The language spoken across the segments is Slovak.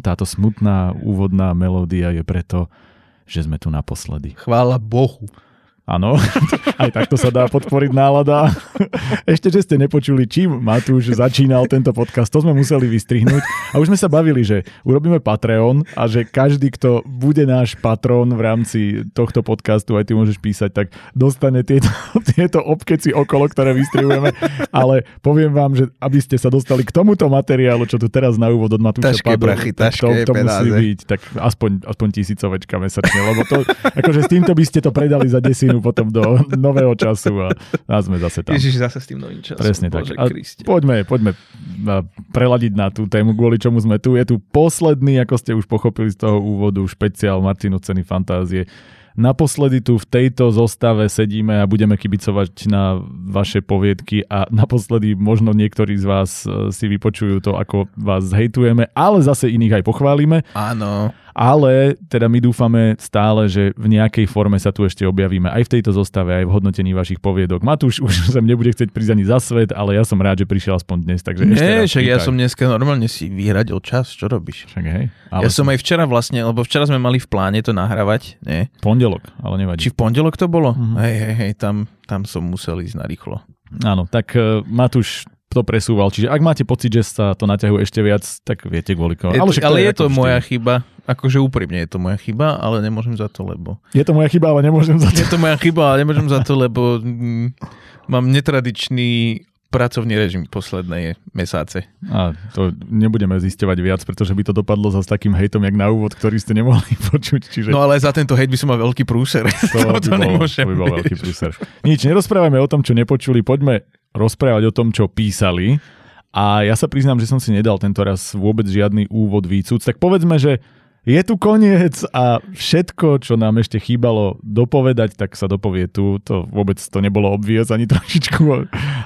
Táto smutná úvodná melódia je preto, že sme tu naposledy. Chvála Bohu. Áno, aj takto sa dá podporiť nálada. Ešte, že ste nepočuli, čím Matúš začínal tento podcast, to sme museli vystrihnúť. A už sme sa bavili, že urobíme Patreon a že každý, kto bude náš patrón v rámci tohto podcastu, aj ty môžeš písať, tak dostane tieto obkeci okolo, ktoré vystrihujeme. Ale poviem vám, že aby ste sa dostali k tomuto materiálu, čo tu teraz na úvod od Matúša padlo, to musí byť tak aspoň 1000 mesačne, lebo to, akože s týmto by ste to predali za desinu potom do nového času a sme zase tam. Ježiš, zase s tým novým časom. Presne tak. Poďme preladiť na tú tému, kvôli čomu sme tu. Je tu posledný, ako ste už pochopili z toho úvodu, špeciál Martinus Ceny Fantázie. Naposledy tu v tejto zostave sedíme a budeme kibicovať na vaše poviedky a naposledy možno niektorí z vás si vypočujú to, ako vás hejtujeme, ale zase iných aj pochválime. Áno. Ale teda my dúfame stále, že v nejakej forme sa tu ešte objavíme aj v tejto zostave, aj v hodnotení vašich poviedok. Matúš už sem nebude chcieť prísť ani za svet, ale ja som rád, že prišiel aspoň dnes. Takže ešte raz však ja som dneska normálne si vyhradil čas, čo robíš? Však hej. Ale ja som aj včera vlastne, lebo včera sme mali v pláne to nahrávať, nie? Ale nevadí. Či v pondelok to bolo? Mm-hmm. Hej, tam som musel ísť narýchlo. Áno, tak Matúš to presúval. Čiže ak máte pocit, že sa to naťahuje ešte viac, tak viete kvôli koho. Ale je to moja chyba. Akože úprimne je to moja chyba, ale nemôžem za to, lebo... Je to moja chyba, ale nemôžem za to, lebo mám netradičný pracovný režim posledné mesáce. A to nebudeme zisťovať viac, pretože by to dopadlo zase takým hejtom, jak na úvod, ktorý ste nemohli počuť. Čiže... No ale za tento hejt by som mal veľký prúser. To by bol veľký prúser. Nič, nerozprávame o tom, čo nepočuli, poďme rozprávať o tom, čo písali. A ja sa priznám, že som si nedal tento raz vôbec žiadny úvod výcuc. Tak povedzme, že je tu koniec a všetko, čo nám ešte chýbalo dopovedať, tak sa dopovie tu. To vôbec to nebolo obviesť ani trošičku.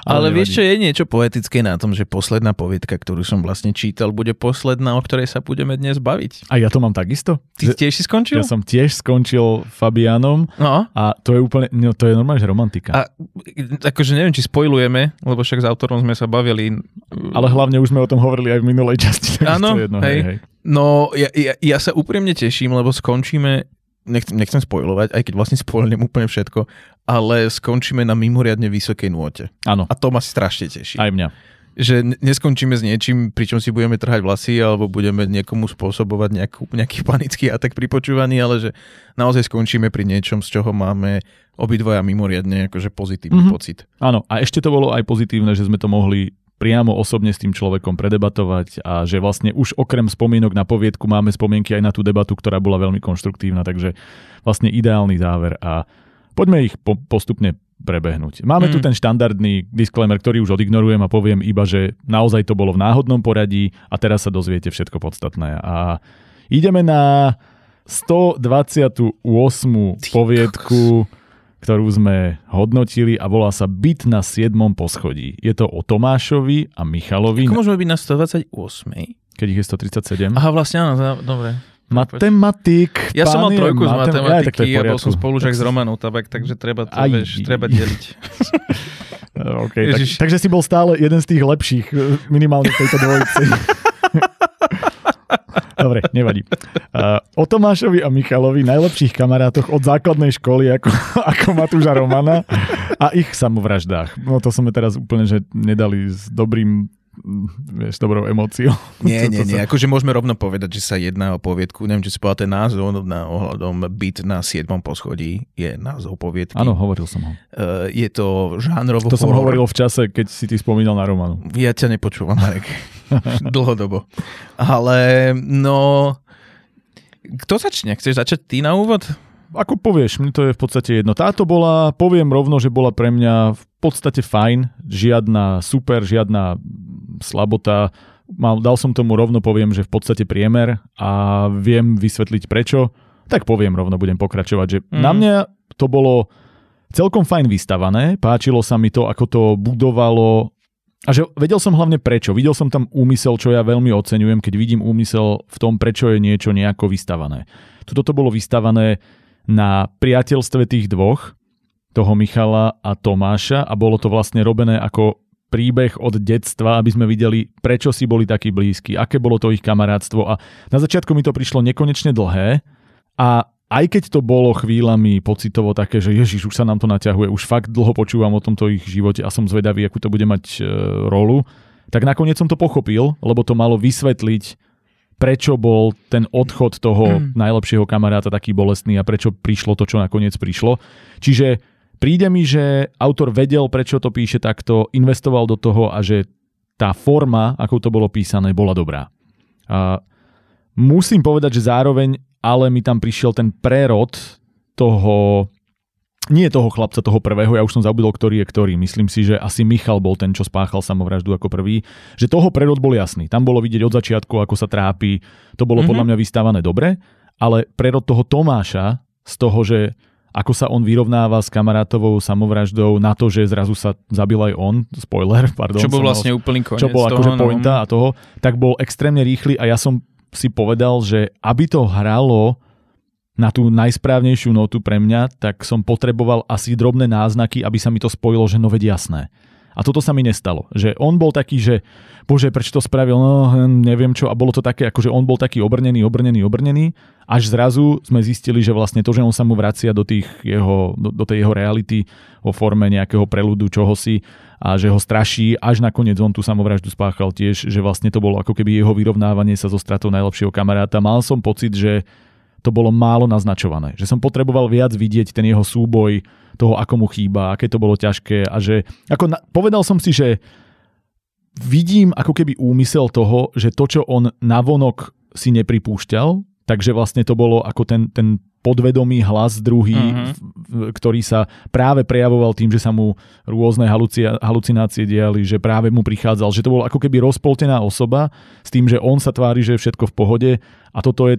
Ale vieš, čo je niečo poetické na tom, že posledná poviedka, ktorú som vlastne čítal, bude posledná, o ktorej sa budeme dnes baviť. A ja to mám takisto. Ty tiež si skončil? Ja som tiež skončil Fabiánom. No. A to je úplne, no, to je normálne, že romantika. A akože neviem, či spoilujeme, lebo však s autorom sme sa bavili. Ale hlavne už sme o tom hovorili aj v minulej časti. Áno, hej. No, ja sa úprimne teším, lebo skončíme, nechcem spoilovať, aj keď vlastne spoilujem úplne všetko, ale skončíme na mimoriadne vysokej nôte. Áno. A to ma strašne teší. Aj mňa. Že neskončíme s niečím, pričom si budeme trhať vlasy, alebo budeme niekomu spôsobovať nejaký panický atak pri počúvaní, ale že naozaj skončíme pri niečom, z čoho máme obidvoja mimoriadne akože pozitívny pocit. Áno, a ešte to bolo aj pozitívne, že sme to mohli priamo osobne s tým človekom predebatovať a že vlastne už okrem spomienok na poviedku máme spomienky aj na tú debatu, ktorá bola veľmi konštruktívna, takže vlastne ideálny záver a poďme ich postupne prebehnúť. Máme tu ten štandardný disclaimer, ktorý už odignorujem a poviem iba, že naozaj to bolo v náhodnom poradí a teraz sa dozviete všetko podstatné. A ideme na 128. poviedku, ktorú sme hodnotili a volá sa Byt na siedmom poschodí. Je to o Tomášovi a Michalovi. Ako môžeme byť na 128? Keď ich je 137. Aha, vlastne áno, dobre. Matematik. Ja som mal trojku z matematiky a bol som spolužiak s Romanou Tabak, takže treba to, treba deliť. Okay, takže si bol stále jeden z tých lepších, minimálne v tejto dvojici. Dobre, nevadí. O Tomášovi a Michalovi, najlepších kamarátoch od základnej školy ako Matúša Romana a ich samovraždách. No to sme teraz úplne, že nedali s dobrou emóciou. Nie. Akože môžeme rovno povedať, že sa jedná o poviedku. Neviem, či si povedal ten názov ohľadom Byt na siedmom poschodí. Je názov poviedky. Áno, hovoril som ho. Je to žánrovo horor. To som hovoril v čase, keď si ty spomínal na Romanu. Ja ťa nepočúvam, Marek. Dlhodobo. Ale no... Kto začne? Chceš začať ty na úvod? Ako povieš, mi to je v podstate jedno. Táto bola, poviem rovno, že bola pre mňa v podstate fajn. Žiadna super, žiadna slabota. Dal som tomu rovno, poviem, že v podstate priemer a viem vysvetliť prečo. Tak poviem rovno, budem pokračovať, že na mňa to bolo celkom fajn vystavané. Páčilo sa mi to, ako to budovalo. A že vedel som hlavne prečo. Videl som tam úmysel, čo ja veľmi oceňujem, keď vidím úmysel v tom, prečo je niečo nejako vystavané. Toto bolo vystavané na priateľstve tých dvoch, toho Michala a Tomáša a bolo to vlastne robené ako príbeh od detstva, aby sme videli, prečo si boli takí blízki, aké bolo to ich kamarátstvo. A na začiatku mi to prišlo nekonečne dlhé a aj keď to bolo chvíľami pocitovo také, že ježiš, už sa nám to naťahuje, už fakt dlho počúvam o tomto ich živote a som zvedavý, akú to bude mať rolu, tak nakoniec som to pochopil, lebo to malo vysvetliť, prečo bol ten odchod toho najlepšieho kamaráta taký bolestný a prečo prišlo to, čo nakoniec prišlo. Čiže príde mi, že autor vedel, prečo to píše takto, investoval do toho a že tá forma, ako to bolo písané, bola dobrá. A musím povedať, že zároveň ale mi tam prišiel ten prerod toho, nie toho chlapca, toho prvého, ja už som zabudol, ktorý je ktorý. Myslím si, že asi Michal bol ten, čo spáchal samovraždu ako prvý. Že toho prerod bol jasný. Tam bolo vidieť od začiatku, ako sa trápi. To bolo podľa mňa vystávané dobre. Ale prerod toho Tomáša z toho, že ako sa on vyrovnáva s kamarátovou samovraždou na to, že zrazu sa zabil aj on, spoiler, pardon. Čo bol vlastne úplný koniec. Čo bol akože pointa a toho, tak bol extrémne rýchly a ja som si povedal, že aby to hralo na tú najsprávnejšiu notu pre mňa, tak som potreboval asi drobné náznaky, aby sa mi to spojilo, že no veď jasné. A toto sa mi nestalo. Že on bol taký, že bože, prečo to spravil, no neviem čo. A bolo to také, akože on bol taký obrnený. Až zrazu sme zistili, že vlastne to, že on sa mu vracia do tých jeho, do tej jeho reality vo forme nejakého preludu čohosi a že ho straší, až nakoniec on tú samovraždu spáchal tiež, že vlastne to bolo ako keby jeho vyrovnávanie sa so stratou najlepšieho kamaráta. Mal som pocit, že to bolo málo naznačované. Že som potreboval viac vidieť ten jeho súboj toho, ako mu chýba, aké to bolo ťažké a že, ako povedal som si, že vidím ako keby úmysel toho, že to, čo on navonok si nepripúšťal, takže vlastne to bolo ako ten podvedomý hlas druhý, ktorý sa práve prejavoval tým, že sa mu rôzne halucinácie diali, že práve mu prichádzal, že to bol ako keby rozpoltená osoba s tým, že on sa tvári, že je všetko v pohode a toto je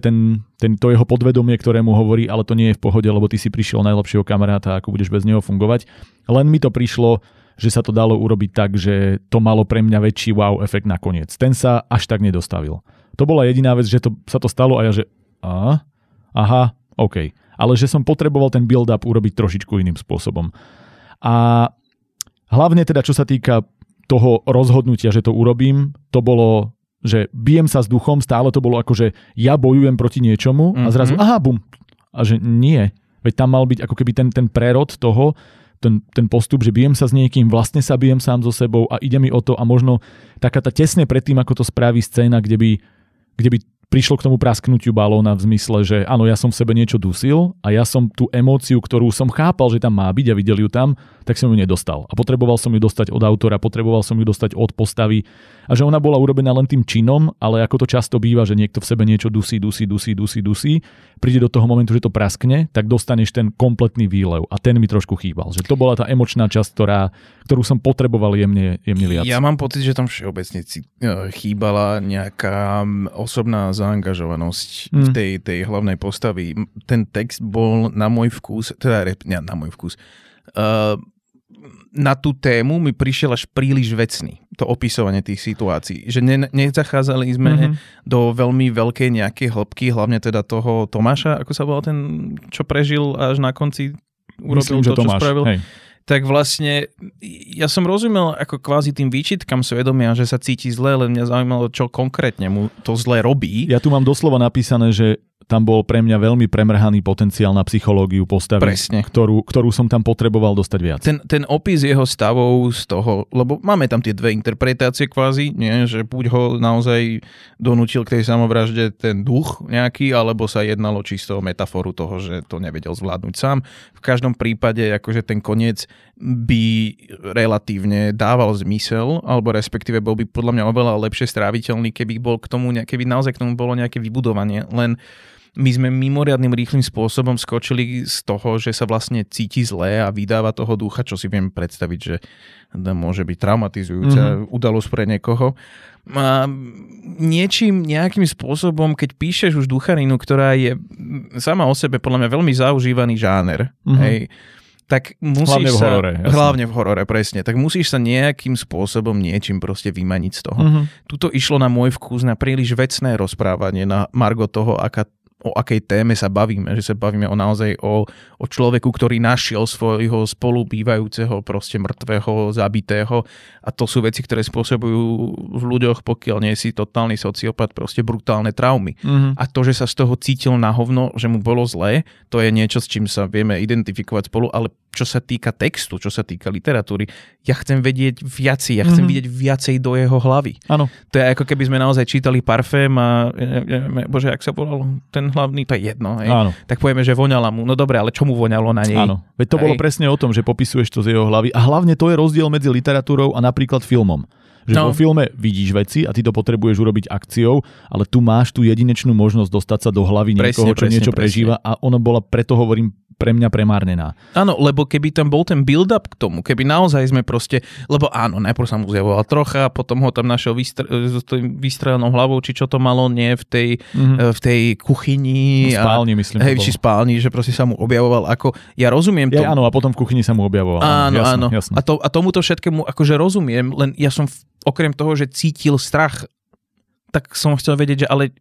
to jeho podvedomie, ktoré mu hovorí, ale to nie je v pohode, lebo ty si prišiel najlepšieho kamaráta, ako budeš bez neho fungovať. Len mi to prišlo, že sa to dalo urobiť tak, že to malo pre mňa väčší wow efekt nakoniec. Ten sa až tak nedostavil. To bola jediná vec, že sa to stalo a ja, že aha, OK. Ale že som potreboval ten build-up urobiť trošičku iným spôsobom. A hlavne teda, čo sa týka toho rozhodnutia, že to urobím, to bolo, že bijem sa s duchom, stále to bolo ako, že ja bojujem proti niečomu a zrazu aha, bum. A že nie. Veď tam mal byť ako keby ten prerod toho, ten postup, že bijem sa s niekým, vlastne sa bijem sám so sebou a ide mi o to a možno taká tá tesne predtým, ako to spraví scéna, kde by prišlo k tomu prasknutiu balóna v zmysle, že áno, ja som v sebe niečo dusil a ja som tú emóciu, ktorú som chápal, že tam má byť a videl ju tam, tak som ju nedostal. A potreboval som ju dostať od autora, potreboval som ju dostať od postavy a že ona bola urobená len tým činom, ale ako to často býva, že niekto v sebe niečo dusí, príde do toho momentu, že to praskne, tak dostaneš ten kompletný výlev a ten mi trošku chýbal. Že to bola tá emočná časť, ktorú som potreboval jemne viac. Ja mám pocit, že tam všeobecne chýbala nejaká osobná zaangažovanosť v tej hlavnej postavy. Ten text bol na môj vkus, na tú tému mi prišiel až príliš vecný, to opisovanie tých situácií. Že nezachádzali sme do veľmi veľkej nejakej hĺbky, hlavne teda toho Tomáša, ako sa volal ten, čo prežil až na konci, urobil to, Tomáš, čo spravil. Hej. Tak vlastne ja som rozumel ako kvázi tým výčitkam svedomia, že sa cíti zle, len mňa zaujímalo, čo konkrétne mu to zle robí. Ja tu mám doslova napísané, že tam bol pre mňa veľmi premrhaný potenciál na psychológiu postavy, ktorú som tam potreboval dostať viac. Ten opis jeho stavov z toho, lebo máme tam tie dve interpretácie kvázi, nie? Že buď ho naozaj donútil k tej samovražde ten duch nejaký, alebo sa jednalo čisto o metaforu toho, že to nevedel zvládnuť sám. V každom prípade akože ten koniec by relatívne dával zmysel, alebo respektíve bol by podľa mňa oveľa lepšie stráviteľný, keby naozaj k tomu bolo nejaké vybudovanie. Len my sme mimoriadnym rýchlym spôsobom skočili z toho, že sa vlastne cíti zle a vydáva toho ducha, čo si viem predstaviť, že môže byť traumatizujúca udalosť pre niekoho. A nejakým spôsobom, keď píšeš už ducharinu, ktorá je sama o sebe podľa mňa veľmi zaužívaný žáner, hej, tak musíš hlavne v horore, presne. Tak musíš sa nejakým spôsobom niečím proste vymaniť z toho. Tuto išlo na môj vkus na príliš vecné rozprávanie na margo toho, aká o akej téme sa bavíme, že sa bavíme o naozaj o človeku, ktorý našiel svojho spolubývajúceho, proste mŕtvého, zabitého, a to sú veci, ktoré spôsobujú v ľuďoch, pokiaľ nie si totálny sociopat, proste brutálne traumy. Mm-hmm. A to, že sa z toho cítil na hovno, že mu bolo zlé, to je niečo, s čím sa vieme identifikovať spolu, ale čo sa týka textu, čo sa týka literatúry, ja chcem vedieť viacej, ja chcem vidieť viacej do jeho hlavy. Áno. To je ako keby sme naozaj čítali Parfém a bože, ak sa volal ten hlavný, to je jedno. Tak povieme, že voňala mu. No dobre, ale čo mu voňalo na nej? Áno. Veď to bolo presne o tom, že popisuješ to z jeho hlavy. A hlavne to je rozdiel medzi literatúrou a napríklad filmom. Že vo filme vidíš veci a ty to potrebuješ urobiť akciou, ale tu máš tú jedinečnú možnosť dostať sa do hlavy niekoho, čo niečo prežíva, a ono bola, preto hovorím, pre mňa premárnená. Áno, lebo keby tam bol ten build-up k tomu, keby naozaj sme proste, lebo áno, najprv sa mu zjavoval trocha, potom ho tam našiel vystrelenou hlavou, či čo to malo, nie v tej, v tej kuchyni. Spálni, myslím. Hej, či spálni, že proste sa mu objavoval, ako ja rozumiem to. Ja, áno, a potom v kuchyni sa mu objavoval. Áno, áno. Jasné. A tomuto všetkému akože rozumiem, len ja som okrem toho, že cítil strach, tak som chcel vedieť, že ale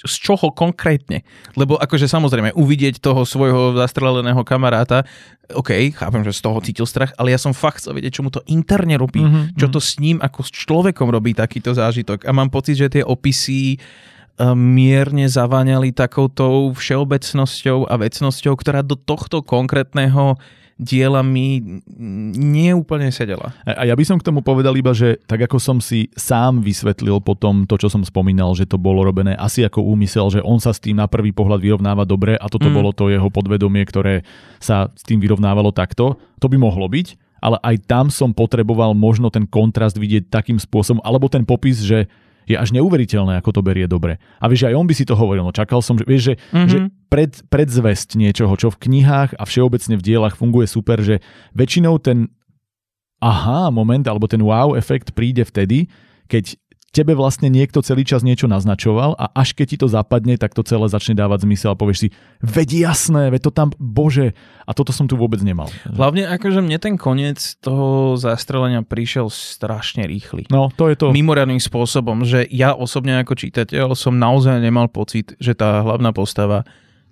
z čoho konkrétne? Lebo akože samozrejme, uvidieť toho svojho zastreleného kamaráta, OK, chápem, že z toho cítil strach, ale ja som fakt chcel vedieť, čo mu to interne robí, čo to s ním ako s človekom robí takýto zážitok. A mám pocit, že tie opisy mierne zaváňali takoutou všeobecnosťou a vecnosťou, ktorá do tohto konkrétneho diela mi neúplne sedela. A ja by som k tomu povedal iba, že tak ako som si sám vysvetlil potom to, čo som spomínal, že to bolo robené asi ako úmysel, že on sa s tým na prvý pohľad vyrovnáva dobre a toto bolo to jeho podvedomie, ktoré sa s tým vyrovnávalo takto. To by mohlo byť, ale aj tam som potreboval možno ten kontrast vidieť takým spôsobom, alebo ten popis, že je až neuveriteľné, ako to berie dobre. A vieš, aj on by si to hovoril, no čakal som, že vieš, že predzvesť niečoho, čo v knihách a všeobecne v dielach funguje super, že väčšinou ten aha moment, alebo ten wow efekt príde vtedy, keď tebe vlastne niekto celý čas niečo naznačoval a až keď ti to zapadne, tak to celé začne dávať zmysel a povieš si, veď jasné, veď to tam, bože, a toto som tu vôbec nemal. Hlavne akože mne ten koniec toho zastrelenia prišiel strašne rýchly. No, to je to. Mimoriadnym spôsobom, že ja osobne ako čítateľ som naozaj nemal pocit, že tá hlavná postava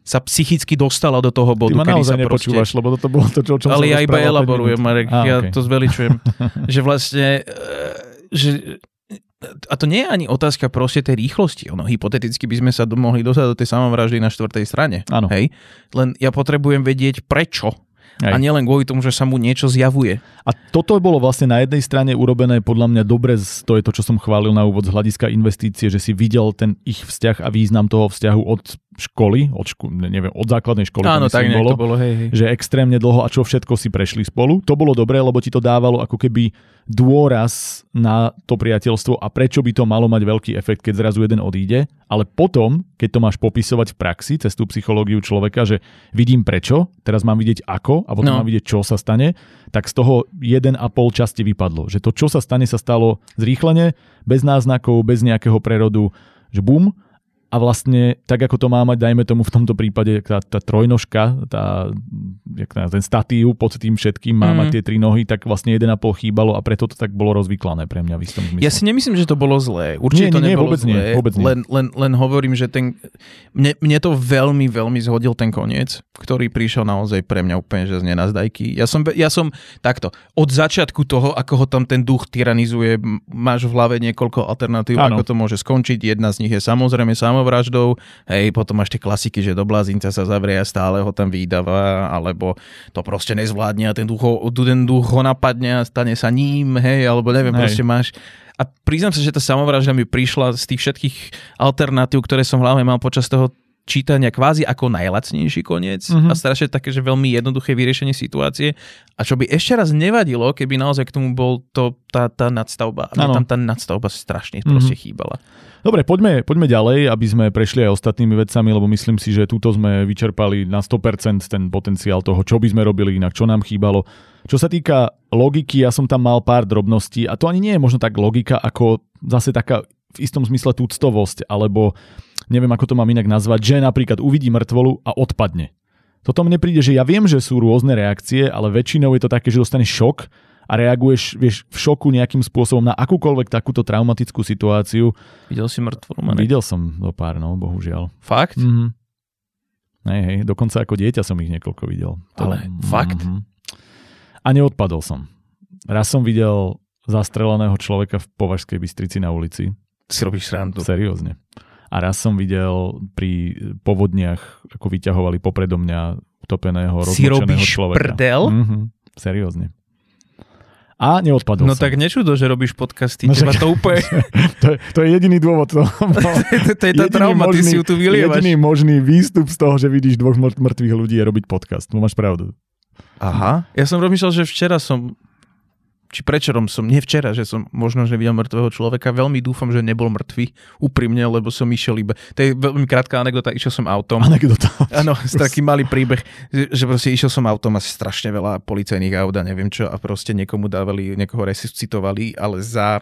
sa psychicky dostala do toho bodu, kedy sa proste... Ty ma lebo toto bolo to, čo som... Ale ja iba elaborujem, Marek, ja to zveličujem. Že vlastne, že... A to nie je ani otázka proste tej rýchlosti. Ono, hypoteticky by sme sa mohli dostať do tej samovraždy na 4. strane. Áno. Hej? Len ja potrebujem vedieť prečo. Hej. A nielen kvôli tomu, že sa mu niečo zjavuje. A toto bolo vlastne na jednej strane urobené podľa mňa dobre, to je to, čo som chválil na úvod z hľadiska investície, že si videl ten ich vzťah a význam toho vzťahu od školy, neviem, od základnej školy. Áno, tak nejak to bolo, hej. Že extrémne dlho a čo všetko si prešli spolu. To bolo dobré, lebo ti to dávalo ako keby dôraz na to priateľstvo a prečo by to malo mať veľký efekt, keď zrazu jeden odíde. Ale potom, keď to máš popisovať v praxi cez tú psychológiu človeka, že vidím prečo, teraz mám vidieť ako a potom mám vidieť, čo sa stane, tak z toho 1,5 časti vypadlo. Že to, čo sa stane, sa stalo zrýchlene, bez náznakov, bez nejakého prerodu, že bum. A vlastne, tak ako to má mať, dajme tomu v tomto prípade, tá trojnožka, ten statív pod tým všetkým má mať tie tri nohy, tak vlastne 1,5 chýbalo a preto to tak bolo rozvyklané pre mňa v istom zmysle. Ja si nemyslím, že to bolo zlé. Určite to nebolo zlé. Nie. Len hovorím, že mne to veľmi, veľmi zhodil ten koniec, ktorý prišiel naozaj pre mňa úplne, že z nenazdajky. Ja som takto, od začiatku toho, ako ho tam ten duch tyranizuje, máš v hlave niekoľko alternatív, ako to môže skončiť. Jedna z nich je samozrejme vraždou, hej, potom máš tie klasiky, že do blázinca sa zavrie a stále ho tam vydáva, alebo to proste nezvládne a ten duch ho napadne a stane sa ním, hej, alebo neviem, proste máš. A priznám sa, že tá samovražda mi prišla z tých všetkých alternatív, ktoré som v hlave mal počas toho čítania kvázi ako najlacnejší koniec a strašne také, že veľmi jednoduché vyriešenie situácie. A čo by ešte raz nevadilo, keby naozaj k tomu bol to tá nadstavba. A tam tá nadstavba strašne proste chýbala. Dobre, poďme ďalej, aby sme prešli aj ostatnými vecami, lebo myslím si, že túto sme vyčerpali na 100% ten potenciál toho, čo by sme robili inak, čo nám chýbalo. Čo sa týka logiky, ja som tam mal pár drobností a to ani nie je možno tak logika, ako zase taká v istom zmysle túctovosť, alebo neviem, ako to mám inak nazvať, že napríklad uvidí mŕtvolu a odpadne. Toto mne príde, že ja viem, že sú rôzne reakcie, ale väčšinou je to také, že dostaneš šok a reaguješ, vieš, v šoku nejakým spôsobom na akúkoľvek takúto traumatickú situáciu. Videl si mŕtvolu, Marek? Videl som do pár, bohužiaľ. Fakt? Hej, dokonca ako dieťa som ich niekoľko videl. Ale fakt? A neodpadol som. Raz som videl zastreleného človeka v Považskej Bystrici na ulici. Si robíš srandu. Seriózne. A raz som videl pri povodniach, ako vyťahovali popredo mňa utopeného, rozmočeného človeka. Si robíš prdel? Seriózne. A neodpadol som. No tak nečudo, že robíš podcasty. No, teba to úplne... to je jediný dôvod. To je tá trauma, ty si ju tu vylievaš. Jediný možný výstup z toho, že vidíš dvoch mŕtvych ľudí je robiť podcast. No máš pravdu. Aha. Ja som rozmýšľal, že včera som... Či prečerom som, nie včera, že som možno, že videl mŕtvého človeka. Veľmi dúfam, že nebol mŕtvy, úprimne, lebo som išiel iba... To je veľmi krátka anekdota, išiel som autom. Anekdota. Áno, taký malý príbeh, že proste išiel som autom asi strašne veľa policajných aut a neviem čo a proste niekomu dávali, niekoho resuscitovali, ale za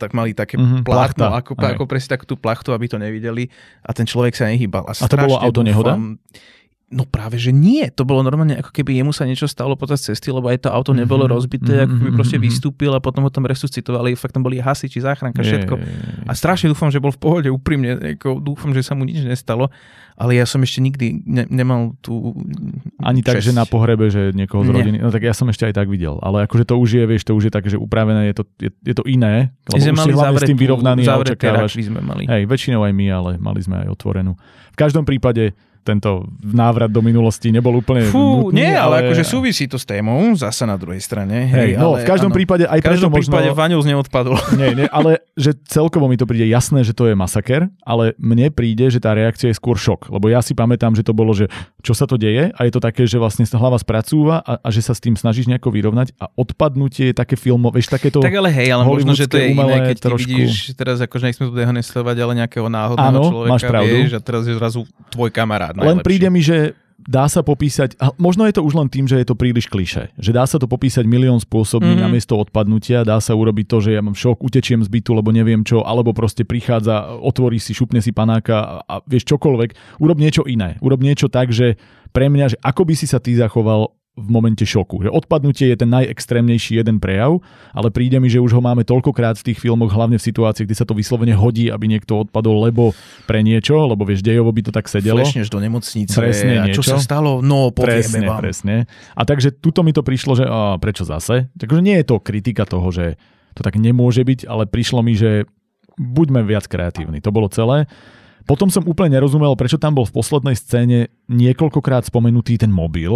tak mali také plachto, ako presne takú tú plachtu, aby to nevideli a ten človek sa nehýbal. A to bolo auto nehoda? No práve, že nie. To bolo normálne, ako keby jemu sa niečo stalo počas cesty, lebo aj to auto nebolo rozbité, ako keby proste vystúpil a potom ho tam resuscitovali. Fakt tam boli hasiči, záchranka, všetko. A strašne dúfam, že bol v pohode, úprimne. Dúfam, že sa mu nič nestalo, ale ja som ešte nikdy nemal tú... Ani tak, že na pohrebe, že niekoho z rodiny... No tak ja som ešte aj tak videl. Ale akože to už je, vieš, to už je také, že upravené, je to iné. Lebo už si hlavne s tým vyrovnaný a očakávaš. Hej, väčšinou aj my, ale mali sme aj otvorenú. V každom prípade tento návrat do minulosti nebol úplne nutný. Nie, ale akože súvisí to s témou, zasa na druhej strane. Hej, no, ale, v každom prípade aj preto možno... V každom prípade Vaňus neodpadol. Nie, ale že celkovo mi to príde jasné, že to je masaker, ale mne príde, že tá reakcia je skôr šok. Lebo ja si pamätám, že to bolo, že čo sa to deje a je to také, že vlastne sa hlava spracúva a že sa s tým snažíš nejako vyrovnať a odpadnutie je také filmové, takéto. Tak ale hej, ale možno, že to je iné, keď trošku... vidíš teraz akože nechcem to dehonestovať, ale nejakého náhodného človeka, vieš, a teraz je zrazu tvoj kamarát. Najlepšie. Len príde mi, že dá sa popísať, a možno je to už len tým, že je to príliš klišé, že dá sa to popísať milión spôsobmi namiesto odpadnutia, dá sa urobiť to, že ja mám šok, utečiem z bytu, lebo neviem čo, alebo proste prichádza, otvorí si, šupne si panáka a vieš čokoľvek, urob niečo iné, urob niečo tak, že pre mňa, že ako by si sa ty zachoval v momente šoku. Že odpadnutie je ten najextrémnejší jeden prejav, ale príde mi, že už ho máme toľkokrát v tých filmoch, hlavne v situácii, kde sa to vyslovene hodí, aby niekto odpadol, lebo pre niečo, lebo vieš, dejovo by to tak sedelo. Flešneš do nemocnice. Presne, niečo. Čo sa stalo? No, povieme vám. Presne. A takže tuto mi to prišlo, že prečo zase? Takže nie je to kritika toho, že to tak nemôže byť, ale prišlo mi, že buďme viac kreatívni. To bolo celé. Potom som úplne nerozumel, prečo tam bol v poslednej scéne niekoľkokrát spomenutý ten mobil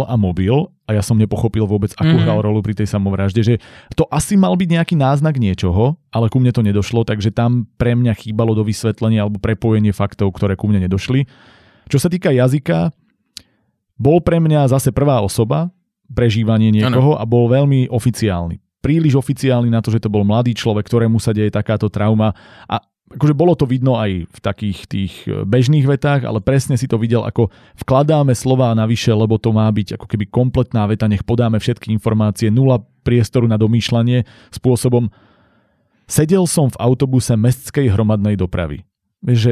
a ja som nepochopil vôbec, akú hral rolu pri tej samovražde, že to asi mal byť nejaký náznak niečoho, ale ku mne to nedošlo, takže tam pre mňa chýbalo do vysvetlenia alebo prepojenie faktov, ktoré ku mne nedošli. Čo sa týka jazyka, bol pre mňa zase prvá osoba, prežívanie niekoho a bol veľmi oficiálny. Príliš oficiálny na to, že to bol mladý človek, ktorému sa deje takáto trauma a akože bolo to vidno aj v takých tých bežných vetách, ale presne si to videl, ako vkladáme slová navyše, lebo to má byť ako keby kompletná veta, nech podáme všetky informácie, nula priestoru na domýšľanie spôsobom. Sedel som v autobuse mestskej hromadnej dopravy. Vieš, že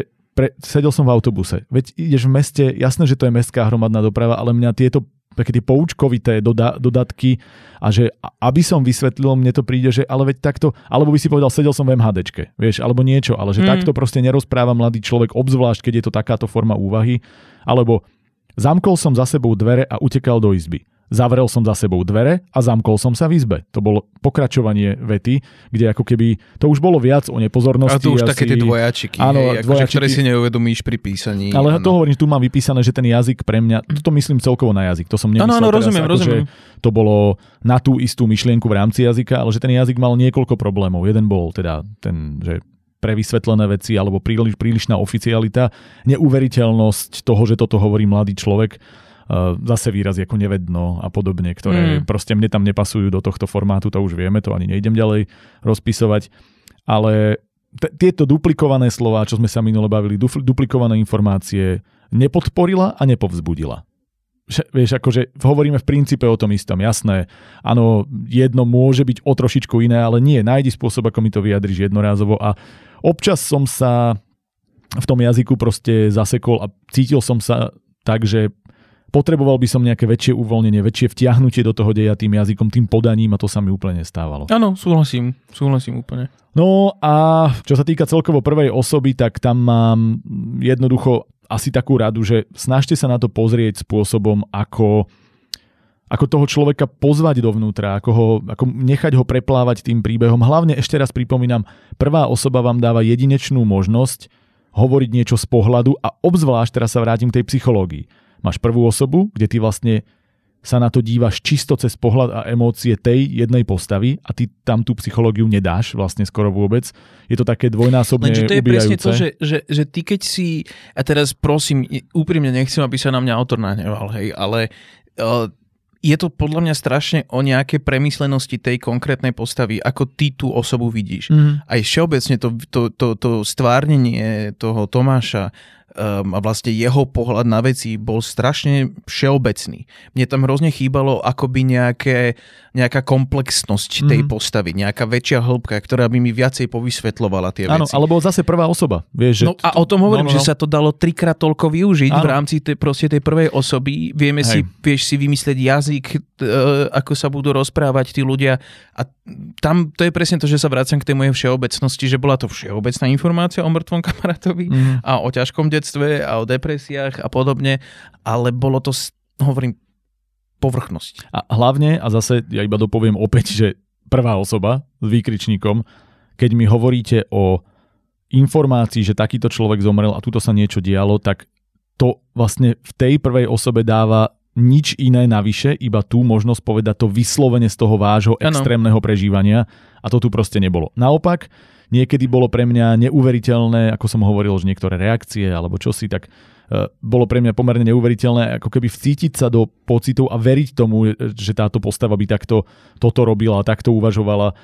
sedel som v autobuse. Veď ideš v meste, jasné, že to je mestská hromadná doprava, ale mňa tieto také tie poučkovité dodatky a že aby som vysvetlil, mne to príde, že ale veď takto, alebo by si povedal, sedel som v MHDčke, vieš, alebo niečo, ale že takto proste nerozpráva mladý človek, obzvlášť, keď je to takáto forma úvahy, alebo zamkol som za sebou dvere a utekal do izby. Zavrel som za sebou dvere a zamkol som sa v izbe. To bolo pokračovanie vety, kde ako keby to už bolo viac o nepozornosti. A to už asi, také tie dvojačiky, áno, hej, dvojačiky, ktoré si neuvedomíš pri písaní. Ale to hovorím, tu mám vypísané, že ten jazyk pre mňa, toto myslím celkovo na jazyk, to som nemyslel rozumiem. Že to bolo na tú istú myšlienku v rámci jazyka, ale že ten jazyk mal niekoľko problémov. Jeden bol teda ten, že prevysvetlené veci alebo prílišná oficialita, neuveriteľnosť toho, že toto hovorí mladý človek. Zase výrazy ako nevedno a podobne, ktoré proste mne tam nepasujú do tohto formátu, to už vieme, to ani nejdem ďalej rozpisovať, ale tieto duplikované slová, čo sme sa minule bavili, duplikované informácie nepodporila a nepovzbudila. Vieš, akože hovoríme v princípe o tom istom, jasné, áno, jedno môže byť o trošičku iné, ale nie, nájdi spôsob, ako mi to vyjadriš jednorázovo a občas som sa v tom jazyku proste zasekol a cítil som sa tak, že potreboval by som nejaké väčšie uvoľnenie, väčšie vtiahnutie do toho deja tým jazykom, tým podaním a to sa mi úplne nestávalo. Áno, súhlasím úplne. No a čo sa týka celkovo prvej osoby, tak tam mám jednoducho asi takú radu, že snažte sa na to pozrieť spôsobom, ako toho človeka pozvať dovnútra, ako nechať ho preplávať tým príbehom. Hlavne ešte raz pripomínam, prvá osoba vám dáva jedinečnú možnosť hovoriť niečo z pohľadu a obzvlášť teraz sa vrátim k tej psychológii. Máš prvú osobu, kde ty vlastne sa na to dívaš čisto cez pohľad a emócie tej jednej postavy a ty tam tú psychológiu nedáš vlastne skoro vôbec. Je to také dvojnásobne ubijajúce. Lenže to je presne to, že ty keď si, a teraz prosím, úprimne nechcem, aby sa na mňa autor nahneval, hej, ale... Je to podľa mňa strašne o nejaké premyslenosti tej konkrétnej postavy, ako ty tú osobu vidíš. Aj všeobecne to stvárnenie toho Tomáša a vlastne jeho pohľad na veci bol strašne všeobecný. Mne tam hrozne chýbalo akoby nejaká komplexnosť tej postavy, nejaká väčšia hĺbka, ktorá by mi viacej povysvetľovala tie veci. Áno, alebo zase prvá osoba. Vieš, no, a o tom hovorím, že sa to dalo trikrát toľko využiť v rámci tej prvej osoby. Vieme si, vieš si vymyslieť jazyk, ako sa budú rozprávať tí ľudia a tam to je presne to, že sa vracam k tej mojej všeobecnosti, že bola to všeobecná informácia o mŕtvom kamarátovi a o ťažkom detstve a o depresiách a podobne, ale bolo to, hovorím, povrchnosť. A hlavne, a zase ja iba dopoviem opäť, že prvá osoba s výkričníkom, keď mi hovoríte o informácii, že takýto človek zomrel a tuto sa niečo dialo, tak to vlastne v tej prvej osobe dáva nič iné navyše, iba tú možnosť povedať to vyslovene z toho vášho extrémneho prežívania a to tu proste nebolo. Naopak, niekedy bolo pre mňa neuveriteľné, ako som hovoril, že niektoré reakcie alebo čosi, tak bolo pre mňa pomerne neuveriteľné, ako keby vcítiť sa do pocitov a veriť tomu, že táto postava by takto toto robila, takto uvažovala.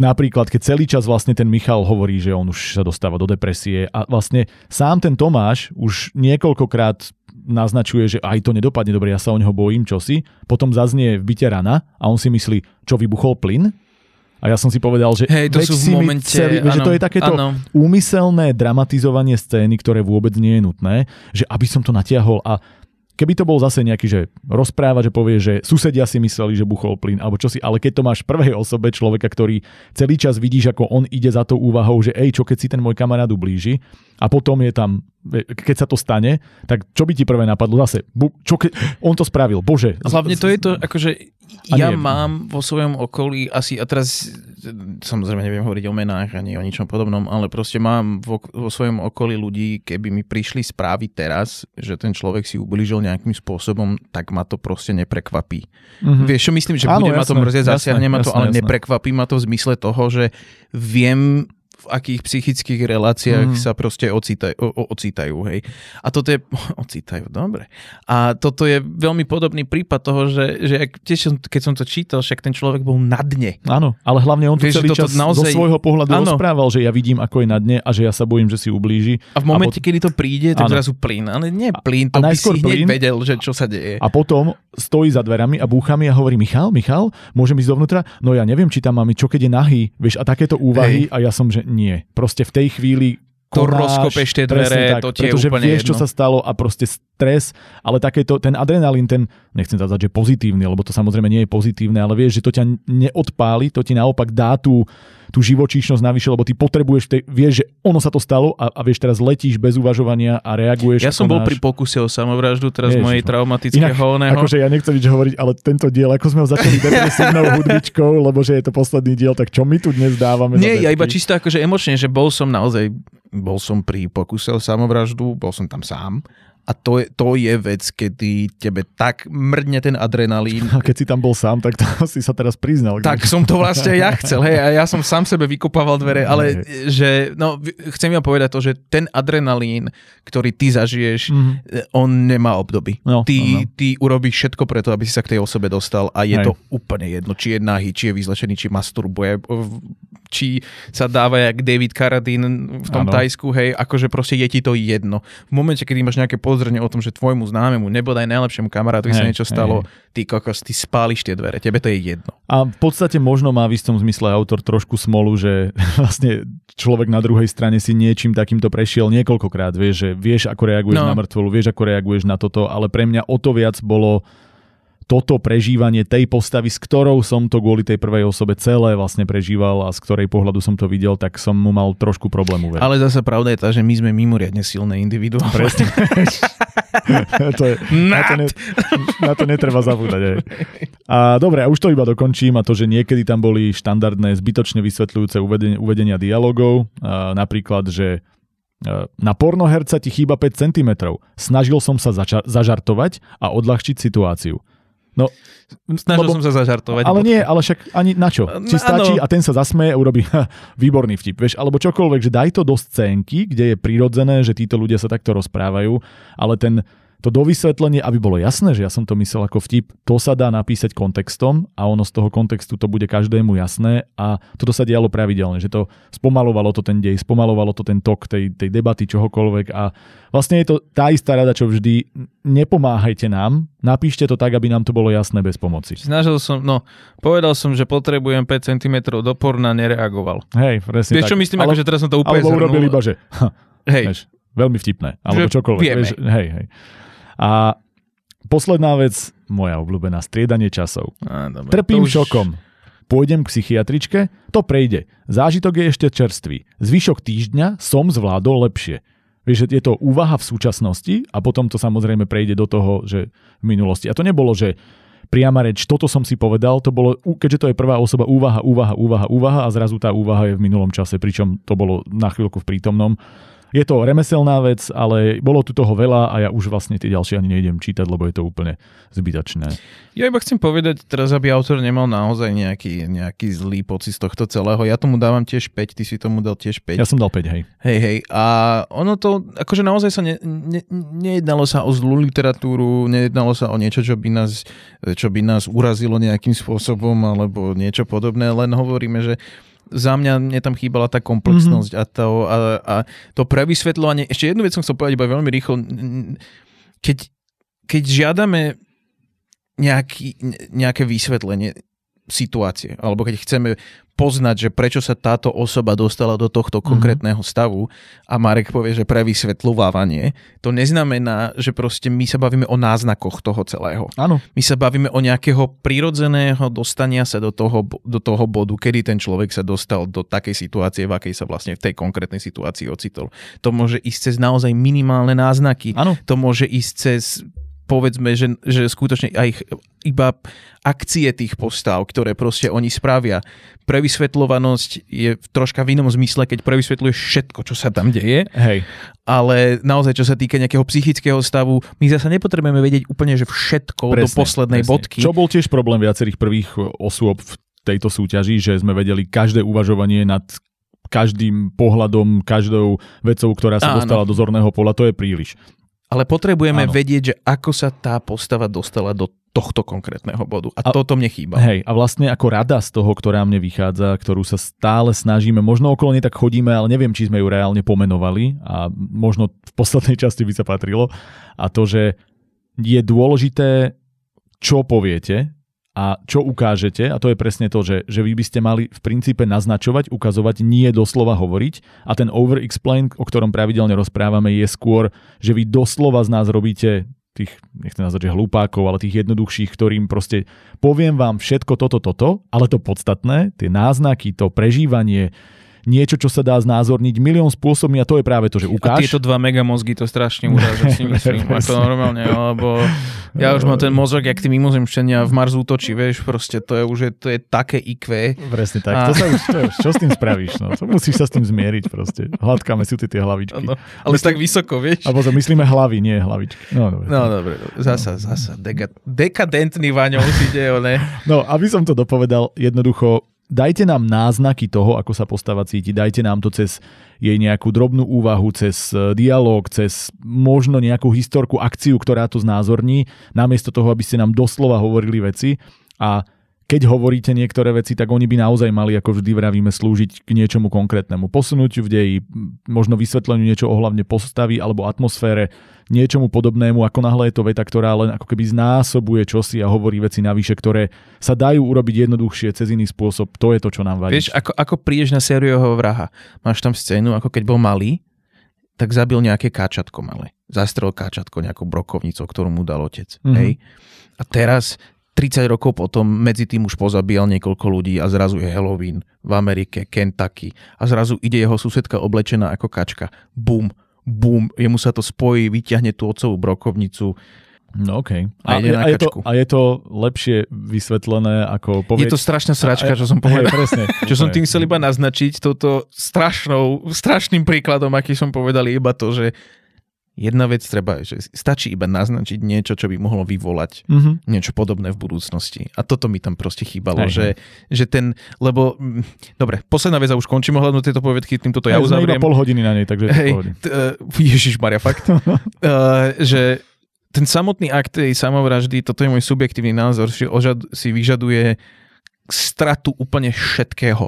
Napríklad, keď celý čas vlastne ten Michal hovorí, že on už sa dostáva do depresie a vlastne sám ten Tomáš už niekoľkokrát naznačuje, že aj to nedopadne dobre, ja sa o neho bojím, čosi. Potom zaznie v byte rana a on si myslí, čo vybuchol plyn? A ja som si povedal, že hej, to, sú v momente, že to je takéto úmyselné dramatizovanie scény, ktoré vôbec nie je nutné, že aby som to natiahol a keby to bol zase nejaký, že rozpráva, že povie, že susedia si mysleli, že buchol plyn, alebo čosi, ale keď to máš v prvej osobe človeka, ktorý celý čas vidíš, ako on ide za tou úvahou, že ej, čo keď si ten môj kamarát ublíži a potom je tam, keď sa to stane, tak čo by ti prvé napadlo zase? Čo keď on to spravil, bože. Hlavne to je to, akože ja mám vo svojom okolí asi, a teraz samozrejme neviem hovoriť o menách ani o ničom podobnom, ale proste mám vo svojom okolí ľudí, keby mi prišli správy teraz, že ten človek si ublížil nejakým spôsobom, tak ma to proste neprekvapí. Vieš, čo myslím, že bude ma to mrzieť, zasiahne ma to, ale neprekvapí ma to v zmysle toho, že viem, v akých psychických reláciách sa proste ocitajú, hej. A toto je... Ocitajú, dobre. A toto je veľmi podobný prípad toho, že keď som to čítal, však ten človek bol na dne. Áno, ale hlavne on tu celý čas naozaj... zo svojho pohľadu rozprával, že ja vidím, ako je na dne a že ja sa bojím, že si ublíži. A v momente, kedy to príde, tak zrazu plyn. Ale nie plyn, to by si hneď vedel, že čo sa deje. A potom stojí za dverami a búcha mi a hovorí, Michal, môžem ísť dovnútra? No ja neviem, či tam máme, čo keď je nahý, vieš, a takéto úvahy a ja som, že nie. Proste v tej chvíli to rozkopeš tie dvere, to ti je úplne jedno. Vieš, čo sa stalo a proste stres, ale takéto, ten adrenalín, ten, nechcem zazať, že pozitívny, lebo to samozrejme nie je pozitívne, ale vieš, že to ťa neodpáli, to ti naopak dá tú živočíšnosť navyše, lebo ty potrebuješ, vieš, že ono sa to stalo a vieš, teraz letíš bez uvažovania a reaguješ. Ja som bol pri pokuse o samovraždu, teraz mojej traumatického oného. Akože ja nechcem nič hovoriť, ale tento diel, ako sme ho začali depresívnou hudbičkou, lebo že je to posledný diel, tak čo my tu dnes dávame? Nie, ja iba čisto akože emočne, že bol som pri pokuse o samovraždu, bol som tam sám a to je vec, kedy tebe tak mrdne ten adrenalín. A keď si tam bol sám, tak to si sa teraz priznal. Tak som to vlastne ja chcel, hej, a ja som sám sebe vykopával dvere, ale že, no, chcem ja povedať to, že ten adrenalín, ktorý ty zažiješ, on nemá obdoby. Ty urobíš všetko preto, aby si sa k tej osobe dostal a je to úplne jedno, či je nahý, či je vyzlečený, či masturbuje, či sa dáva jak David Carradine v tom Tajsku, hej, akože proste je ti to jedno. V momente, kedy máš nejaké zrne o tom, že tvojmu známemu, nebodaj najlepšiemu kamarátovi sa niečo stalo, ty kokos, ty spáliš tie dvere, tebe to je jedno. A v podstate možno má v istom zmysle autor trošku smolu, že vlastne človek na druhej strane si niečím takýmto prešiel niekoľkokrát, vieš, že vieš, ako reaguješ na mŕtvolu, vieš, ako reaguješ na toto, ale pre mňa o to viac bolo toto prežívanie tej postavy, s ktorou som to kvôli tej prvej osobe celé vlastne prežíval a z ktorej pohľadu som to videl, tak som mu mal trošku problém uveriť. Ale zase pravda je tá, že my sme mimoriadne silné individuá. Presne. Na to netreba zabúdať. Aj. A dobre, a už to iba dokončím a to, že niekedy tam boli štandardné, zbytočne vysvetľujúce uvedenia dialogov. Napríklad, že na pornoherca ti chýba 5 cm. Snažil som sa zažartovať a odľahčiť situáciu. No, snažil som sa zažartovať. Ale nie, ale však ani na čo. Či stačí a ten sa zasmeje a urobí výborný vtip. Vieš, alebo čokoľvek, že daj to do scénky, kde je prirodzené, že títo ľudia sa takto rozprávajú, ale to dovysvetlenie, aby bolo jasné, že ja som to myslel ako vtip, to sa dá napísať kontextom a ono z toho kontextu to bude každému jasné a toto sa dialo pravidelne, že to spomalovalo to ten dej, spomalovalo to ten tok tej debaty, čohokoľvek a vlastne je to tá istá rada, čo vždy, nepomáhajte nám, napíšte to tak, aby nám to bolo jasné bez pomoci. Povedal som, že potrebujem 5 cm do porna, nereagoval. Hej, presne tak. Vieš čo myslím, akože teraz som to úplne zhrnul. Alebo urobil iba, že hej. Vieš, veľmi vtipné, alebo čokoľvek. Vieš, hej. A posledná vec, moja obľúbená, striedanie časov. Trpím šokom. Pôjdem k psychiatričke, to prejde. Zážitok je ešte čerstvý. Zvyšok týždňa som zvládol lepšie. Vieš, je to úvaha v súčasnosti a potom to samozrejme prejde do toho, že v minulosti. A to nebolo, že priama reč, toto som si povedal, to bolo, keďže to je prvá osoba, úvaha a zrazu tá úvaha je v minulom čase, pričom to bolo na chvíľku v prítomnom. Je to remeselná vec, ale bolo tu toho veľa a ja už vlastne tie ďalšie ani nejdem čítať, lebo je to úplne zbytočné. Ja iba chcem povedať teraz, aby autor nemal naozaj nejaký zlý pocit z tohto celého. Ja tomu dávam tiež 5, ty si tomu dal tiež 5. Ja som dal 5, hej. Hej. A ono to, akože naozaj sa nejednalo sa o zlú literatúru, nejednalo sa o niečo, čo by nás urazilo nejakým spôsobom alebo niečo podobné, len hovoríme, že za mňa mne tam chýbala tá komplexnosť a to prevysvetľovanie. Ešte jednu vec som chcel povedať iba veľmi rýchlo. Keď žiadame nejaké vysvetlenie situácie, alebo keď chceme poznať, že prečo sa táto osoba dostala do tohto konkrétneho stavu a Marek povie, že prevysvetľovávanie, to neznamená, že proste my sa bavíme o náznakoch toho celého. Áno. My sa bavíme o nejakého prirodzeného dostania sa do toho bodu, kedy ten človek sa dostal do takej situácie, v akej sa vlastne v tej konkrétnej situácii ocitol. To môže ísť cez naozaj minimálne náznaky. Áno. To môže ísť cez povedzme, že skutočne aj iba akcie tých postav, ktoré proste oni spravia. Prevysvetľovanosť je troška v inom zmysle, keď prevysvetľuješ všetko, čo sa tam deje. Hej. Ale naozaj, čo sa týka nejakého psychického stavu, my zasa nepotrebujeme vedieť úplne, že všetko presne, do poslednej bodky. Čo bol tiež problém viacerých prvých osôb v tejto súťaži, že sme vedeli každé uvažovanie nad každým pohľadom, každou vecou, ktorá sa dostala do zorného pola, to je príliš. Ale potrebujeme vedieť, že ako sa tá postava dostala do tohto konkrétneho bodu. A toto mne chýba. Hej, a vlastne ako rada z toho, ktorá mne vychádza, ktorú sa stále snažíme, možno okolo nej tak chodíme, ale neviem, či sme ju reálne pomenovali a možno v poslednej časti by sa patrilo. A to, že je dôležité, čo poviete a čo ukážete, a to je presne to, že vy by ste mali v princípe naznačovať, ukazovať, nie doslova hovoriť a ten over-explain, o ktorom pravidelne rozprávame, je skôr, že vy doslova z nás robíte tých, nechcem nazvať, že hlupákov, ale tých jednoduchších, ktorým proste poviem vám všetko toto, ale to podstatné, tie náznaky, to prežívanie, niečo, čo sa dá znázorniť milión spôsobmi a to je práve to, že ukáž. A tieto dva megamozgy to strašne uráža, si myslím. A to normálne, lebo ja už mám ten mozog, jak tí mimozemšťania v Marsu točí, vieš, proste to je také IQ. Presne tak. A čo s tým spravíš? No? Musíš sa s tým zmieriť proste. Hladkáme si tie hlavičky. No, ale tak vysoko, vieš. Alebo myslíme hlavy, nie hlavičky. No dobre. Zasa. Dekadentný Vaňov si deje, ne? No, aby som to dopovedal, jednoducho dajte nám náznaky toho, ako sa postava cíti, dajte nám to cez jej nejakú drobnú úvahu, cez dialog, cez možno nejakú historku, akciu, ktorá to znázorní, namiesto toho, aby ste nám doslova hovorili veci a keď hovoríte niektoré veci, tak oni by naozaj mali, ako vždy vravíme, slúžiť k niečomu konkrétnemu. Posunutiu v deji, možno vysvetleniu niečo ohľadne postavy alebo atmosfére, niečomu podobnému, ako náhle je to veta, ktorá len ako keby znásobuje čosi a hovorí veci navyše, ktoré sa dajú urobiť jednoduchšie cez iný spôsob. To je to, čo nám vadí. Vieš, ako prídeš na sériového vraha. Máš tam scénu, ako keď bol malý, tak zabil nejaké káčatko malé. Zastrel káčatko nejakou brokovnicou, ktorú mu dal otec. Mm-hmm. Hej? A teraz 30 rokov potom medzi tým už pozabíjal niekoľko ľudí a zrazu je Halloween v Amerike, Kentucky a zrazu ide jeho susedka oblečená ako kačka. Bum, bum, jemu sa to spojí, vyťahne tú otcovú brokovnicu. No okej. Okay. A je to lepšie vysvetlené ako povieť. Je to strašná sračka, čo som povedal. Presne. Čo som tým chcel iba naznačiť touto strašným príkladom, aký som povedal, iba to, že jedna vec treba, že stačí iba naznačiť niečo, čo by mohlo vyvolať niečo podobné v budúcnosti. A toto mi tam proste chýbalo, že ten, lebo, dobre, posledná vec a už končím ohľadnú tieto povedky, tým toto ja uzavriem. Sme iba pol hodiny na nej, takže to pohodím. Ježišmaria, fakt. Že ten samotný akt tej samovraždy, toto je môj subjektívny názor, že si vyžaduje stratu úplne všetkého.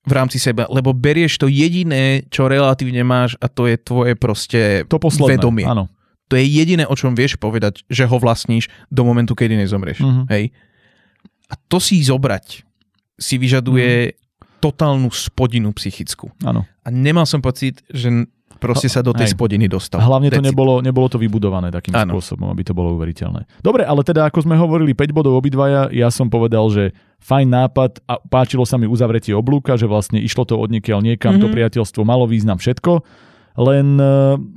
V rámci seba, lebo berieš to jediné, čo relatívne máš a to je tvoje proste to posledné, vedomie. Áno. To je jediné, o čom vieš povedať, že ho vlastníš do momentu, kedy nezomrieš. Hej? A to si zobrať si vyžaduje totálnu spodinu psychickú. Áno. A nemal som pocit, že proste sa do tej spodiny dostal. Hlavne to nebolo to vybudované takým spôsobom, aby to bolo uveriteľné. Dobre, ale teda ako sme hovorili 5 bodov obidvaja, ja som povedal, že fajn nápad a páčilo sa mi uzavretie oblúka, že vlastne išlo to odniekiaľ niekam, to priateľstvo malo význam všetko, len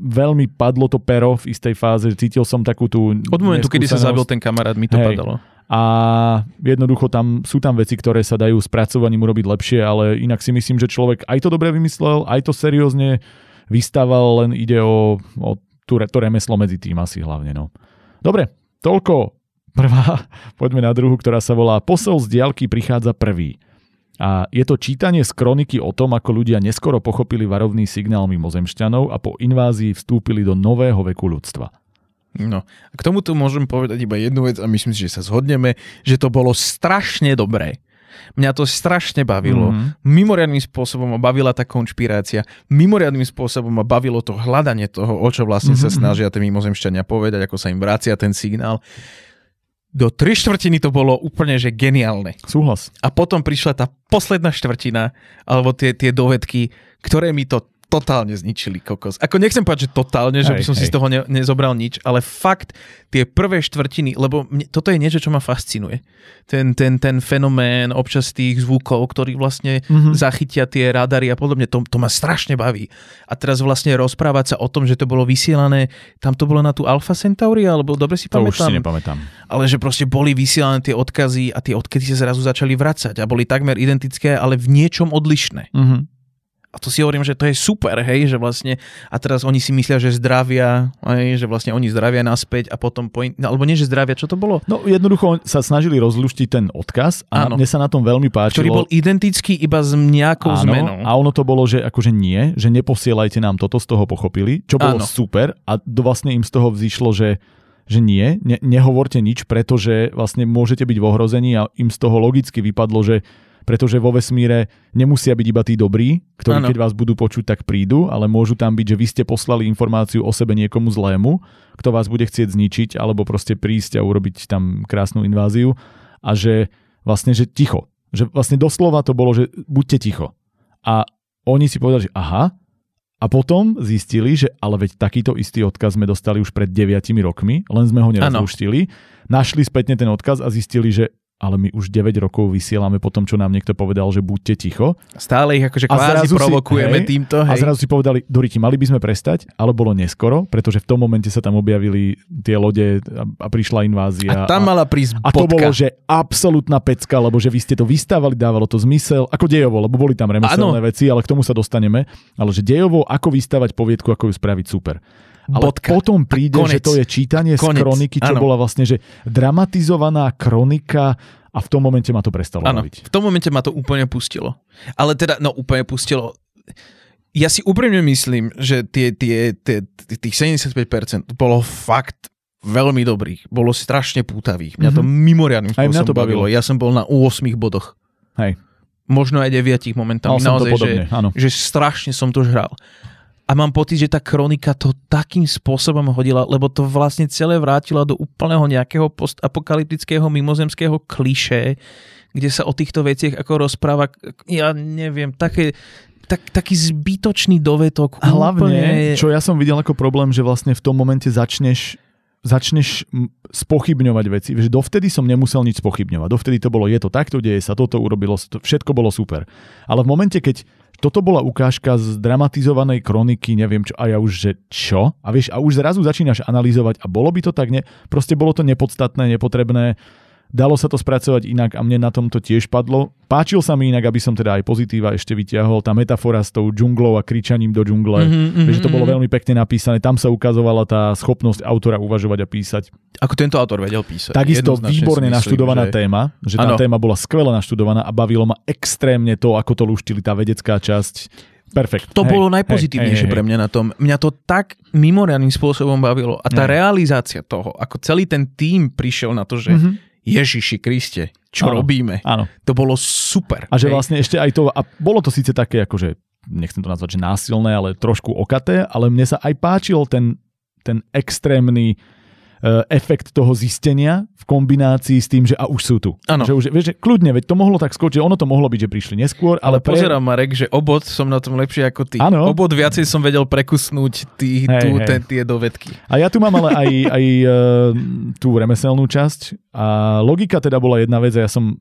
veľmi padlo to pero v istej fáze, cítil som takú tú od momentu, kedy sa zabil ten kamarát, mi to padalo. A jednoducho sú tam veci, ktoré sa dajú spracovaním urobiť lepšie, ale inak si myslím, že človek aj to dobre vymyslel, aj to seriózne vystával, len ide o to remeslo medzi tým asi hlavne. No. Dobre, toľko prvá, poďme na druhú, ktorá sa volá Posol z diaľky prichádza prvý. A je to čítanie z kroniky o tom, ako ľudia neskoro pochopili varovný signál mimozemšťanov a po invázii vstúpili do nového veku ľudstva. No, a k tomuto môžem povedať iba jednu vec a myslím si, že sa zhodneme, že to bolo strašne dobré. Mňa to strašne bavilo. Mimoriadnym spôsobom ma bavila tá konšpirácia. Mimoriadnym spôsobom ma bavilo to hľadanie toho, o čo vlastne sa snažia tie mimozemšťania povedať, ako sa im vracia ten signál. Do 3/4 to bolo úplne, že geniálne. Súhlas. A potom prišla tá posledná štvrtina, alebo tie dovedky, ktoré mi to totálne zničili, kokos. Ako nechcem povedať, že totálne, že by som si z toho nezobral nič, ale fakt tie prvé štvrtiny, lebo toto je niečo, čo ma fascinuje. Ten fenomén občas tých zvukov, ktorý vlastne zachytia tie radary a podobne, to ma strašne baví. A teraz vlastne rozprávať sa o tom, že to bolo vysielané, tam to bolo na tú Alfa Centauri, alebo dobre si pamätám. To už si nepamätám. Ale že proste boli vysielané tie odkazy a tie odkazy sa zrazu začali vracať a boli takmer identické, ale v niečom odlišné. A to si hovorím, že to je super, hej, že vlastne a teraz oni si myslia, že zdravia, hej, že vlastne oni zdravia naspäť a potom alebo nie, že zdravia, čo to bolo? No jednoducho sa snažili rozluštiť ten odkaz a mne sa na tom veľmi páčilo. Ktorý bol identický iba s nejakou zmenou. A ono to bolo, že akože nie, že neposielajte nám toto, z toho pochopili, čo bolo super a vlastne im z toho vzýšlo, že nie, nehovorte nič, pretože vlastne môžete byť v ohrození a im z toho logicky vypadlo, že pretože vo vesmíre nemusia byť iba tí dobrí, ktorí keď vás budú počuť, tak prídu, ale môžu tam byť, že vy ste poslali informáciu o sebe niekomu zlému, kto vás bude chcieť zničiť, alebo proste prísť a urobiť tam krásnu inváziu a že vlastne, že ticho. Že vlastne doslova to bolo, že buďte ticho. A oni si povedali, že aha, a potom zistili, že ale veď takýto istý odkaz sme dostali už pred 9 rokmi, len sme ho nerozluštili, našli spätne ten odkaz a zistili, že ale my už 9 rokov vysielame po tom, čo nám niekto povedal, že buďte ticho. Stále ich akože kvázi provokujeme týmto. A zrazu si povedali, Doriti, mali by sme prestať, ale bolo neskoro, pretože v tom momente sa tam objavili tie lode a prišla invázia. A tam mala prísť bodka. A to bolo, že absolútna pecka, lebo že vy ste to vystávali, dávalo to zmysel, ako dejovo, lebo boli tam remeselné veci, ale k tomu sa dostaneme. Ale že dejovo, ako vystavať poviedku, ako ju spraviť, super. Ale bodka. Potom príde, že to je čítanie z kroniky, čo bola vlastne, že dramatizovaná kronika a v tom momente ma to prestalo baviť. V tom momente ma to úplne pustilo. Ale teda, úplne pustilo. Ja si úprimne myslím, že tých 75% bolo fakt veľmi dobrých. Bolo strašne pútavých. Mňa to mimoriadnym spôsobom to bavilo. Ja som bol na 8 bodoch. Hej. Možno aj 9 momentami. Naozaj, že strašne som to žral. A mám pocit, že tá kronika to takým spôsobom hodila, lebo to vlastne celé vrátila do úplného nejakého postapokalyptického mimozemského klišé, kde sa o týchto veciach ako rozpráva, ja neviem, taký zbytočný dovetok. Hlavne, čo ja som videl ako problém, že vlastne v tom momente začneš začneš spochybňovať veci. Vieš, dovtedy som nemusel nič spochybňovať. Dovtedy to bolo, je to takto, deje sa toto, urobilo, všetko bolo super. Ale v momente, keď toto bola ukážka z dramatizovanej kroniky, neviem čo, a ja už, že čo? A vieš, a už zrazu začínaš analyzovať a bolo by to tak, ne? Proste bolo to nepodstatné, nepotrebné, dalo sa to spracovať inak a mne na tom to tiež padlo. Páčil sa mi inak, aby som teda aj pozitíva ešte vyťahol, tá metafora s tou džunglou a kričaním do džungle, že to bolo veľmi pekne napísané, tam sa ukazovala tá schopnosť autora uvažovať a písať. Ako tento autor vedel písať. Takisto výborne naštudovaná téma, že tá téma bola skvelo naštudovaná a bavilo ma extrémne to, ako to luštili tá vedecká časť. Perfekt. To bolo najpozitívnejšie pre mňa na tom. Mňa to tak mimoriadnym spôsobom bavilo a tá realizácia toho, ako celý ten tím prišiel na to, že Ježiši Kriste, čo robíme? Áno. To bolo super. A že vlastne ešte aj to, a bolo to síce také, akože, nechcem to nazvať, že násilné, ale trošku okaté, ale mne sa aj páčil ten extrémny efekt toho zistenia v kombinácii s tým, že a už sú tu. Áno. Že už, vieš, že kľudne, veď to mohlo tak skočiť, ono to mohlo byť, že prišli neskôr, ale pozerám, Marek, že obod som na tom lepšie ako ty. Áno. Obod viacej som vedel prekusnúť tie dovedky. A ja tu mám ale aj tú remeselnú časť a logika teda bola jedna vec a ja som,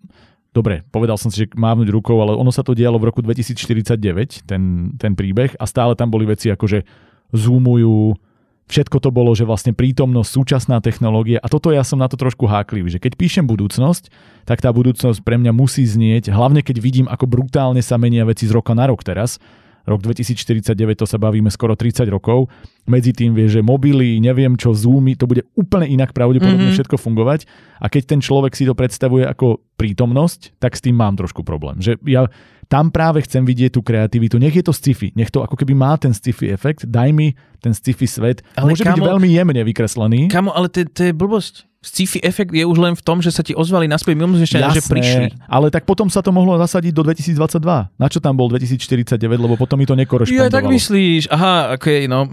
dobre, povedal som si, že mávnuť rukou, ale ono sa to dialo v roku 2049, ten príbeh a stále tam boli veci ako, že zoomujú. Všetko to bolo, že vlastne prítomnosť, súčasná technológia a toto ja som na to trošku háklivý, že keď píšem budúcnosť, tak tá budúcnosť pre mňa musí znieť, hlavne keď vidím, ako brutálne sa menia veci z roka na rok teraz. Rok 2049, to sa bavíme skoro 30 rokov. Medzi tým vie, že mobily, neviem čo, zoomy, to bude úplne inak pravdepodobne všetko fungovať a keď ten človek si to predstavuje ako prítomnosť, tak s tým mám trošku problém. Že ja tam práve chcem vidieť tú kreativitu. Nech je to sci-fi. Nech to ako keby má ten sci-fi efekt. Daj mi ten sci-fi svet. Ale môže byť veľmi jemne vykreslený. Kamo, ale to je blbosť. Sci-fi efekt je už len v tom, že sa ti ozvali naspäť, že prišli. Ale tak potom sa to mohlo zasadiť do 2022. Na čo tam bol 2049, lebo potom mi to nekorešpondovalo. Ja tak myslíš. Aha, okej, no.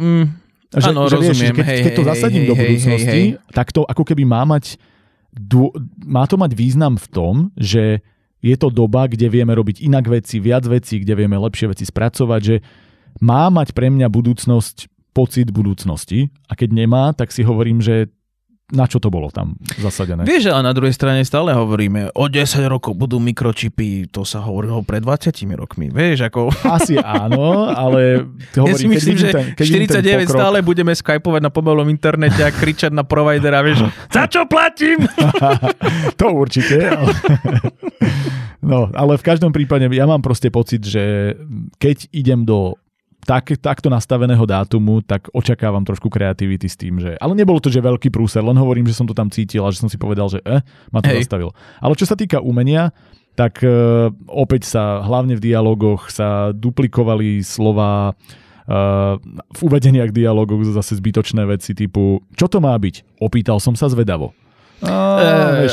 Áno, rozumiem. Keď to zasadím do budúcnosti, tak to ako keby má to mať význam v tom, že je to doba, kde vieme robiť inak veci, viac vecí, kde vieme lepšie veci spracovať, že má mať pre mňa budúcnosť pocit budúcnosti a keď nemá, tak si hovorím, že na čo to bolo tam zasadené. Vieš, ale na druhej strane stále hovoríme, o 10 rokov budú mikročipy, to sa hovorilo pred 20 rokmi, vieš, ako... Asi áno, ale hovorím... Ja si myslím, že 49 stále budeme skypovať na pomalom internete a kričať na providera, vieš, za čo platím? To určite, ale... No, ale v každom prípade ja mám proste pocit, že keď idem do takto nastaveného dátumu, tak očakávam trošku kreativity s tým, že... Ale nebolo to, že veľký prúser, len hovorím, že som to tam cítil a že som si povedal, že ma to zastavilo. Ale čo sa týka umenia, tak opäť sa hlavne v dialogoch sa duplikovali slova, v uvedeniach dialogov zase zbytočné veci typu, čo to má byť? Opýtal som sa zvedavo.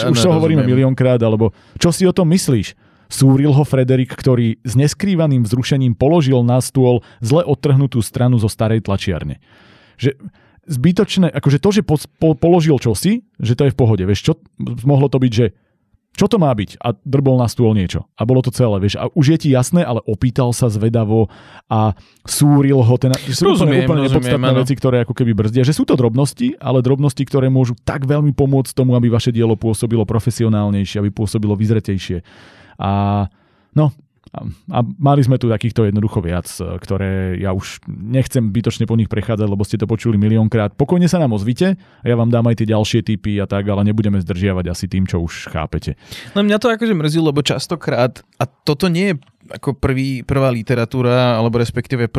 Už to hovoríme miliónkrát, alebo čo si o tom myslíš? Súril ho Frederik, ktorý s neskrývaným vzrušením položil na stôl zle odtrhnutú stranu zo starej tlačiarne. Že zbytočné, akože to, že položil čosi, že to je v pohode, vieš, čo mohlo to byť, že čo to má byť? A drbol na stôl niečo. A bolo to celé, vieš. A už je ti jasné, ale opýtal sa zvedavo a súril ho ten... Rozumiem, nepodstatné veci, ktoré ako keby brzdia. Že sú to drobnosti, ale drobnosti, ktoré môžu tak veľmi pomôcť tomu, aby vaše dielo pôsobilo profesionálnejšie, aby pôsobilo vyzretejšie. A mali sme tu takýchto jednoducho viac, ktoré ja už nechcem bytočne po nich prechádzať, lebo ste to počuli miliónkrát. Pokojne sa nám ozvite a ja vám dám aj tie ďalšie tipy a tak, ale nebudeme zdržiavať asi tým, čo už chápete. No mňa to akože mrzilo, lebo častokrát, a toto nie je ako prvá literatúra, alebo respektíve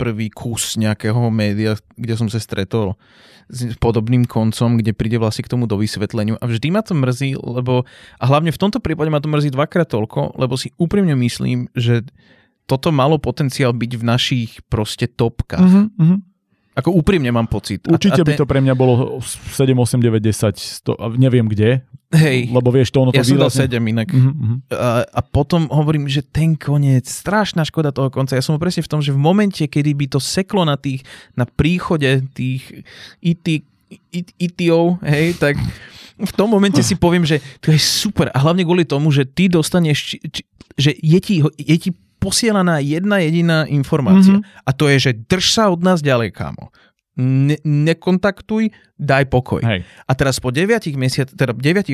prvý kus nejakého média, kde som sa stretol s podobným koncom, kde príde vlastne k tomu do vysvetleniu. A vždy ma to mrzí, lebo a hlavne v tomto prípade ma to mrzí dvakrát toľko, lebo si úprimne myslím, že toto malo potenciál byť v našich proste topkách. Ako úprimne mám pocit. Určite by to pre mňa bolo 7, 8, 9, 10, 100, neviem kde. Hej, lebo vieš, to ono ja to som výrazne... dal 7 inak. A potom hovorím, že ten koniec, strašná škoda toho konca. Ja som presne v tom, že v momente, kedy by to seklo na príchode tých IT-ov, hej, tak v tom momente si poviem, že to je super. A hlavne kvôli tomu, že ty dostaneš, že je ti posielaná jedna jediná informácia. A to je, že drž sa od nás ďalej, kámo. nekontaktuj, daj pokoj. Hej. A teraz po 9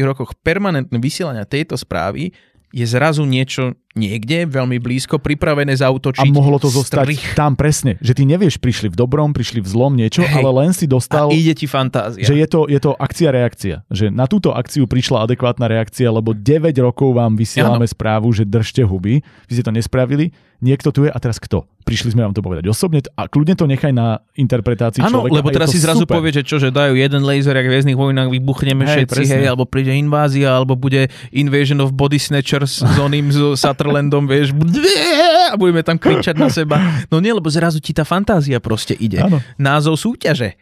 rokoch permanentné vysielania tejto správy je zrazu niečo niekde veľmi blízko pripravené zautočiť. A mohlo to zostať tam presne. Že ty nevieš, prišli v dobrom, prišli v zlom niečo, hej, ale len si dostal... A ide ti fantázia. Že je to akcia-reakcia. Že na túto akciu prišla adekvátna reakcia, lebo 9 rokov vám vysielame správu, že držte huby. Vy ste to nespravili. Niekto tu je a teraz kto? Prišli sme vám to povedať osobne a kľudne to nechaj na interpretácii človeka. Áno, lebo teraz si zrazu povie, že čo, že dajú jeden laser, jak v Hviezdnych vojnách vybuchneme všetci, hej, alebo príde invázia, alebo bude Invasion of Body Snatchers s oným zo Sutherlandom, vieš, a budeme tam kričať na seba. No nie, lebo zrazu ti tá fantázia proste ide. Áno. Názov súťaže.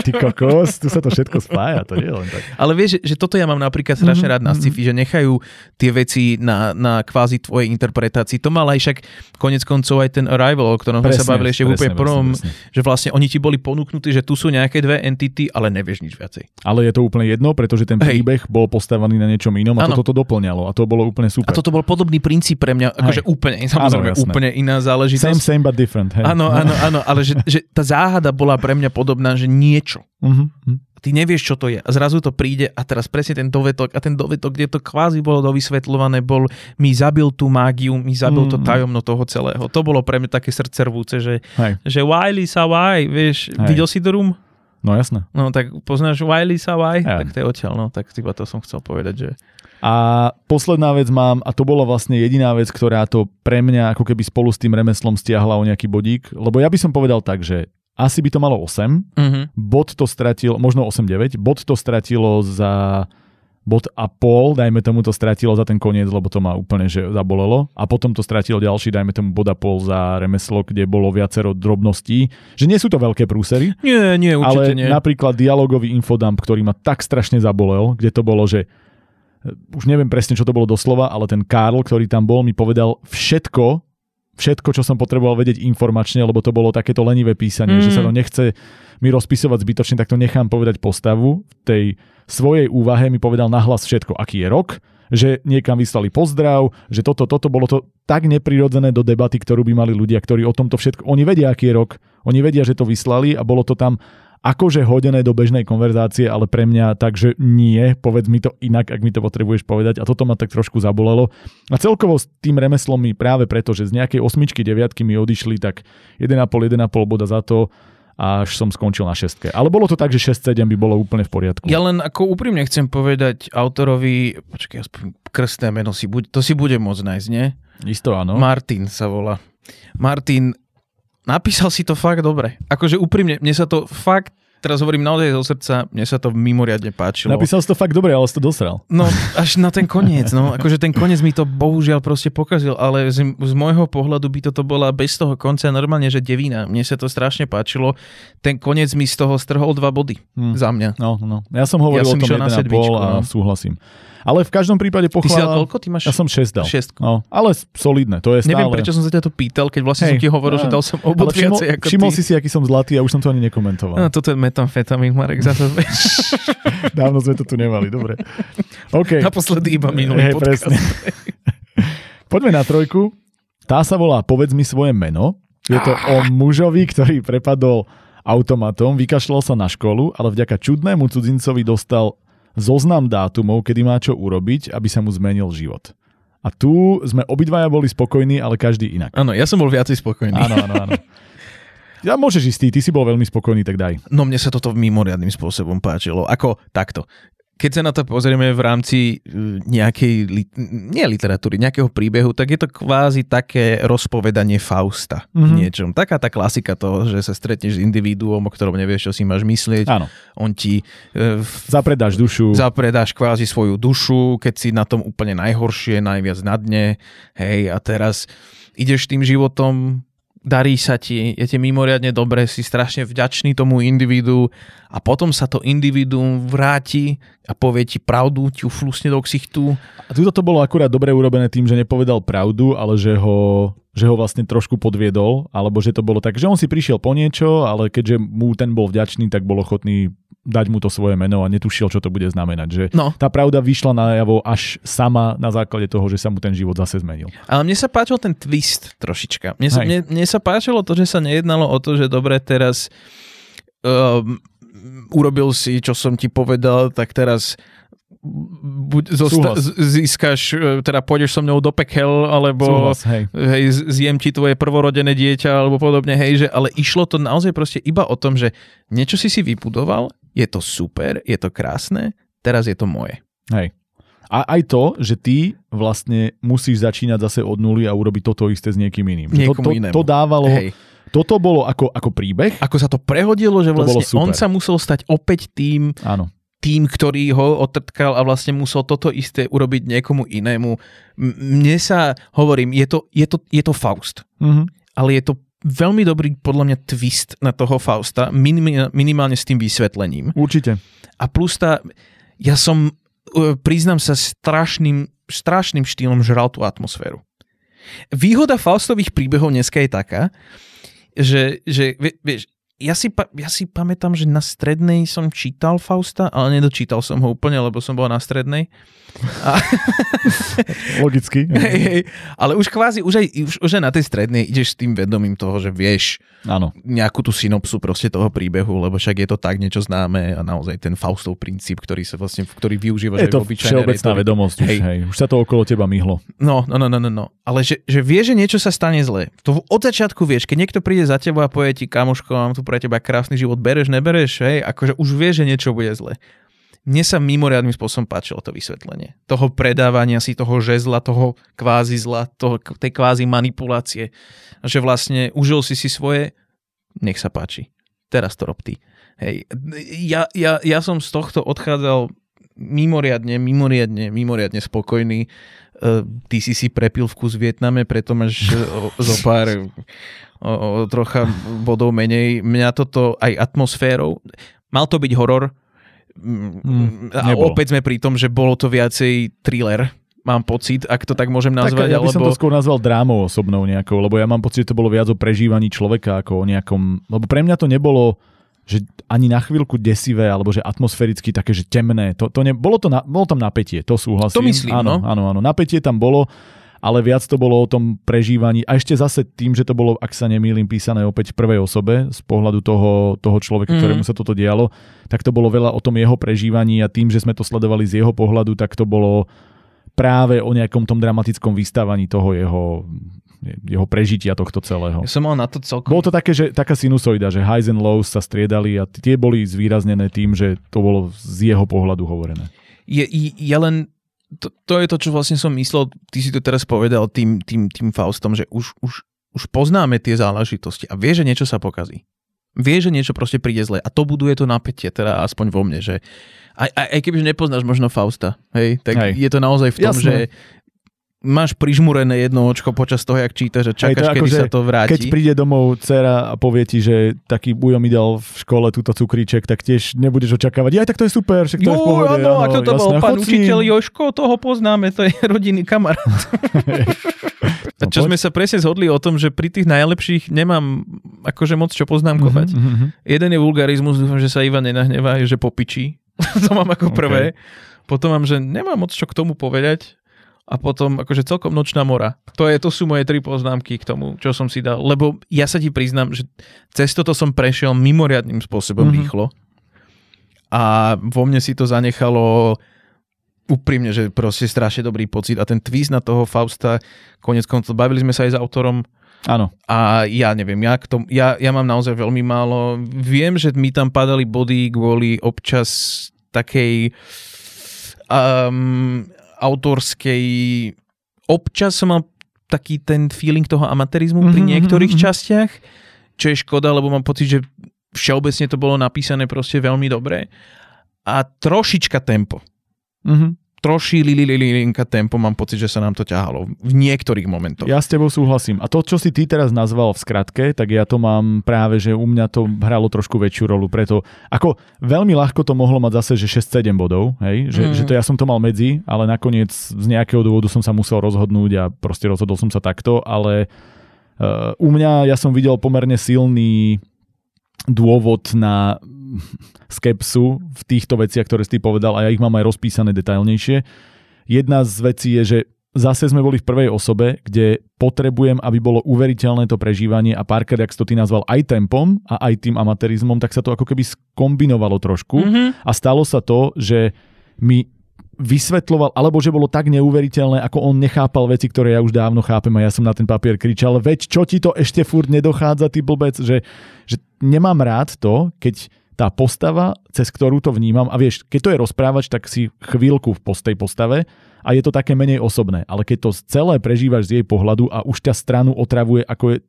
Ty kokos, tu sa to všetko spája, to nie je len tak. Ale vieš, že toto ja mám napríklad strašne rád na sci-fi, že nechajú tie veci na kvázi tvojej interpretácii. To mal aj však konec koncov aj ten Arrival, o ktorom sme sa bavili ešte v úplne prvom, že vlastne oni ti boli ponúknutí, že tu sú nejaké dve entity, ale nevieš nič viacej. Ale je to úplne jedno, pretože ten príbeh bol postavený na niečom inom a toto to doplňalo a to bolo úplne super. A toto bol podobný princíp pre mňa, akože úplne, samozrejme, úplne iná záležitosť. Same but different. Áno, ale že tá záhada bola pre mňa podobná, že niečo. Ty nevieš, čo to je. A zrazu to príde a teraz presne ten dovetok a ten dovetok, kde to kvázi bolo dovysvetľované, bol mi zabil tú mágiu, mi zabil to tajomno toho celého. To bolo pre mňa také srdcervúce, že Wiley sa why, vieš, videl si The Room? No jasné. No tak poznáš Wiley sa why? Yeah. Tak to je odtiaľ, no tak iba to som chcel povedať, že... A posledná vec mám, a to bola vlastne jediná vec, ktorá to pre mňa ako keby spolu s tým remeslom stiahla o nejaký bodík, lebo ja by som povedal tak, že asi by to malo 8, bod to stratil, možno 8-9, bod to stratilo za bod a pol, dajme tomu to stratilo za ten koniec, lebo to ma úplne že zabolelo. A potom to stratilo ďalší, dajme tomu bod a pol za remeslo, kde bolo viacero drobností. Že nie sú to veľké prúsery. Nie, určite ale nie. Ale napríklad dialogový infodump, ktorý ma tak strašne zabolel, kde to bolo, že už neviem presne, čo to bolo doslova, ale ten Karl, ktorý tam bol, mi povedal všetko, čo som potreboval vedieť informačne, lebo to bolo takéto lenivé písanie, že sa to nechce mi rozpisovať zbytočne, tak to nechám povedať postavu. V tej svojej úvahe mi povedal nahlas všetko, aký je rok, že niekam vyslali pozdrav, že toto, bolo to tak neprirodzené do debaty, ktorú by mali ľudia, ktorí o tomto všetko, oni vedia, aký je rok, oni vedia, že to vyslali a bolo to tam akože hodené do bežnej konverzácie, ale pre mňa takže nie, povedz mi to inak, ak mi to potrebuješ povedať. A toto ma tak trošku zabolelo. A celkovo s tým remeslom mi práve preto, že z nejakej 8-9 mi odišli, tak 1,5 boda za to, až som skončil na 6. Ale bolo to tak, že 6-7 by bolo úplne v poriadku. Ja len ako úprimne chcem povedať autorovi, počkaj, aspoň krstné meno, to si bude môcť nájsť, nie? Isto áno. Martin sa volá. Martin napísal si to fakt dobre. Akože úprimne, mne sa to fakt, teraz hovorím naozaj zo srdca, mne sa to mimoriadne páčilo. Napísal si to fakt dobre, ale si to dosral. No, až na ten koniec. No. Akože ten koniec mi to bohužiaľ proste pokazil, ale z môjho pohľadu by toto bola bez toho konca normálne, že devina. Mne sa to strašne páčilo. Ten koniec mi z toho strhol 2 body za mňa. No. Ja som hovoril o tom 1,5 a súhlasím. Ale v každom prípade pochvála... Ty si dal koľko? Ty máš... Ja som 6 dal. 6. No, ale solidné, to je stále. Neviem, prečo som sa ťa to pýtal, keď vlastne som ti hovoril, že dal som obod viacej ako ty. Všimol si si, aký som zlatý a už som to ani nekomentoval. No, toto je metamfetamín, Marek, zase. Dávno sme to tu nemali, dobre. Okay. Naposledy iba minulý podcast. Poďme na 3. Tá sa volá Povedz mi svoje meno. Je to o mužovi, ktorý prepadol automatom, vykašľal sa na školu, ale vďaka čudnému cudzincovi dostal zoznam dátumov, kedy má čo urobiť, aby sa mu zmenil život. A tu sme obidvaja boli spokojní, ale každý inak. Áno, ja som bol viacej spokojný. Áno. Ja môžeš ísť, ty si bol veľmi spokojný, tak daj. No mne sa toto mimoriadnym spôsobom páčilo. Ako takto. Keď sa na to pozrieme v rámci nejakej, nie literatúry, nejakého príbehu, tak je to kvázi také rozpovedanie Fausta v niečom. Taká tá klasika toho, že sa stretneš s individuom, o ktorom nevieš, čo si máš myslieť. Áno. On ti... zapredáš dušu. Zapredáš kvázi svoju dušu, keď si na tom úplne najhoršie, najviac na dne. Hej, a teraz ideš tým životom, darí sa ti, je ti mimoriadne dobre, si strašne vďačný tomu individu a potom sa to individuum vráti a povie ti pravdu, ti uflusne do ksichtu. A tuto to bolo akurát dobre urobené tým, že nepovedal pravdu, ale že ho vlastne trošku podviedol, alebo že to bolo tak, že on si prišiel po niečo, ale keďže mu ten bol vďačný, tak bol ochotný dať mu to svoje meno a netušil, čo to bude znamenať. Že tá pravda vyšla najavo až sama na základe toho, že sa mu ten život zase zmenil. Ale mne sa páčil ten twist trošička. Mne sa páčilo to, že sa nejednalo o to, že dobre teraz urobil si, čo som ti povedal, tak teraz získaš, teda pôjdeš so mnou do pekel, alebo súhlas, hej, zjem ti tvoje prvorodené dieťa, alebo podobne, hej, že, ale išlo to naozaj proste iba o tom, že niečo si si vybudoval, je to super, je to krásne, teraz je to moje. Hej. A aj to, že ty vlastne musíš začínať zase od nuly a urobiť toto isté s niekým iným. To dávalo... Hej. Toto bolo ako príbeh. Ako sa to prehodilo, že vlastne on sa musel stať opäť tým, áno, tým, ktorý ho otrtkal a vlastne musel toto isté urobiť niekomu inému. Mne sa, hovorím, je to Faust. Mm-hmm. Ale je to veľmi dobrý, podľa mňa, twist na toho Fausta, minimálne s tým vysvetlením. Určite. A plus ja som, priznám sa, strašným štýlom žral tú atmosféru. Výhoda Faustových príbehov dneska je taká, že vieš, ja si pamätám, že na strednej som čítal Fausta, ale nedočítal som ho úplne, lebo som bol na strednej. A... Logicky. Hej, ale už kvázi, už aj na tej strednej ideš s tým vedomím toho, že vieš, áno, nejakú tú synopsu proste toho príbehu, lebo však je to tak niečo známe a naozaj ten Faustov princíp, ktorý sa vlastne, ktorý využíva. Je to všeobecná vedomosť. Hej. Už sa to okolo teba myhlo. No. Ale že vieš, že niečo sa stane zle. To od začiatku vieš, keď niekto príde za teba a povie ti, kamoško, mám tu pre teba krásny život, bereš, nebereš, hej, akože už vieš, že niečo bude zle. Mne sa mimoriadnym spôsobom páčilo to vysvetlenie. Toho predávania si, toho žezla, toho kvázi zla, tej kvázi manipulácie. Že vlastne užil si svoje, nech sa páči. Teraz to rob ty. Hej. Ja som z tohto odchádzal mimoriadne spokojný. Ty si prepil vkus v Vietname, preto máš zo pár trocha bodov menej. Mňa toto aj atmosférou. Mal to byť horor. A opäť sme pri tom, že bolo to viacej thriller. Mám pocit, ak to tak môžem nazvať. Tak ja by som to skôr nazval drámou osobnou nejakou, lebo ja mám pocit, že to bolo viac o prežívaní človeka ako o nejakom... Lebo pre mňa to nebolo... že ani na chvíľku desivé, alebo že atmosféricky také, že temné. Bolo tam napätie, to súhlasím. To myslím, áno. Napätie tam bolo, ale viac to bolo o tom prežívaní. A ešte zase tým, že to bolo, ak sa nemýlim, písané opäť v prvej osobe, z pohľadu toho človeka, ktorému sa toto dialo, tak to bolo veľa o tom jeho prežívaní a tým, že sme to sledovali z jeho pohľadu, tak to bolo práve o nejakom tom dramatickom vystávaní toho jeho prežitia tohto celého. Ja som mal na to celkom... Bolo to také, taká sinusoida, že highs and lows sa striedali a tie boli zvýraznené tým, že to bolo z jeho pohľadu hovorené. To je to, čo vlastne som myslel, ty si to teraz povedal tým Faustom, že už poznáme tie záležitosti a vie, že niečo sa pokazí. Vie, že niečo proste príde zle a to buduje to napätie, teda aspoň vo mne, že aj kebyže nepoznáš možno Fausta, hej, tak hej, je to naozaj v tom, jasne, že máš prižmurené jedno očko počas toho, jak čítaš a čakáš, kedy sa to vráti. Keď príde domov dcera a povie ti, že taký ujo mi dal v škole túto cukríček, tak tiež nebudeš očakávať. Aj tak to je super, však to je v pohode. Áno, a kto to bol? Pán učiteľ Joško, toho poznáme, to je rodinný kamarát. No, čo sme sa presne zhodli o tom, že pri tých najlepších nemám akože moc čo poznámkovať. Jeden je vulgarizmus, dúfam, že sa Ivan nenahnevá, že popičí. To mám ako prvé. Potom mám, že nemám moc čo k tomu povedať. A potom akože celkom nočná mora. To sú moje tri poznámky k tomu, čo som si dal. Lebo ja sa ti priznám, že cez toto som prešiel mimoriadnym spôsobom rýchlo. A vo mne si to zanechalo úprimne, že proste strašne dobrý pocit. A ten twist na toho Fausta, koniec koncov, bavili sme sa aj s autorom. Áno. A ja neviem, ja mám naozaj veľmi málo. Viem, že mi tam padali body kvôli občas takej... autorskej, občas som mal taký ten feeling toho amatérizmu pri niektorých častiach, čo je škoda, lebo mám pocit, že všeobecne to bolo napísané proste veľmi dobre. A trošička tempo. Troši tempo, mám pocit, že sa nám to ťahalo v niektorých momentoch. Ja s tebou súhlasím. A to, čo si ty teraz nazval v skratke, tak ja to mám práve, že u mňa to hralo trošku väčšiu rolu, preto ako veľmi ľahko to mohlo mať zase, že 6-7 bodov, hej? Že to ja som to mal medzi, ale nakoniec z nejakého dôvodu som sa musel rozhodnúť a proste rozhodol som sa takto, ale u mňa ja som videl pomerne silný dôvod na skepsu v týchto veciach, ktoré si povedal, a ja ich mám aj rozpísané detailnejšie. Jedna z vecí je, že Zase sme boli v prvej osobe, kde potrebujem, aby bolo uveriteľné to prežívanie a Parker, jak si to ty nazval, aj tempom a aj tým amatérizmom, tak sa to ako keby skombinovalo trošku a stalo sa to, že mi vysvetloval, alebo že bolo tak neuveriteľné, ako on nechápal veci, ktoré ja už dávno chápem a ja som na ten papier kričal, veď čo ti to ešte furt nedochádza, ty blbec, že nemám rád to, keď tá postava, cez ktorú to vnímam, a vieš, keď to je rozprávač, tak si chvíľku v tej postave a je to také menej osobné, ale keď to celé prežívaš z jej pohľadu a už ťa stranu otravuje,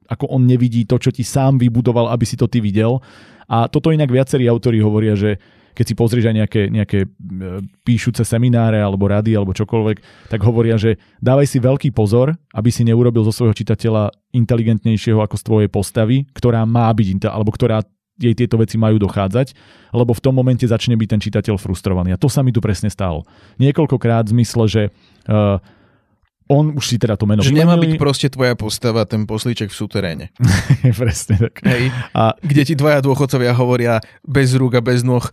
ako on nevidí to, čo ti sám vybudoval, aby si to ty videl. A toto inak viacerí autori hovoria, že keď si pozrieš aj nejaké píšuce semináre alebo rady alebo čokoľvek, tak hovoria, že dávaj si veľký pozor, aby si neurobil zo svojho čitateľa inteligentnejšieho ako z tvojej postavy, ktorá má byť, alebo ktorá jej tieto veci majú dochádzať, lebo v tom momente začne byť ten čitateľ frustrovaný. A to sa mi tu presne stalo. Niekoľkokrát v zmysle, že on už si teda to meno vymenili. Že nemá byť proste tvoja postava, ten poslíček v súteréne. Presne tak. Hej. A kde ti dvaja dôchodcovia hovoria bez rúk a bez noh,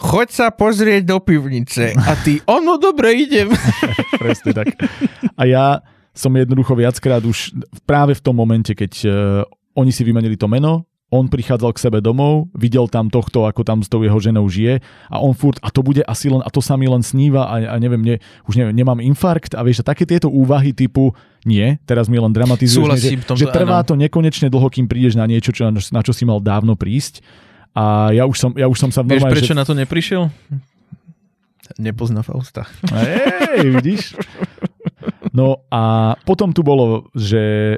choď sa pozrieť do pivnice a ty, ono, dobre, idem. Presne tak. A ja som jednoducho viackrát už práve v tom momente, keď oni si vymenili to meno, on prichádzal k sebe domov, videl tam tohto, ako tam s tou jeho ženou žije a on furt, a to bude asi len, a to sa mi len sníva a neviem, už neviem, nemám infarkt a vieš, a také tieto úvahy typu nie, teraz mi len dramatizuješ, že trvá to nekonečne dlho, kým prídeš na niečo, na čo si mal dávno prísť a ja už som sa v normálne... Vieš, prečo na to neprišiel? Nepozná Fausta. Hej, vidíš? No a potom tu bolo, že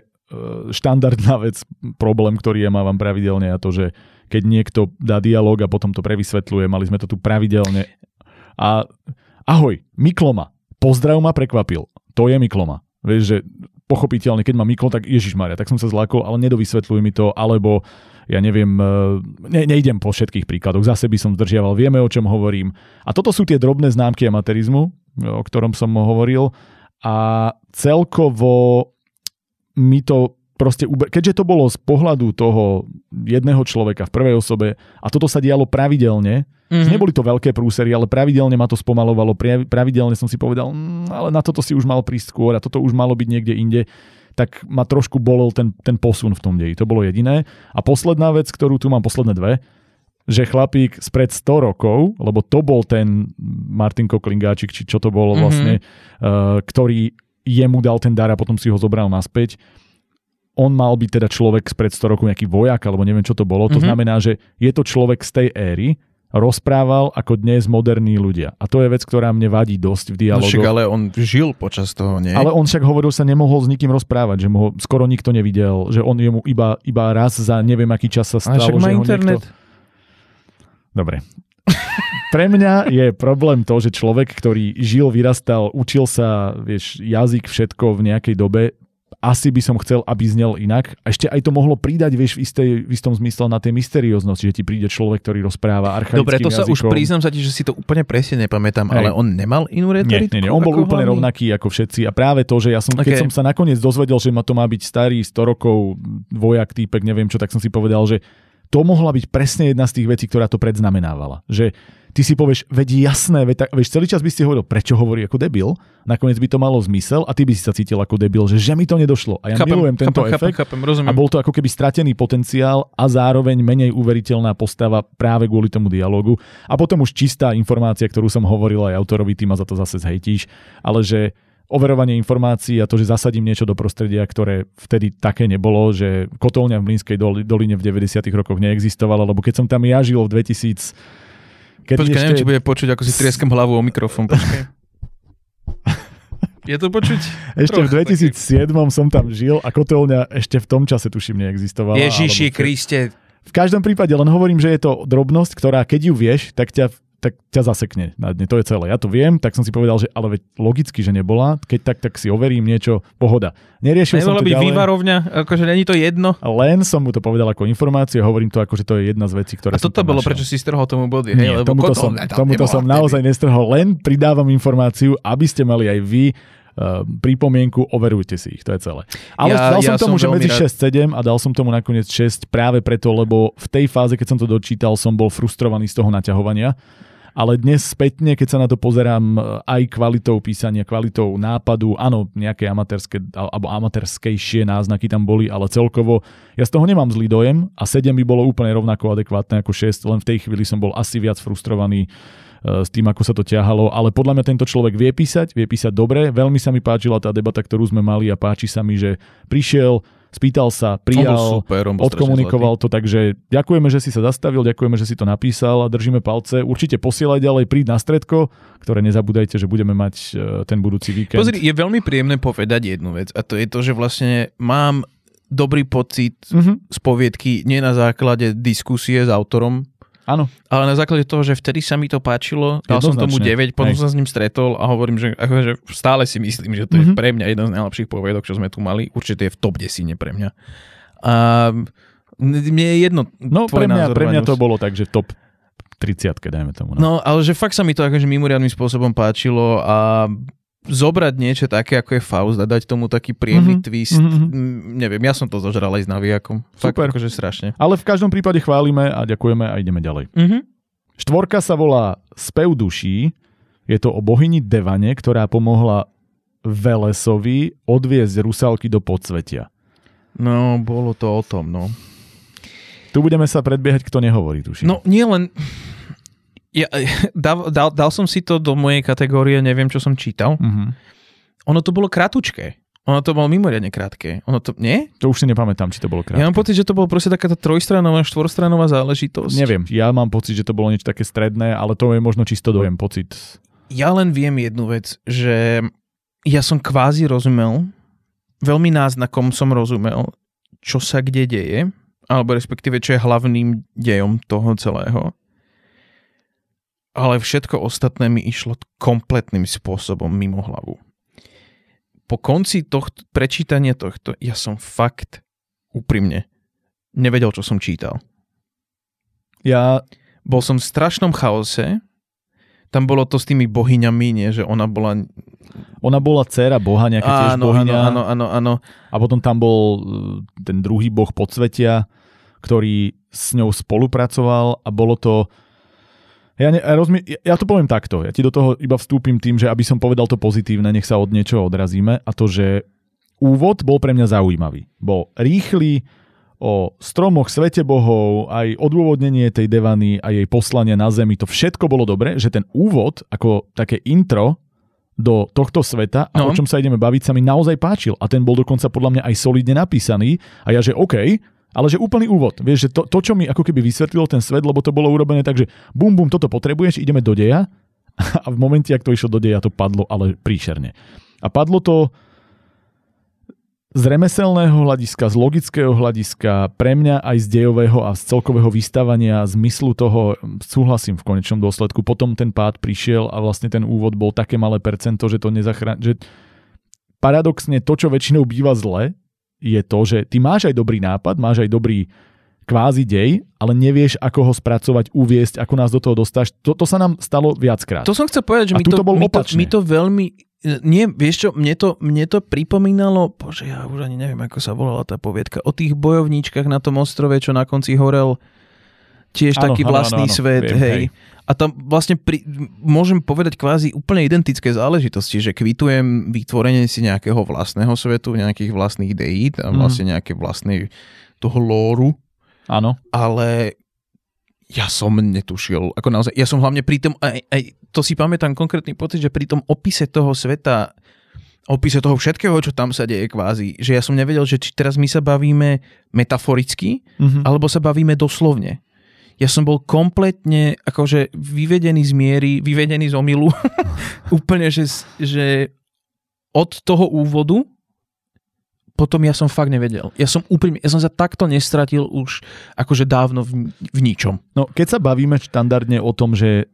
štandardná vec, problém, ktorý ja mávam pravidelne a to, že keď niekto dá dialog a potom to prevysvetľuje, mali sme to tu pravidelne. A ahoj, Mikloma, pozdrav ma prekvapil. To je Mikloma. Vieš, že pochopiteľne, keď ma Miklo, tak ježišmaria, tak som sa zlákol, ale nedovysvetľuj mi to, alebo ja neviem, nejdem po všetkých príkladoch, zase by som zdržiaval, vieme, o čom hovorím. A toto sú tie drobné známky amatérizmu, o ktorom som hovoril a celkovo mi to proste, keďže to bolo z pohľadu toho jedného človeka v prvej osobe a toto sa dialo pravidelne, neboli to veľké prúsery, ale pravidelne ma to spomalovalo, pravidelne som si povedal, ale na toto si už mal prísť skôr a toto už malo byť niekde inde, tak ma trošku bolel ten posun v tom deji, to bolo jediné. A posledná vec, ktorú tu mám, posledné dve, že chlapík spred 100 rokov, lebo to bol ten Martin Koklingáčik, či čo to bolo vlastne, ktorý jemu dal ten dar a potom si ho zobral naspäť. On mal byť teda človek spred 100 rokov, nejaký vojak, alebo neviem, čo to bolo. To znamená, že je to človek z tej éry, rozprával ako dnes moderní ľudia. A to je vec, ktorá mne vadí dosť v dialogu. No, ale on žil počas toho, nie? Ale on však hovoril, sa nemohol s nikým rozprávať, že mu ho skoro nikto nevidel, že on jemu iba raz za neviem, aký čas sa stalo. Ale však má internet. Dobre. Pre mňa je problém to, že človek, ktorý žil, vyrastal, učil sa, vieš, jazyk, všetko v nejakej dobe, asi by som chcel, aby znel inak. A ešte aj to mohlo pridať, vieš, v istom zmysle na tej mysterióznosti, že ti príde človek, ktorý rozpráva archaickým jazykom. Dobre, to sa jazykom. Už priznám sa ti, že si to úplne presne nepamätám, hej. Ale on nemal inú retoriku? Nie, on bol úplne rovnaký ako všetci. A práve to, že ja som, keď som sa nakoniec dozvedel, že ma to má byť starý 100 rokov vojak, týpek, neviem čo, tak som si povedal, že to mohla byť presne jedna z tých vecí, ktorá to predznamenávala. Že ty si povieš, veď jasné, veď celý čas by ste hovoril, prečo hovorí ako debil, nakoniec by to malo zmysel a ty by si sa cítil ako debil, že mi to nedošlo. A ja milujem tento efekt. Chápem, a bol to ako keby stratený potenciál a zároveň menej uveriteľná postava práve kvôli tomu dialogu. A potom už čistá informácia, ktorú som hovoril aj autorovi, ty ma za to zase zhejtíš, ale že overovanie informácií a to, že zasadím niečo do prostredia, ktoré vtedy také nebolo, že kotolňa v Mlynskej doline v 90. rokoch neexistovala, lebo keď som tam ja žil v 2000... Počkaj, neviem, či bude počuť, ako si trieskam hlavu o mikrofón. Počkaj. Je to počuť? Ešte v 2007 som tam žil a kotolňa ešte v tom čase, tuším, neexistovala. Ježiši Kriste. V každom prípade, len hovorím, že je to drobnosť, ktorá, keď ju vieš, tak ťa zasekne na dne. To je celé. Ja to viem, tak som si povedal, že ale veď logicky, že nebola. Keď tak si overím niečo, pohoda. Neriešil som to ďalej. Nebola by vývarovňa, akože není to jedno. Len som mu to povedal ako informáciu, hovorím to ako, že to je jedna z vecí, ktoré som tam našiel. A toto bolo, prečo si strhol tomu body? Nie, tomuto som naozaj nestrhol, len pridávam informáciu, aby ste mali aj vy pripomienku, overujte si ich, to je celé. Ale dal som tomu, že medzi 6-7 a dal som tomu nakoniec 6 práve preto, lebo v tej fáze, keď som to dočítal, som bol frustrovaný z toho naťahovania. Ale dnes spätne, keď sa na to pozerám aj kvalitou písania, kvalitou nápadu, áno, nejaké amatérske alebo amatérskejšie náznaky tam boli, ale celkovo ja z toho nemám zlý dojem a 7 by bolo úplne rovnako adekvátne ako 6, len v tej chvíli som bol asi viac frustrovaný s tým, ako sa to ťahalo, ale podľa mňa tento človek vie písať dobre. Veľmi sa mi páčila tá debata, ktorú sme mali a páči sa mi, že prišiel, spýtal sa, prijal, odkomunikoval to, takže ďakujeme, že si sa zastavil, ďakujeme, že si to napísal a držíme palce. Určite posielaj ďalej, príď na stredko, ktoré nezabúdajte, že budeme mať ten budúci víkend. Pozri, je veľmi príjemné povedať jednu vec a to je to, že vlastne mám dobrý pocit z poviedky, nie na základe diskusie s autorom, áno. Ale na základe toho, že vtedy sa mi to páčilo, dal som tomu 9, potom som s ním stretol a hovorím, že akože stále si myslím, že to je pre mňa jeden z najlepších poviedok, čo sme tu mali. Určite je v top 10 pre mňa. A mne je jedno tvoj názor. Pre mňa to bolo tak, že top 30, dajme tomu. No, ale že fakt sa mi to akože mimoriadnym spôsobom páčilo a zobrať niečo také, ako je Faust a dať tomu taký príjemný twist. Neviem, ja som to zožral aj s navijakom. Super. Fakt, akože strašne. Ale v každom prípade chválime a ďakujeme a ideme ďalej. Štvorka sa volá Spev duší. Je to o bohyni Devane, ktorá pomohla Velesovi odviezť rusálky do podsvetia. No, bolo to o tom, no. Tu budeme sa predbiehať, kto nehovorí, tuším. No, nie len... Ja, dal som si to do mojej kategórie, neviem, čo som čítal. Ono to bolo kratučké. Ono to bolo mimoriadne krátke. Ono to, nie? To už si nepamätám, či to bolo krátke. Ja mám pocit, že to bolo proste taká trojstranová, štvorstranová záležitosť. Neviem, ja mám pocit, že to bolo niečo také stredné, ale to je možno čisto dojem pocit. Ja len viem jednu vec, že ja som kvázi rozumel, veľmi náznakom som rozumel, čo sa kde deje, alebo respektíve, čo je hlavným dejom toho celého. Ale všetko ostatné mi išlo kompletným spôsobom mimo hlavu. Po konci tohto, prečítania tohto, ja som fakt úprimne nevedel, čo som čítal. Ja bol som v strašnom chaose. Tam bolo to s tými bohyňami, nie? Že ona bola dcéra boha, nejaká tiež bohyňa. Áno. A potom tam bol ten druhý boh podsvetia, ktorý s ňou spolupracoval a bolo to... Ja to poviem takto, ja ti do toho iba vstúpim tým, že aby som povedal to pozitívne, nech sa od niečoho odrazíme a to, že úvod bol pre mňa zaujímavý. Bol rýchly, o stromoch, svete bohov, aj odôvodnenie tej Devany a jej poslanie na zemi, to všetko bolo dobre, že ten úvod ako také intro do tohto sveta a o čom sa ideme baviť sa mi naozaj páčil a ten bol dokonca podľa mňa aj solidne napísaný a ja, že okej, ale že úplný úvod. Vieš, že to, čo mi ako keby vysvetlilo ten svet, lebo to bolo urobené tak, že bum, bum, toto potrebuješ, ideme do deja. A v momente, ak to išlo do deja, to padlo, ale príšerne. A padlo to z remeselného hľadiska, z logického hľadiska, pre mňa aj z dejového a z celkového vystávania zmyslu toho, súhlasím v konečnom dôsledku. Potom ten pád prišiel a vlastne ten úvod bol také malé percento, že to nezachráni... Že paradoxne to, čo väčšinou býva zle, je to, že ty máš aj dobrý nápad, máš aj dobrý kvázi dej, ale nevieš, ako ho spracovať, uviesť, ako nás do toho dostáš. To sa nám stalo viackrát. To som chcel povedať, že mi to veľmi... Nie, vieš čo, mne to pripomínalo... Bože, ja už ani neviem, ako sa volala tá poviedka. O tých bojovníčkach na tom ostrove, čo na konci horel tiež taký vlastný svet. Viem. A tam vlastne môžem povedať kvázi úplne identické záležitosti, že kvitujem vytvorenie si nejakého vlastného svetu, nejakých vlastných deít a vlastne nejaké vlastné toho lóru. Áno. Ale ja som netušil, ako naozaj, ja som hlavne pri tom, aj to si pamätám konkrétny pocit, že pri tom opise toho sveta, opise toho všetkého, čo tam sa deje kvázi, že ja som nevedel, že či teraz my sa bavíme metaforicky, alebo sa bavíme doslovne. Ja som bol kompletne akože vyvedený z miery, vyvedený z omylu. Úplne, že od toho úvodu potom ja som fakt nevedel. Ja som sa takto nestratil už akože dávno v ničom. No, keď sa bavíme štandardne o tom, že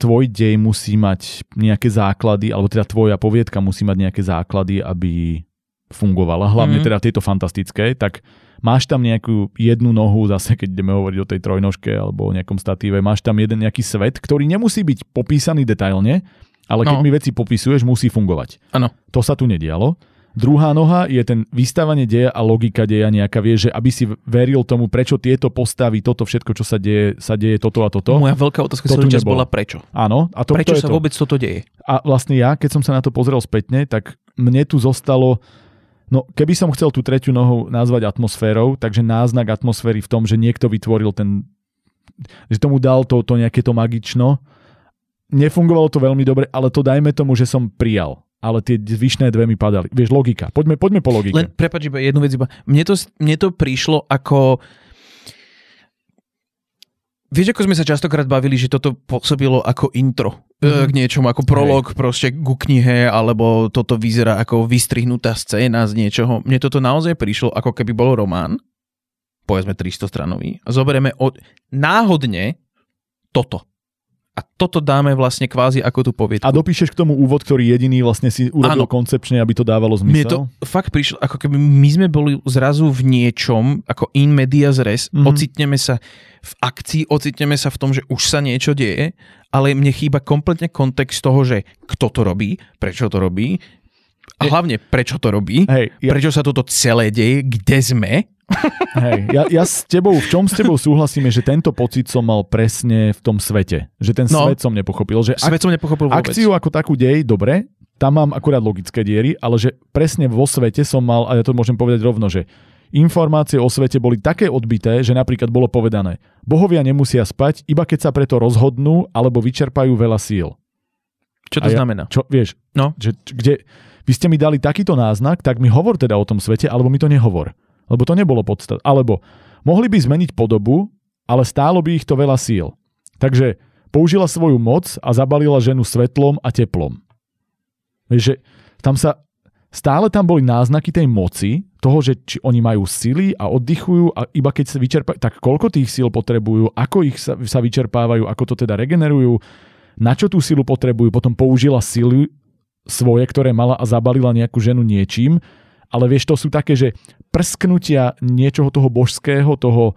tvoj dej musí mať nejaké základy, alebo teda tvoja poviedka musí mať nejaké základy, aby fungovala, hlavne teda tieto fantastické, tak máš tam nejakú jednu nohu, zase keď ideme hovoriť o tej trojnožke alebo o nejakom statíve, máš tam jeden nejaký svet, ktorý nemusí byť popísaný detailne, ale keď mi veci popisuješ, musí fungovať. Ano. To sa tu nedialo. Druhá noha je ten vystávanie deja a logika deja nejaká, vie, že aby si veril tomu, prečo tieto postavy, toto všetko, čo sa deje toto a toto. Moja veľká otázka súčasť bola prečo. Áno. A to, prečo to sa vôbec toto deje? A vlastne ja, keď som sa na to pozrel spätne, tak mne tu zostalo, no keby som chcel tú tretiu nohu nazvať atmosférou, takže náznak atmosféry v tom, že niekto vytvoril ten, že tomu dal to nejaké to magično. Nefungovalo to veľmi dobre, ale to dajme tomu, že som prijal. Ale tie zvyšné dve mi padali. Vieš, logika. Poďme po logike. Len, prepáč, iba jednu vec. Mne to prišlo ako... Vieš, ako sme sa častokrát bavili, že toto pôsobilo ako intro k niečomu, ako prolog proste ku knihe, alebo toto vyzerá ako vystrihnutá scéna z niečoho. Mne toto naozaj prišlo, ako keby bol román, povedzme 300-stranový, a zoberieme náhodne toto. A toto dáme vlastne kvázi ako tú poviedku. A dopíšeš k tomu úvod, ktorý jediný vlastne si urobil koncepčne, aby to dávalo zmysel? Mne to fakt prišlo, ako keby my sme boli zrazu v niečom, ako in medias res, ocitneme sa v akcii, ocitneme sa v tom, že už sa niečo deje, ale mne chýba kompletne kontext toho, že kto to robí, prečo to robí, a hlavne prečo to robí, prečo sa toto celé deje, kde sme. Hej, ja s tebou, v čom s tebou súhlasím, je, že tento pocit som mal presne v tom svete. Že ten svet som nepochopil. Že svet som nepochopil vôbec. Akciu ako takú dej, dobre, tam mám akurát logické diery, ale že presne vo svete som mal, a ja to môžem povedať rovno, že informácie o svete boli také odbité, že napríklad bolo povedané, bohovia nemusia spať, iba keď sa preto rozhodnú alebo vyčerpajú veľa síl. Čo to znamená? Čo, vieš, že kde, vy ste mi dali takýto náznak, tak mi hovor teda o tom svete, alebo mi to nehovor. Lebo to nebolo podstatné. Alebo mohli by zmeniť podobu, ale stálo by ich to veľa síl. Takže použila svoju moc a zabalila ženu svetlom a teplom. Vieš, že stále tam boli náznaky tej moci, toho, že či oni majú sily a oddychujú a iba keď sa vyčerpajú, tak koľko tých síl potrebujú, ako ich sa vyčerpávajú, ako to teda regenerujú, na čo tú silu potrebujú, potom použila sily svoje, ktoré mala a zabalila nejakú ženu niečím. Ale vieš, to sú také, že prsknutia niečoho toho božského, toho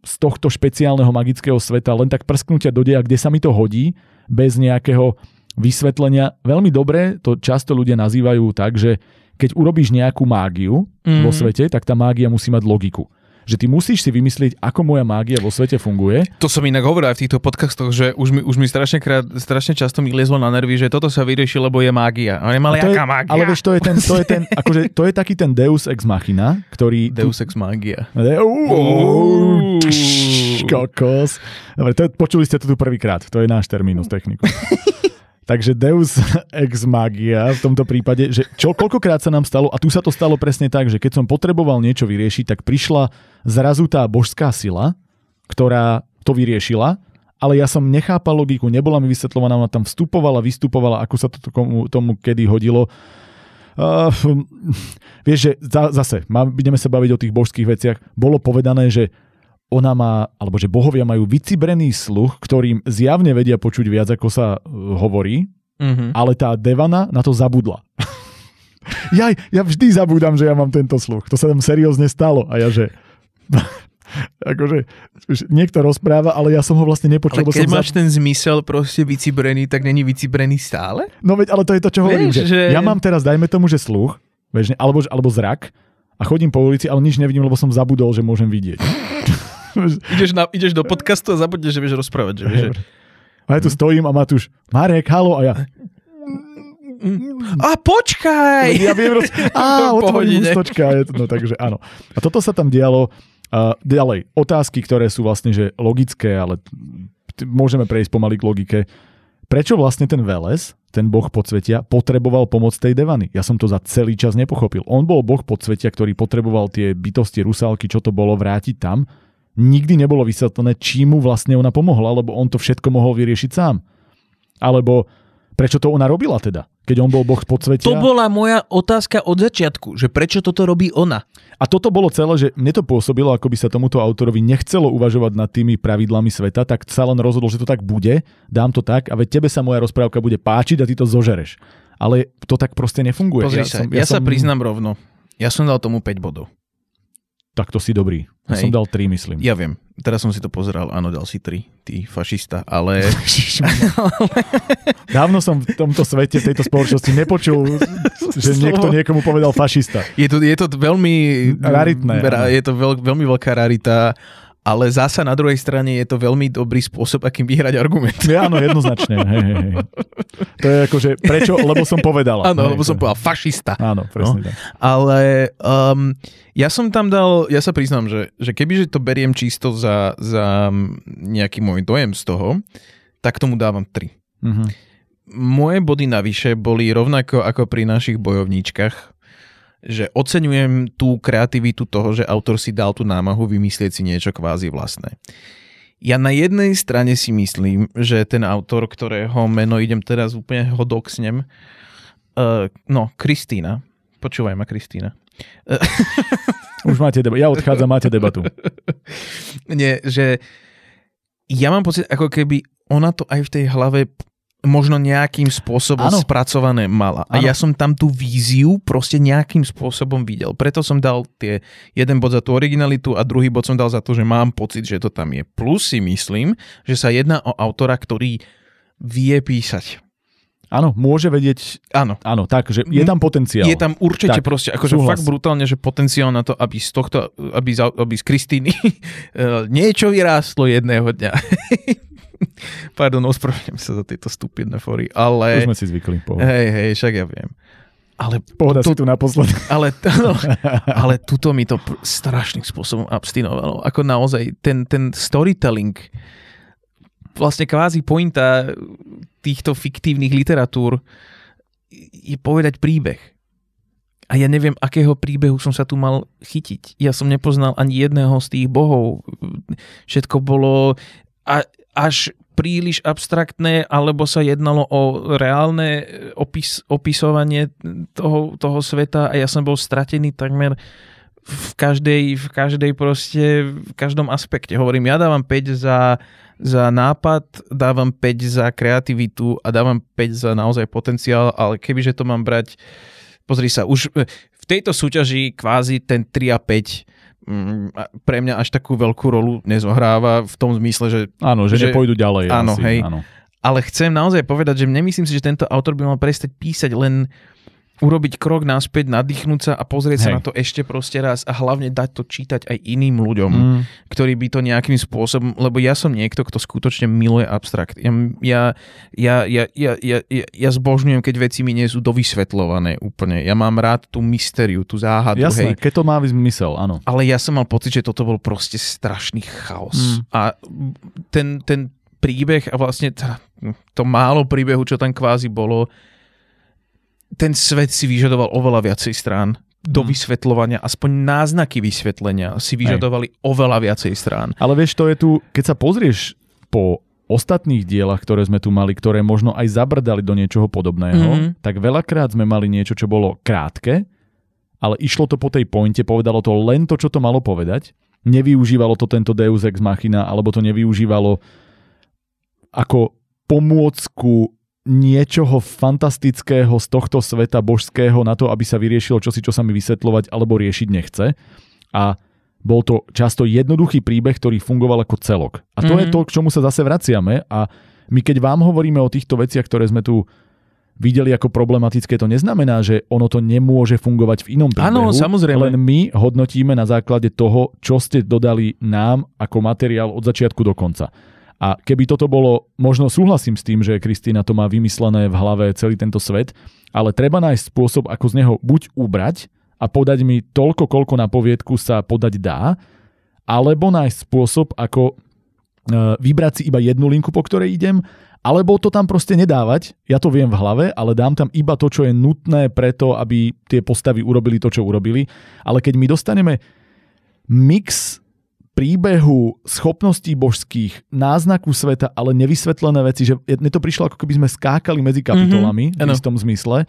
z tohto špeciálneho magického sveta, len tak prsknutia do deja, kde sa mi to hodí, bez nejakého vysvetlenia. Veľmi dobre to často ľudia nazývajú tak, že keď urobíš nejakú mágiu vo svete, tak tá mágia musí mať logiku. Že ty musíš si vymyslieť, ako moja mágia vo svete funguje. To som inak hovoril aj v týchto podcastoch, že už mi strašne často mi liezlo na nervy, že toto sa vyrieši, lebo je mágia. Ale jaká mágia? Ale vieš, to je ten akože, to je taký ten Deus ex machina, ktorý... Deus ex magia. Kokos. Dobre, počuli ste to tu prvýkrát. To je náš terminus techniku. Takže Deus ex magia v tomto prípade, že koľkokrát sa nám stalo, a tu sa to stalo presne tak, že keď som potreboval niečo vyriešiť, tak prišla zrazu tá božská sila, ktorá to vyriešila, ale ja som nechápal logiku, nebola mi vysvetľovaná, ona tam vstupovala, vystupovala, ako sa to tomu kedy hodilo. Vieš, že zase, budeme sa baviť o tých božských veciach, bolo povedané, že ona má, alebo že bohovia majú vycibrený sluch, ktorým zjavne vedia počuť viac, ako sa hovorí, ale tá Devana na to zabudla. Ja vždy zabúdam, že ja mám tento sluch. To sa tam seriózne stalo. A ja, že... akože, niekto rozpráva, ale ja som ho vlastne nepočul. Ale keď máš ten zmysel proste vycibrený, tak není vycibrený stále? No veď, ale to je to, čo hovorím. Že... Ja mám teraz, dajme tomu, že sluch, alebo zrak, a chodím po ulici, ale nič nevidím, lebo som zabudol, že môžem vidieť. Ideš do podcastu a zabudneš, že vieš rozprávať. Že vieš, že... A ja tu stojím a Matúš, Marek, halo, a ja... A počkaj! Ja viem otvorím ústočka. No takže áno. A toto sa tam dialo. Ďalej, otázky, ktoré sú vlastne že logické, ale môžeme prejsť pomaly k logike. Prečo vlastne ten Veles, ten boh podsvetia, potreboval pomoc tej Devany? Ja som to za celý čas nepochopil. On bol boh podsvetia, ktorý potreboval tie bytosti, rusálky, čo to bolo, vrátiť tam. Nikdy nebolo vysvetlené, čím mu vlastne ona pomohla, lebo on to všetko mohol vyriešiť sám. Alebo prečo to ona robila teda, keď on bol boh podsvetia? To bola moja otázka od začiatku, že prečo toto robí ona. A toto bolo celé, že mne to pôsobilo, ako by sa tomuto autorovi nechcelo uvažovať nad tými pravidlami sveta, tak sa len rozhodol, že to tak bude, dám to tak a veď tebe sa moja rozprávka bude páčiť a ty to zožereš. Ale to tak proste nefunguje. Pozri sa, ja sa priznám rovno. Ja som dal tomu 5 bodov. tak to si dobrý. Ja som dal 3, myslím. Ja viem. Teraz som si to pozeral. Áno, dal si 3. Ty fašista, ale... Dávno som v tomto svete, tejto spoločnosti nepočul, že niekto niekomu povedal fašista. Je to veľmi... raritné. Je to veľmi veľká rarita. Ale zasa na druhej strane je to veľmi dobrý spôsob, akým vyhrať argument. Áno, jednoznačne. Hej. To je akože, prečo? Lebo som povedala. Áno, lebo som povedal fašista. Áno, presne tak. Ale ja som tam dal, ja sa priznám, že kebyže to beriem čisto za nejaký môj dojem z toho, tak tomu dávam 3. Uh-huh. Moje body navyše boli rovnako ako pri našich bojovníčkach, že oceňujem tú kreativitu toho, že autor si dal tú námahu vymyslieť si niečo kvázi vlastné. Ja na jednej strane si myslím, že ten autor, ktorého meno idem teraz úplne ho doksnem, Kristína. Počúvaj ma, Kristína. Už máte debatu. Ja odchádzam, máte debatu. Nie, že ja mám pocit, ako keby ona to aj v tej hlave... možno nejakým spôsobom spracované mala. A ja som tam tú víziu proste nejakým spôsobom videl. Preto som dal tie jeden bod za tú originalitu a druhý bod som dal za to, že mám pocit, že to tam je. Plus si myslím, že sa jedná o autora, ktorý vie písať. Áno, môže vedieť. Áno, takže je tam potenciál. Je tam určite tak, proste, akože súhlas. Fakt brutálne, že potenciál na to, aby z tohto, aby z Kristíny niečo vyrástlo jedného dňa. Pardon, ospravedlňujem sa za tieto stupidné fóry, ale... Už sme si zvykli. Hej, však ja viem. Ale... Pohoda si tu naposledy. Ale tuto mi to strašným spôsobom abstinovalo. Ako naozaj, ten storytelling, vlastne kvázi pointa týchto fiktívnych literatúr je povedať príbeh. A ja neviem, akého príbehu som sa tu mal chytiť. Ja som nepoznal ani jedného z tých bohov. Všetko bolo... až príliš abstraktné, alebo sa jednalo o reálne opisovanie toho sveta a ja som bol stratený takmer v každom aspekte. Hovorím, ja dávam 5 za nápad, dávam 5 za kreativitu a dávam 5 za naozaj potenciál, ale kebyže to mám brať, pozri sa, už v tejto súťaži kvázi ten 3 a 5 pre mňa až takú veľkú rolu nezohráva v tom zmysle, že... Áno, že nepôjdu ďalej. Áno, asi, hej. Áno. Ale chcem naozaj povedať, že nemyslím si, že tento autor by mal prestať písať, len urobiť krok naspäť, nadýchnúť sa a pozrieť sa na to ešte proste raz a hlavne dať to čítať aj iným ľuďom, ktorí by to nejakým spôsobom... Lebo ja som niekto, kto skutočne miluje abstrakt. Ja zbožňujem, keď veci mi nie sú dovysvetľované úplne. Ja mám rád tú mystériu, tú záhadu. Jasné, keď to má zmysel, áno. Ale ja som mal pocit, že toto bol proste strašný chaos. A ten príbeh a vlastne to málo príbehu, čo tam kvázi bolo, ten svet si vyžadoval oveľa viacej strán do vysvetľovania, aspoň náznaky vysvetlenia si vyžadovali oveľa viacej strán. Ale vieš, to je tu, keď sa pozrieš po ostatných dielach, ktoré sme tu mali, ktoré možno aj zabrdali do niečoho podobného, tak veľakrát sme mali niečo, čo bolo krátke, ale išlo to po tej pointe, povedalo to len to, čo to malo povedať, nevyužívalo to tento Deus Ex Machina, alebo to nevyužívalo ako pomôcku niečoho fantastického z tohto sveta božského na to, aby sa vyriešilo čosi, čo sa mi vysvetľovať alebo riešiť nechce. A bol to často jednoduchý príbeh, ktorý fungoval ako celok. A to je to, k čomu sa zase vraciame. A my keď vám hovoríme o týchto veciach, ktoré sme tu videli ako problematické, to neznamená, že ono to nemôže fungovať v inom príbehu. Áno, samozrejme. Len my hodnotíme na základe toho, čo ste dodali nám ako materiál od začiatku do konca. A keby toto bolo, možno súhlasím s tým, že Kristína to má vymyslené v hlave celý tento svet, ale treba nájsť spôsob, ako z neho buď ubrať a podať mi toľko, koľko na poviedku sa podať dá, alebo nájsť spôsob, ako vybrať si iba jednu linku, po ktorej idem, alebo to tam proste nedávať, ja to viem v hlave, ale dám tam iba to, čo je nutné preto, aby tie postavy urobili to, čo urobili. Ale keď my dostaneme mix príbehu, schopností božských, náznaku sveta, ale nevysvetlené veci, že mne to prišlo, ako keby sme skákali medzi kapitolami v istom zmysle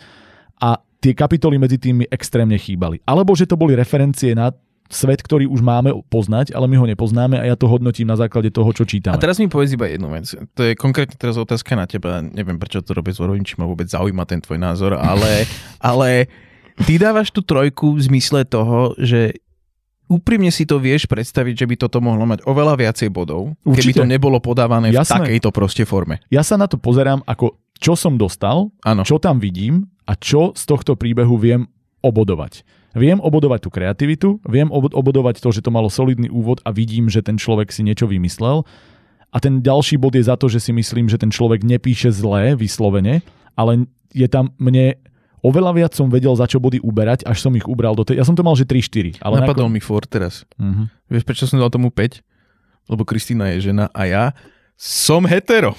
a tie kapitoly medzi tými extrémne chýbali. Alebo že to boli referencie na svet, ktorý už máme poznať, ale my ho nepoznáme a ja to hodnotím na základe toho, čo čítame. A teraz mi povedz iba jednu vec. To je konkrétne teraz otázka na teba. Neviem, prečo to robíš, či ma vôbec zaujíma ten tvoj názor, ale ty dávaš tú 3 v zmysle toho, že úprimne si to vieš predstaviť, že by toto mohlo mať oveľa viacej bodov, určite, keby to nebolo podávané v takejto proste forme. Ja sa na to pozerám ako čo som dostal, ano, čo tam vidím a čo z tohto príbehu viem obodovať. Viem obodovať tú kreativitu, viem obodovať to, že to malo solidný úvod a vidím, že ten človek si niečo vymyslel. A ten ďalší bod je za to, že si myslím, že ten človek nepíše zlé vyslovene, ale je tam mne... Oveľa viac som vedel, za čo body uberať, až som ich ubral do tej... Ja som to mal, že 3-4. Ale napadol mi for teraz. Uh-huh. Vieš, prečo som dal tomu 5? Lebo Kristína je žena a ja som hetero.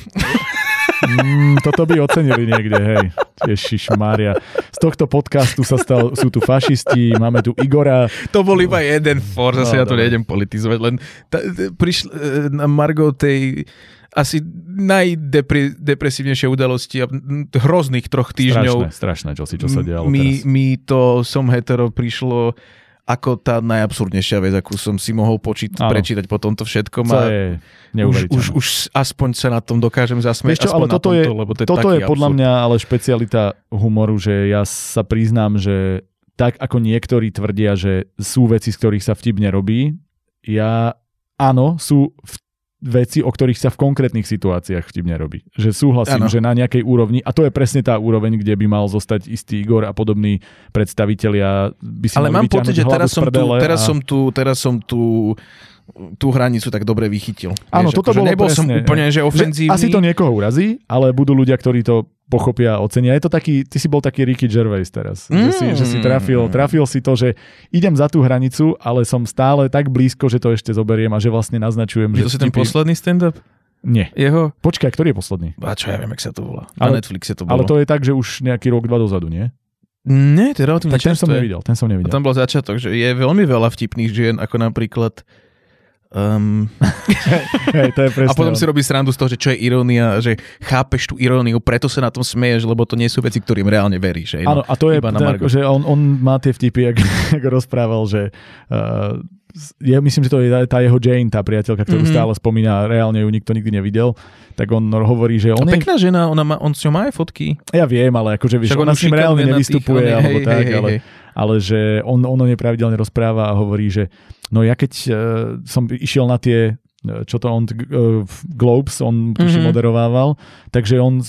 Toto by ocenili niekde, hej. Ježišmária. Z tohto podcastu sa stal, sú tu fašisti, máme tu Igora. To bol iba jeden for, zase ja to nejdem politizovať, len prišli na margo tej asi najdepresívnejšie udalosti a hrozných 3 týždňov. Strašné, čo sa dialo teraz. Mi to som hetero prišlo ako tá najabsurdnejšia vec, akú som si mohol prečítať po tomto všetkom. A už aspoň sa na tom dokážem zasmieť. Ešte, ale toto je podľa mňa ale špecialita humoru, že ja sa priznám, že tak ako niektorí tvrdia, že sú veci, z ktorých sa vtip nerobí, sú veci, o ktorých sa v konkrétnych situáciách vtip nerobí. Že súhlasím, že na nejakej úrovni, a to je presne tá úroveň, kde by mal zostať istý Igor a podobný predstavitelia by si. Ale mám pocit, že teraz som tú hranicu tak dobre vychytil. Áno, vieš, toto bolo nebol presne, som úplne, že ofenzívny. Asi to niekoho urazí, ale budú ľudia, ktorí to pochopia a ocenia. Je to taký, ty si bol taký Ricky Gervais teraz. Že si trafil si to, že idem za tú hranicu, ale som stále tak blízko, že to ešte zoberiem a že vlastne naznačujem. Je to si ten posledný stand-up? Nie. Jeho? Počkaj, ktorý je posledný? A čo ja viem, jak sa to volá. Na Netflixe to bolo. Ale to je tak, že už nejaký rok, 2 dozadu, nie? Nie, to je relatívne čerstvé. Ten som nevidel. A tam bol začiatok, že je veľmi veľa vtipných žien, ako napríklad to je presne, a potom si robí srandu z toho, že čo je irónia, že chápeš tú iróniu, preto sa na tom smeješ, lebo to nie sú veci, ktorým reálne veríš. Áno, a to je tak, že on má tie vtipy, ako rozprával, že ja myslím, že to je tá jeho Jane, tá priateľka, ktorú stále spomína, reálne ju nikto nikdy nevidel, tak on hovorí, že on je... Pekná žena, on s ňou má aj fotky. Ja viem, ale akože vieš, ona s ním reálne nevystupuje, alebo tak, ale že on nepravidelne rozpráva a hovorí, že no ja keď som išiel na tie, čo to on, Globes, on tuši moderovával, takže on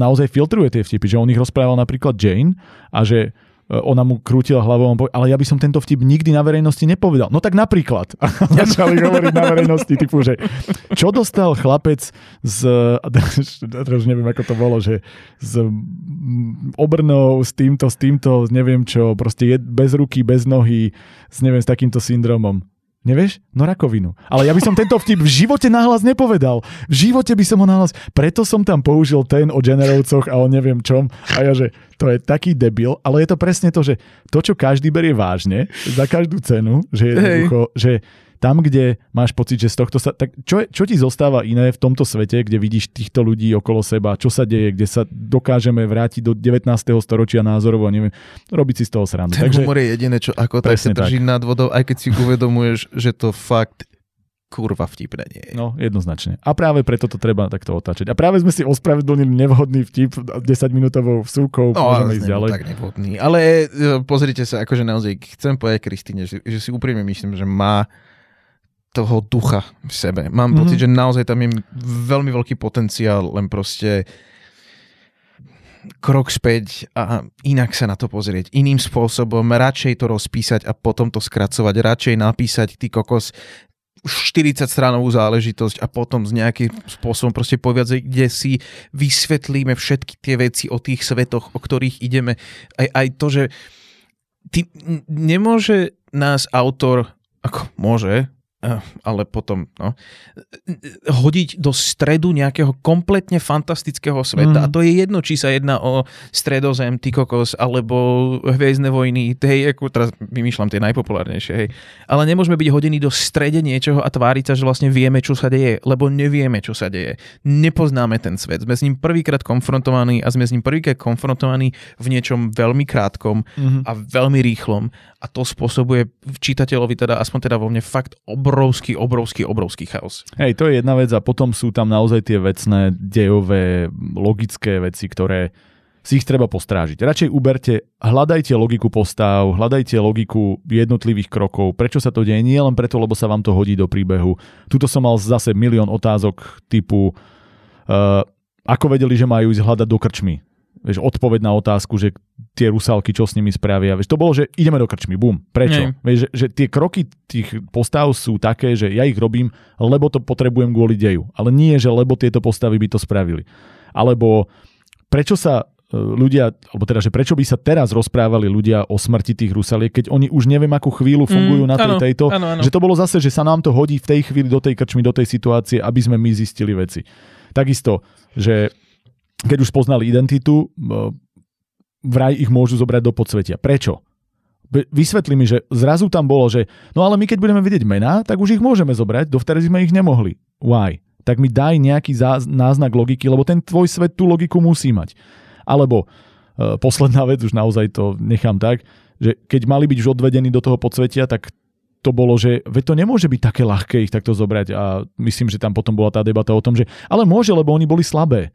naozaj filtruje tie vtipy, že on ich rozprával napríklad Jane a že ona mu krútila hlavou, ale ja by som tento vtip nikdy na verejnosti nepovedal. No tak napríklad. Ja začali hovoriť na verejnosti typu, že čo dostal chlapec z... Už neviem, ako to bolo, že z obrnou, s týmto, neviem čo, proste bez ruky, bez nohy, s takýmto syndromom. Nevieš? No rakovinu. Ale ja by som tento vtip v živote nahlas nepovedal. V živote by som ho nahlas... Preto som tam použil ten o generovcoch a o neviem čom. A ja, že to je taký debil, ale je to presne to, že to, čo každý berie vážne, za každú cenu, že jednoducho, že tam, kde máš pocit, že z tohto sa... Tak čo ti zostáva iné v tomto svete, kde vidíš týchto ľudí okolo seba, čo sa deje, kde sa dokážeme vrátiť do 19. storočia názorovo, neviem, robiť si z toho srandu. Ten humor je jediné, čo ako tak sa drží nad vodou, aj keď si uvedomuješ, že to fakt kurva vtipné nie je. No, jednoznačne. A práve preto to treba takto otáčať. A práve sme si ospravedlnili nevhodný vtip 10-minútovou vsúkou. No, ale znamená tak nevhodný. Ale pozrite sa, akože naozaj chcem povedať Kristíne, že si úprimne myslím, že má toho ducha v sebe. Mám pocit, že naozaj tam je veľmi veľký potenciál, len proste krok späť a inak sa na to pozrieť. Iným spôsobom, radšej to rozpísať a potom to skracovať. Radšej napísať ty kokos 40 stránovú záležitosť a potom z nejakým spôsobom proste povedať, kde si vysvetlíme všetky tie veci o tých svetoch, o ktorých ideme. Aj to, že ty, nemôže nás autor, ako môže, ale potom hodiť do stredu nejakého kompletne fantastického sveta. A to je jedno, či sa jedná o Stredozem, Tykokos, alebo Hviezdne vojny, teraz vymýšľam tie najpopulárnejšie, hej. Ale nemôžeme byť hodení do strede niečoho a tváriť sa, že vlastne vieme, čo sa deje, lebo nevieme, čo sa deje. Nepoznáme ten svet. Sme s ním prvýkrát konfrontovaní v niečom veľmi krátkom a veľmi rýchlom a to spôsobuje čitateľovi, teda aspoň teda vo mne, fakt obrovský chaos. Hej, to je jedna vec a potom sú tam naozaj tie vecné, dejové, logické veci, ktoré si ich treba postrážiť. Radšej uberte, hľadajte logiku postav, hľadajte logiku jednotlivých krokov, prečo sa to deje, nie len preto, lebo sa vám to hodí do príbehu. Tuto som mal zase milión otázok typu, ako vedeli, že majú ísť hľadať do krčmy. Vieš, odpoveď na otázku, že tie rusálky, čo s nimi spravia. Vieš, to bolo, že ideme do krčmy, bum, prečo? Vieš, že tie kroky tých postav sú také, že ja ich robím, lebo to potrebujem kvôli deju. Ale nie, že lebo tieto postavy by to spravili. Alebo prečo sa ľudia, alebo teda, že prečo by sa teraz rozprávali ľudia o smrti tých rusaliek, keď oni už neviem, akú chvíľu fungujú na tejto. Áno. Že to bolo zase, že sa nám to hodí v tej chvíli do tej krčmy, do tej situácie, aby sme my zistili veci. Takisto, že keď už poznali identitu, vraj ich môžu zobrať do podsvetia. Prečo? Vysvetli mi, že zrazu tam bolo, že no ale my keď budeme vedieť mená, tak už ich môžeme zobrať, dovtedy sme ich nemohli. Why? Tak mi daj nejaký náznak logiky, lebo ten tvoj svet tú logiku musí mať. Alebo posledná vec, už naozaj to nechám tak, že keď mali byť už odvedení do toho podsvetia, tak to bolo, že veď to nemôže byť také ľahké ich takto zobrať. A myslím, že tam potom bola tá debata o tom, že ale môže, lebo oni boli slabé.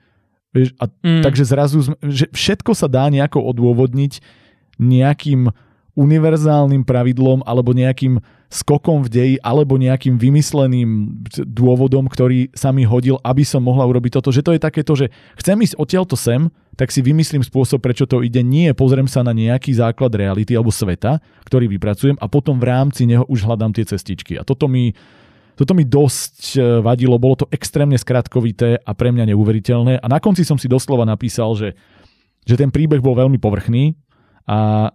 Vieš, a takže zrazu, že všetko sa dá nejako odôvodniť nejakým univerzálnym pravidlom alebo nejakým skokom v deji alebo nejakým vymysleným dôvodom, ktorý sa mi hodil, aby som mohla urobiť toto. Že to je takéto, že chcem ísť odtiaľto sem, tak si vymyslím spôsob, prečo to ide. Nie, pozriem sa na nejaký základ reality alebo sveta, ktorý vypracujem a potom v rámci neho už hľadám tie cestičky. A toto mi dosť vadilo, bolo to extrémne skratkovité a pre mňa neuveriteľné. A na konci som si doslova napísal, že ten príbeh bol veľmi povrchný a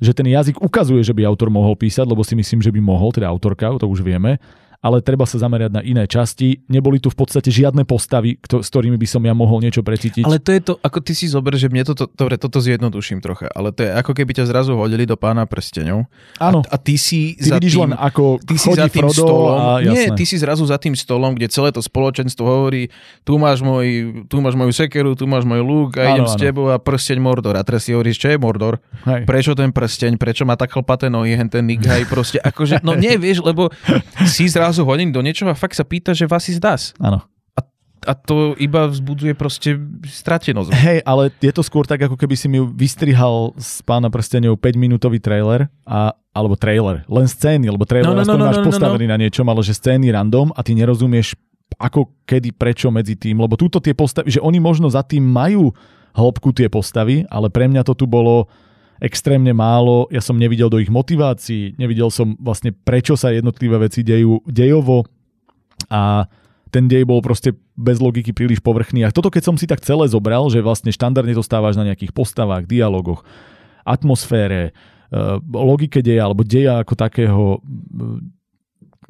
že ten jazyk ukazuje, že by autor mohol písať, lebo si myslím, že by mohol, teda autorka, to už vieme, ale treba sa zamerať na iné časti. Neboli tu v podstate žiadne postavy, s ktorými by som ja mohol niečo precítiť. Ale to je to, ako ty si zober, že mne toto zjednoduším trocha, ale to je ako keby ťa zrazu hodili do Pána prsteňov. Áno. A ty si za vidíš tým, len ako ty chodí si za tým Frodo stolom. A jasné. Nie, ty si zrazu za tým stolom, kde celé to spoločenstvo hovorí, tu máš moju sekeru, tu máš môj lúk a áno, idem áno. S tebou a prsteň Mordor. A teraz si hovoríš, čo je Mordor? Hej. Prečo ten prsteň? Prečo má tak chlpaté nohy, ten Nighaj proste akože no nevieš, lebo si zrazu hodím do niečoho a fakt sa pýta, že vás zdás. Áno. A to iba vzbudzuje proste stratenosť. Hej, ale je to skôr tak, ako keby si mi vystrihal z Pána prsteňov 5-minútový trailer, alebo trailer, len scény, lebo trailer máš postavený na niečom, ale že scény random a ty nerozumieš ako, kedy, prečo medzi tým, lebo túto tie postavy, že oni možno za tým majú hĺbku tie postavy, ale pre mňa to tu bolo extrémne málo, ja som nevidel do ich motivácií, nevidel som vlastne prečo sa jednotlivé veci dejú dejovo a ten dej bol proste bez logiky príliš povrchný. A toto keď som si tak celé zobral, že vlastne štandardne to stávaš na nejakých postavách, dialogoch, atmosfére, logike deja alebo deja ako takého,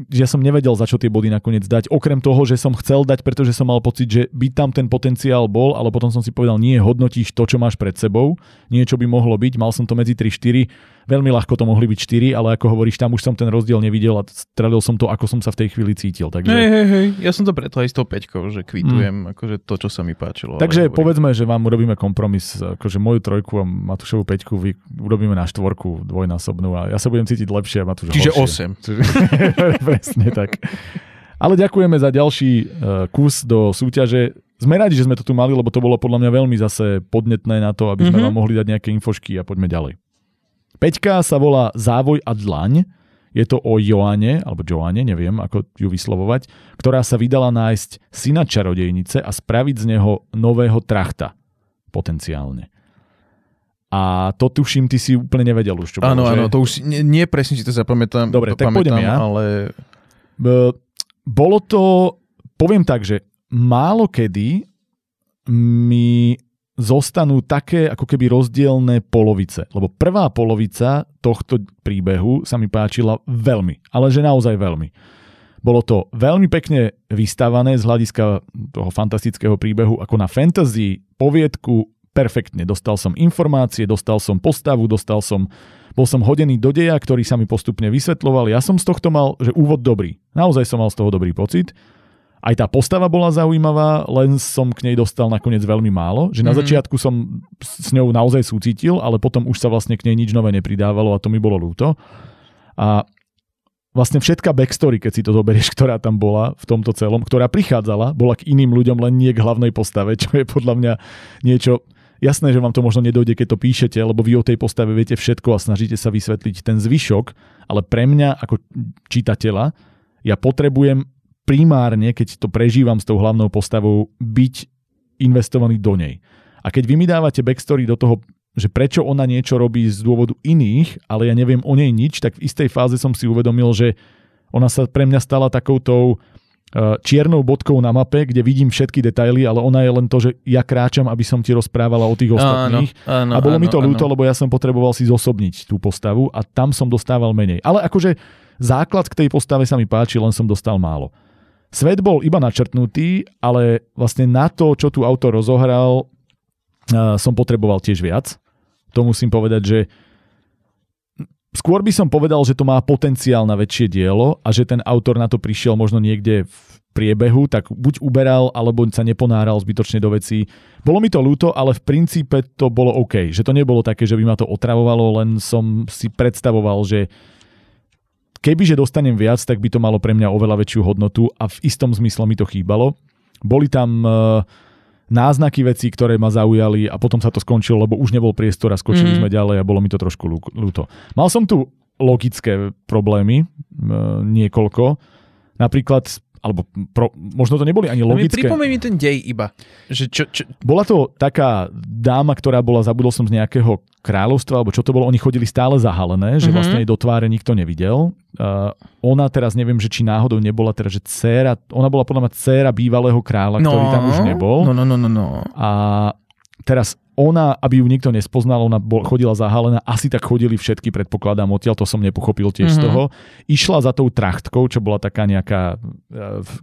ja som nevedel, za čo tie body nakoniec dať, okrem toho, že som chcel dať, pretože som mal pocit, že by tam ten potenciál bol, ale potom som si povedal, nie, hodnotíš to, čo máš pred sebou, niečo by mohlo byť, mal som to medzi 3-4, veľmi ľahko to mohli byť 4, ale ako hovoríš, tam už som ten rozdiel nevidel a strelil som to, ako som sa v tej chvíli cítil. Takže hej, ja som to preto aj s tou 5, že kvitujem akože to, čo sa mi páčilo. Takže povedzme, že vám urobíme kompromis, akože moju 3 a Matúšovu 5 urobíme na 4 dvojnásobnú a ja sa budem cítiť lepšie a Matúš horšie. Čiže 8. Presne tak. Ale ďakujeme za ďalší kus do súťaže. Sme radi, že sme to tu mali, lebo to bolo podľa mňa veľmi zase podnetné na to, aby sme vám mohli dať nejaké infošky a poďme ďalej. Peťka sa volá Závoj a dlaň. Je to o Joane, alebo Joane, neviem ako ju vyslovovať, ktorá sa vydala nájsť syna čarodejnice a spraviť z neho nového trachta. Potenciálne. A to tuším, ty si úplne nevedel už, čo bolo. Áno, to už nie presne si to zapamätám. Dobre, tak poďme ja. Ale bolo to, poviem tak, že málo kedy mi zostanú také ako keby rozdielne polovice. Lebo prvá polovica tohto príbehu sa mi páčila veľmi, ale že naozaj veľmi. Bolo to veľmi pekne vystavané z hľadiska toho fantastického príbehu ako na fantasy, poviedku, perfektne. Dostal som informácie, dostal som postavu, bol som hodený do deja, ktorý sa mi postupne vysvetľoval. Ja som z tohto mal, že úvod dobrý. Naozaj som mal z toho dobrý pocit. Aj tá postava bola zaujímavá, len som k nej dostal nakoniec veľmi málo. Že na začiatku som s ňou naozaj súcítil, ale potom už sa vlastne k nej nič nové nepridávalo a to mi bolo ľúto. A vlastne všetka backstory, keď si to zoberieš, ktorá tam bola v tomto celom, ktorá prichádzala, bola k iným ľuďom, len nie k hlavnej postave, čo je podľa mňa niečo Jasné, že vám to možno nedojde, keď to píšete, lebo vy o tej postave viete všetko a snažíte sa vysvetliť ten zvyšok, ale pre mňa ako čitateľa ja potrebujem primárne, keď to prežívam s tou hlavnou postavou, byť investovaný do nej. A keď vy mi dávate backstory do toho, že prečo ona niečo robí z dôvodu iných, ale ja neviem o nej nič, tak v istej fáze som si uvedomil, že ona sa pre mňa stala takoutou čiernou bodkou na mape, kde vidím všetky detaily, ale ona je len to, že ja kráčam, aby som ti rozprávala o tých ostatných. Áno, a bolo mi to ľúto, lebo ja som potreboval si zosobniť tú postavu a tam som dostával menej. Ale akože základ k tej postave sa mi páči, len som dostal málo. Svet bol iba načrtnutý, ale vlastne na to, čo tu autor rozohral, som potreboval tiež viac. To musím povedať, že skôr by som povedal, že to má potenciál na väčšie dielo a že ten autor na to prišiel možno niekde v priebehu, tak buď uberal, alebo sa neponáral zbytočne do vecí. Bolo mi to ľúto, ale v princípe to bolo OK. Že to nebolo také, že by ma to otravovalo, len som si predstavoval, že kebyže dostanem viac, tak by to malo pre mňa oveľa väčšiu hodnotu a v istom zmysle mi to chýbalo. Boli tam náznaky vecí, ktoré ma zaujali a potom sa to skončilo, lebo už nebol priestor a skočili sme ďalej a bolo mi to trošku ľúto. Mal som tu logické problémy, niekoľko. Napríklad, alebo možno to neboli ani logické. Pripomeň mi ten dej iba. Že čo... Bola to taká dáma, ktorá bola, zabudol som, z nejakého kráľovstva, alebo čo to bolo, oni chodili stále zahalené, že vlastne jej do tváre nikto nevidel. Ona teraz, neviem, že či náhodou nebola teraz, že dcéra, ona bola podľa mňa dcéra bývalého kráľa, ktorý tam už nebol. No. A teraz ona, aby ju nikto nespoznal, ona chodila zahalená, asi tak chodili všetky, predpokladám, odtiaľ, to som nepochopil tiež z toho. Išla za tou trachtkou, čo bola taká nejaká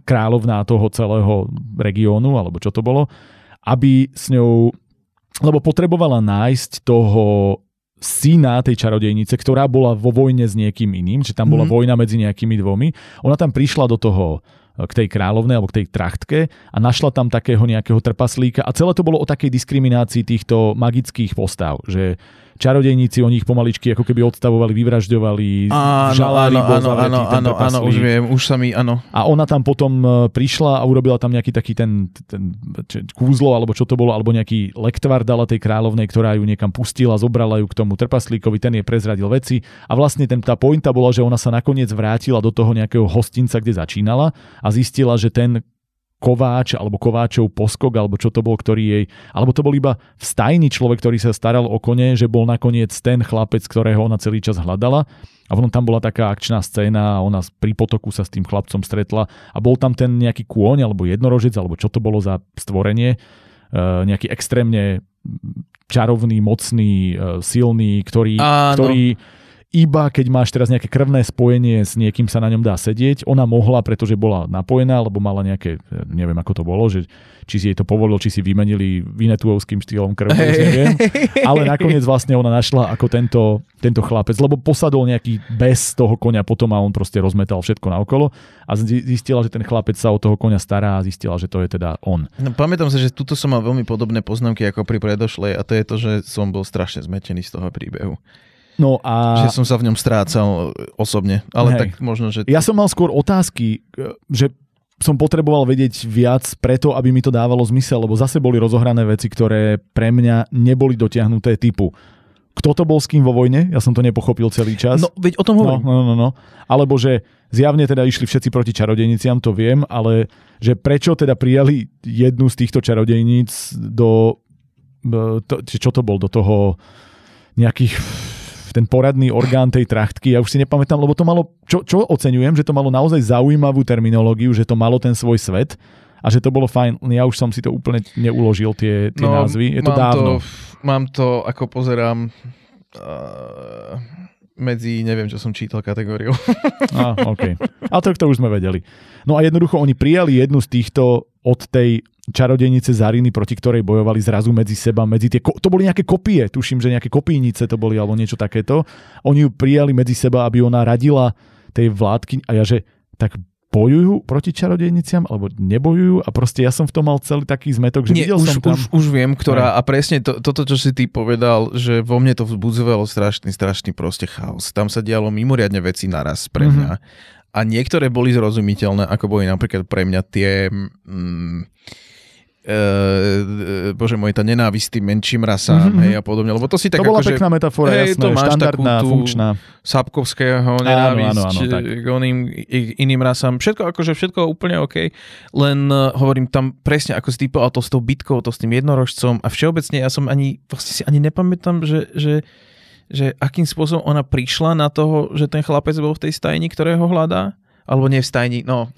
kráľovná toho celého regiónu, alebo čo to bolo, aby s ňou, lebo potrebovala nájsť toho syna tej čarodejnice, ktorá bola vo vojne s niekým iným, že tam bola vojna medzi nejakými dvomi. Ona tam prišla do toho, k tej kráľovnej alebo k tej trachtke a našla tam takého nejakého trpaslíka a celé to bolo o takej diskriminácii týchto magických postav, že čarodejníci, oni ich pomaličky ako keby odstavovali, vyvražďovali, žalári, bol zavretý ten trpaslík. Áno, už viem, už sa mi, áno. A ona tam potom prišla a urobila tam nejaký taký ten kúzlo, alebo čo to bolo, alebo nejaký lektvar dala tej kráľovnej, ktorá ju niekam pustila, zobrala ju k tomu trpaslíkovi, ten jej prezradil veci a vlastne tá pointa bola, že ona sa nakoniec vrátila do toho nejakého hostinca, kde začínala a zistila, že ten kováč alebo kováčov poskok, alebo čo to bol, ktorý jej, alebo to bol iba v stajni človek, ktorý sa staral o kone, že bol nakoniec ten chlapec, ktorého ona celý čas hľadala. A potom tam bola taká akčná scéna a ona pri potoku sa s tým chlapcom stretla a bol tam ten nejaký kôň alebo jednorožec, alebo čo to bolo za stvorenie, nejaký extrémne čarovný, mocný, silný, ktorý iba keď máš teraz nejaké krvné spojenie s niekým, sa na ňom dá sedieť. Ona mohla, pretože bola napojená, lebo mala nejaké, neviem ako to bolo, že či si jej to povolilo, či si vymenili vinetuovským štýlom krv, neviem. Ale nakoniec vlastne ona našla ako tento chlapec, lebo posadol nejaký bez toho koňa potom a on proste rozmetal všetko naokolo a zistila, že ten chlapec sa o toho koňa stará a zistila, že to je teda on. No, pamätám sa, že tuto som mal veľmi podobné poznámky ako pri predošlej a to je to, že som bol strašne zmetený z toho príbehu. No a... Že som sa v ňom strácal osobne, ale hej. Tak možno, že... Ja som mal skôr otázky, že som potreboval vedieť viac preto, aby mi to dávalo zmysel, lebo zase boli rozohrané veci, ktoré pre mňa neboli dotiahnuté typu. Kto to bol s kým vo vojne? Ja som to nepochopil celý čas. No, veď o tom hovorím. No. Alebo že zjavne teda išli všetci proti čarodejniciam, to viem, ale že prečo teda prijali jednu z týchto čarodejníc do... Čo to bol? Do toho nejakých... ten poradný orgán tej trachtky, ja už si nepamätám, lebo to malo, čo oceňujem, že to malo naozaj zaujímavú terminológiu, že to malo ten svoj svet a že to bolo fajn, ja už som si to úplne neuložil, tie názvy, je to dávno. Mám to, ako pozerám, medzi, neviem, čo som čítal, kategóriou. Okay. A to už sme vedeli. No a jednoducho, oni prijali jednu z týchto od tej čarodejnice Zariny, proti ktorej bojovali zrazu medzi seba, to boli nejaké kopie, tuším, že nejaké kopínice to boli, alebo niečo takéto. Oni ju prijali medzi seba, aby ona radila tej vládky a ja, že tak bojujú proti čarodejniciam, alebo nebojujú a proste ja som v tom mal celý taký zmetok, že už viem, ktorá a presne toto, čo si ty povedal, že vo mne to vzbudzovalo strašný proste chaos. Tam sa dialo mimoriadne veci naraz pre mňa. A niektoré boli zrozumiteľné, ako boli napríklad pre mňa tie bože môj, tá nenávistý menším rasám, hej, a podobne, lebo to si tak to bola pekná metafora, jasné, štandardná, funkčná. Sapkovského nenávisť k iným rasám. Všetko úplne OK, len hovorím tam presne, ako si typoval to s tou bitkou, to s tým jednorožcom a všeobecne ja som si ani nepamätám, že akým spôsobom ona prišla na toho, že ten chlapec bol v tej stajni, ktorého hľadá, alebo nie v stajni, no,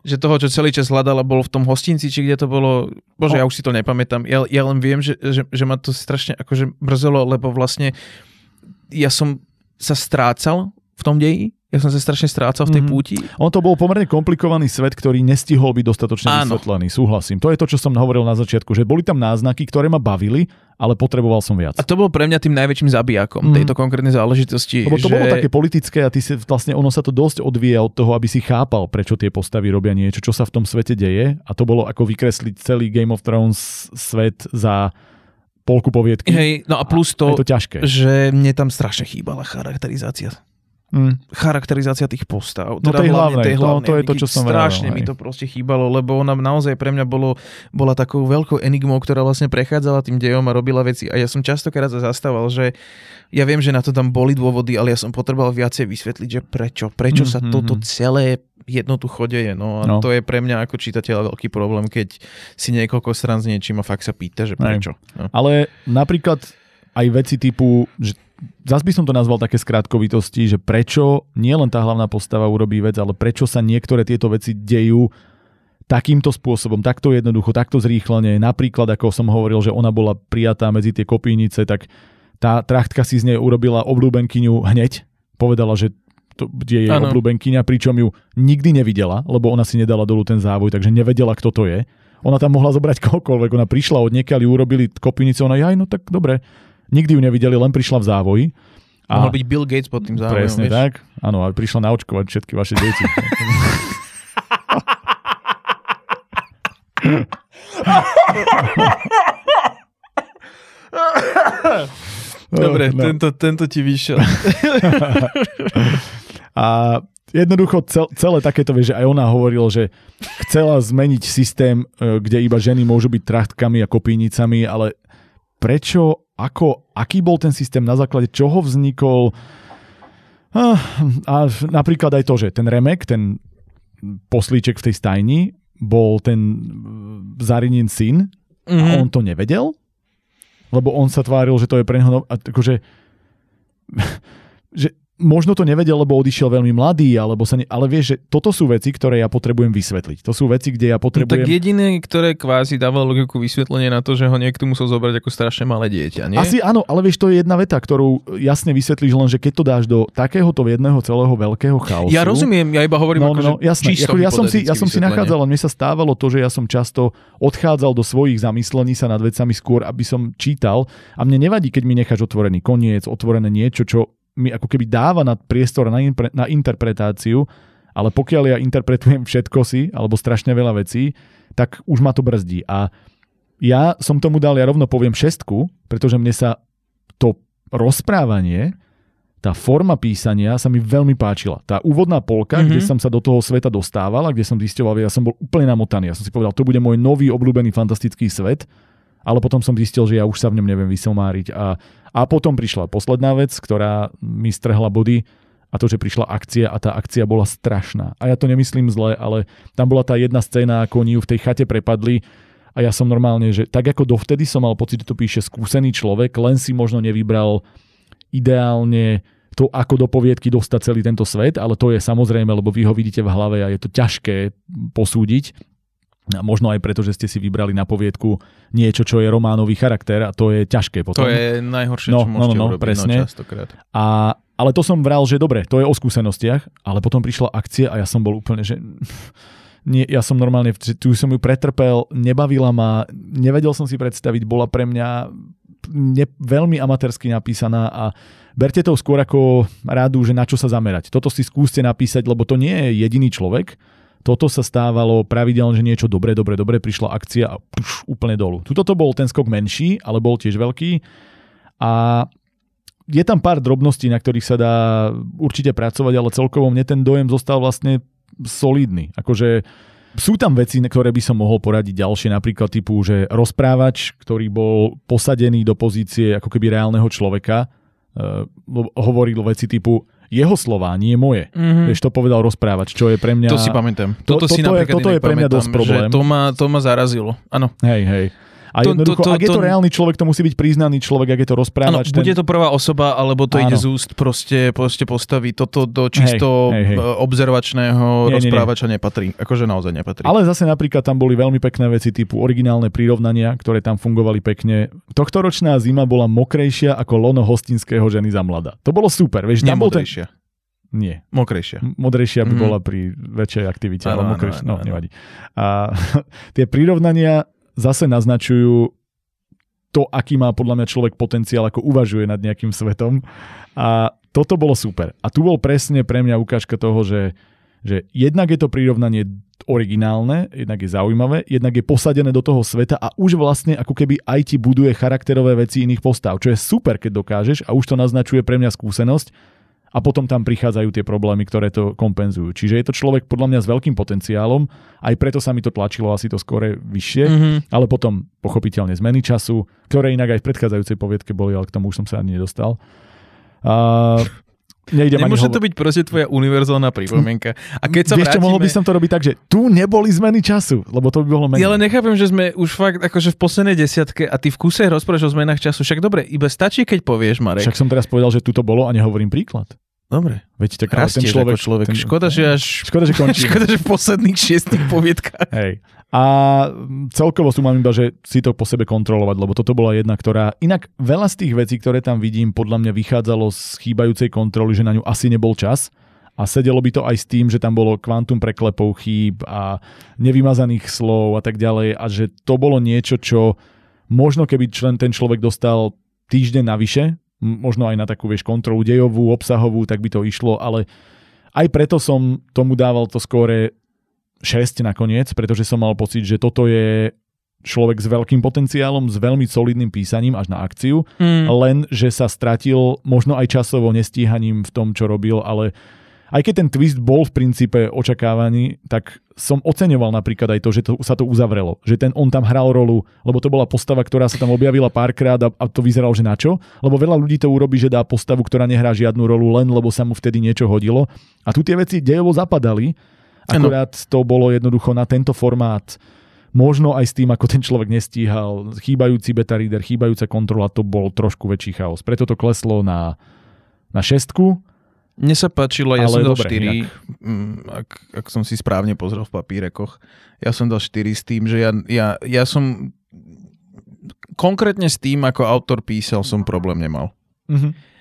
že toho, čo celý čas hľadala, bolo v tom hostinci, či kde to bolo, bože, ja už si to nepamätám, ja len viem, že ma to strašne akože mrzelo, lebo vlastne ja som sa strácal v tom deji, ja som sa strašne strácal v tej púti. On to bol pomerne komplikovaný svet, ktorý nestihol byť dostatočne vysvetlený, súhlasím. To je to, čo som hovoril na začiatku, že boli tam náznaky, ktoré ma bavili, ale potreboval som viac. A to bol pre mňa tým najväčším zabijakom tejto konkrétnej záležitosti. Lebo to bolo také politické a ty si, vlastne ono sa to dosť odvíja od toho, aby si chápal, prečo tie postavy robia niečo, čo sa v tom svete deje. A to bolo ako vykresliť celý Game of Thrones svet za polku poviedky. Hej, no a plus to, je to ťažké. Že mne tam strašne chýbala charakterizácia. Charakterizácia tých postav. No teda tej hlavnej, to je to, čo som strašne mi to proste chýbalo, lebo ona naozaj pre mňa bola takou veľkou enigmou, ktorá vlastne prechádzala tým dejom a robila veci. A ja som častokrát zastával, že ja viem, že na to tam boli dôvody, ale ja som potreboval viacej vysvetliť, že prečo sa toto celé jednoducho deje. No a to je pre mňa ako čitateľa veľký problém, keď si niekoľko strán s niečím a fakt sa pýta, že prečo. No. Ale napríklad aj veci typu, že zas by som to nazval také skratkovitosti, že prečo nie len tá hlavná postava urobí vec, ale prečo sa niektoré tieto veci dejú takýmto spôsobom, takto jednoducho, takto zrýchlene. Napríklad, ako som hovoril, že ona bola prijatá medzi tie kopínice, tak tá trachtka si z nej urobila obľúbenkyňu hneď. Povedala, že to je jej obľúbenkyňa, pričom ju nikdy nevidela, lebo ona si nedala dolu ten závoj, takže nevedela, kto to je. Ona tam mohla zobrať kohokoľvek, ona prišla od niekiaľ, ju urobili kopínice, ona jaj, no tak dobre. Nikdy ju nevideli, len prišla v závoji. A mohol byť Bill Gates pod tým závojom. Presne, vieš? Tak. Áno, a prišla naočkovať všetky vaše deti. Dobre, no. tento ti vyšiel. A jednoducho celé takéto, vieš, že aj ona hovorila, že chcela zmeniť systém, kde iba ženy môžu byť trachtkami a kopínicami, ale prečo, ako, aký bol ten systém, na základe čoho vznikol a napríklad aj to, že ten Remek, ten poslíček v tej stajni, bol ten Zarinin syn a on to nevedel, lebo on sa tváril, že to je pre neho akože, že možno to nevedel, lebo odišiel veľmi mladý, alebo ale vieš, že toto sú veci, ktoré ja potrebujem vysvetliť. To sú veci, kde ja potrebujem... No, tak jediné, ktoré kvázi dávalo logiku vysvetlenie na to, že ho niekto musel zobrať ako strašne malé dieťa, nie? Asi áno, ale vieš, to je jedna veta, ktorú jasne vysvetlíš, len že keď to dáš do takéhoto jedného celého veľkého chaosu... Ja rozumiem, ja iba hovorím jasne, čisto hypotetické vysvetlenie. Ja som si nachádzal, ale mne sa stávalo to, že ja som často odchádzal do svojich zamyslení sa nad vecami skôr, aby som čítal, a mne nevadí, keď mi necháš otvorený koniec, otvorené niečo, čo mi ako keby dáva na priestor na interpretáciu, ale pokiaľ ja interpretujem všetko si, alebo strašne veľa vecí, tak už ma to brzdí. A ja som tomu dal, ja rovno poviem 6, pretože mne sa to rozprávanie, tá forma písania sa mi veľmi páčila. Tá úvodná polka, kde som sa do toho sveta dostával a kde som zisťoval, ja som bol úplne namotaný. Ja som si povedal, to bude môj nový obľúbený fantastický svet, ale potom som zistil, že ja už sa v ňom neviem vysomáriť. A potom prišla posledná vec, ktorá mi strhla body, a to, že prišla akcia, a tá akcia bola strašná. A ja to nemyslím zle, ale tam bola tá jedna scéna, ako oni ju v tej chate prepadli, a ja som normálne, že tak ako dovtedy som mal pocit, že to píše skúsený človek, len si možno nevybral ideálne to, ako do poviedky dostať celý tento svet, ale to je samozrejme, lebo vy ho vidíte v hlave a je to ťažké posúdiť. A možno aj preto, že ste si vybrali na poviedku niečo, čo je románový charakter, a to je ťažké potom. To je najhoršie, čo môžete urobiť, presne. Častokrát. Ale to som vral, že dobre, to je o skúsenostiach, ale potom prišla akcia a ja som bol úplne, že... Nie, ja som normálne, tu som ju pretrpel, nebavila ma, nevedel som si predstaviť, bola pre mňa veľmi amatérsky napísaná, a berte to skôr ako radu, že na čo sa zamerať. Toto si skúste napísať, lebo to nie je jediný človek. Toto sa stávalo pravidelne, že niečo dobre, prišla akcia a puš, úplne dolu. Tuto to bol ten skok menší, ale bol tiež veľký. A je tam pár drobností, na ktorých sa dá určite pracovať, ale celkovo mne ten dojem zostal vlastne solidný. Akože Sú tam veci, ktoré by som mohol poradiť ďalšie, napríklad typu, že rozprávač, ktorý bol posadený do pozície ako keby reálneho človeka, hovoril veci typu jeho slová, nie moje. Mm-hmm. Vieš, to povedal rozprávač, čo je pre mňa... To si pamätám. Toto je pre mňa dosť problém. To ma zarazilo. Áno. Hej. A jednoducho, ak je to reálny človek, to musí byť priznaný človek, ak je to rozprávač. Áno, bude to prvá osoba, alebo to ide z úst, proste postaví. Toto do čisto observačného rozprávača nepatrí. Akože naozaj nepatrí. Ale zase napríklad tam boli veľmi pekné veci typu originálne prirovnania, ktoré tam fungovali pekne. Tohtoročná zima bola mokrejšia ako lono hostinského ženy za mladá. To bolo super. Vieš, nemodrejšia. Nie. Mokrejšia. Modrejšia by bola pri väčšej aktivite, ale mokrejšia. No, nevadí. A tie prirovnania zase naznačujú to, aký má podľa mňa človek potenciál, ako uvažuje nad nejakým svetom. A toto bolo super. A tu bol presne pre mňa ukážka toho, že jednak je to prirovnanie originálne, jednak je zaujímavé, jednak je posadené do toho sveta a už vlastne ako keby aj ti buduje charakterové veci iných postav, čo je super, keď dokážeš a už to naznačuje pre mňa skúsenosť a potom tam prichádzajú tie problémy, ktoré to kompenzujú. Čiže je to človek podľa mňa s veľkým potenciálom, aj preto sa mi to tlačilo asi to skore vyššie, ale potom pochopiteľne zmeny času, ktoré inak aj v predchádzajúcej poviedke boli, ale k tomu už som sa ani nedostal. Nemôže to byť proste tvoja univerzálna pripomienka. A keď sa vrátime... mohol by som to robiť tak, že tu neboli zmeny času, lebo to by bolo menej. Ja len nechápem, že sme už fakt akože v poslednej desiatke a ty v kuse rozprávaš o zmenách času. Však dobre, iba stačí, keď povieš, Marek. Však som teraz povedal, že tu to bolo a nehovorím príklad. Dobre. Veď tak rastie ten človek. Škoda, že končí. Škoda, že v posledných 6 poviedkách. Hej. A celkovo tu mám iba, že si to po sebe kontrolovať, lebo toto bola jedna, ktorá... Inak veľa z tých vecí, ktoré tam vidím, podľa mňa vychádzalo z chýbajúcej kontroly, že na ňu asi nebol čas. A sedelo by to aj s tým, že tam bolo kvantum preklepov chýb a nevymazaných slov a tak ďalej. A že to bolo niečo, čo možno keby ten človek dostal týždeň navyše, možno aj na takú, vieš, kontrolu dejovú, obsahovú, tak by to išlo, ale aj preto som tomu dával to skore 6 nakoniec, pretože som mal pocit, že toto je človek s veľkým potenciálom, s veľmi solidným písaním až na akciu, len že sa stratil možno aj časovo nestíhaním v tom, čo robil, ale aj keď ten twist bol v princípe očakávaný, tak som oceňoval napríklad aj to, že sa to uzavrelo. Že on tam hral rolu, lebo to bola postava, ktorá sa tam objavila párkrát a to vyzeralo, že na čo. Lebo veľa ľudí to urobí, že dá postavu, ktorá nehrá žiadnu rolu, len lebo sa mu vtedy niečo hodilo. A tu tie veci dejovo zapadali, akorát to bolo jednoducho na tento formát. Možno aj s tým, ako ten človek nestíhal, chýbajúci beta reader, chýbajúca kontrola, to bol trošku väčší chaos. Preto to kleslo na 6. Mne sa páčilo, ja som dal 4, ak som si správne pozrel v papírekoch, ja som dal 4 s tým, že ja som konkrétne s tým, ako autor písal, som problém nemal. Mm-hmm.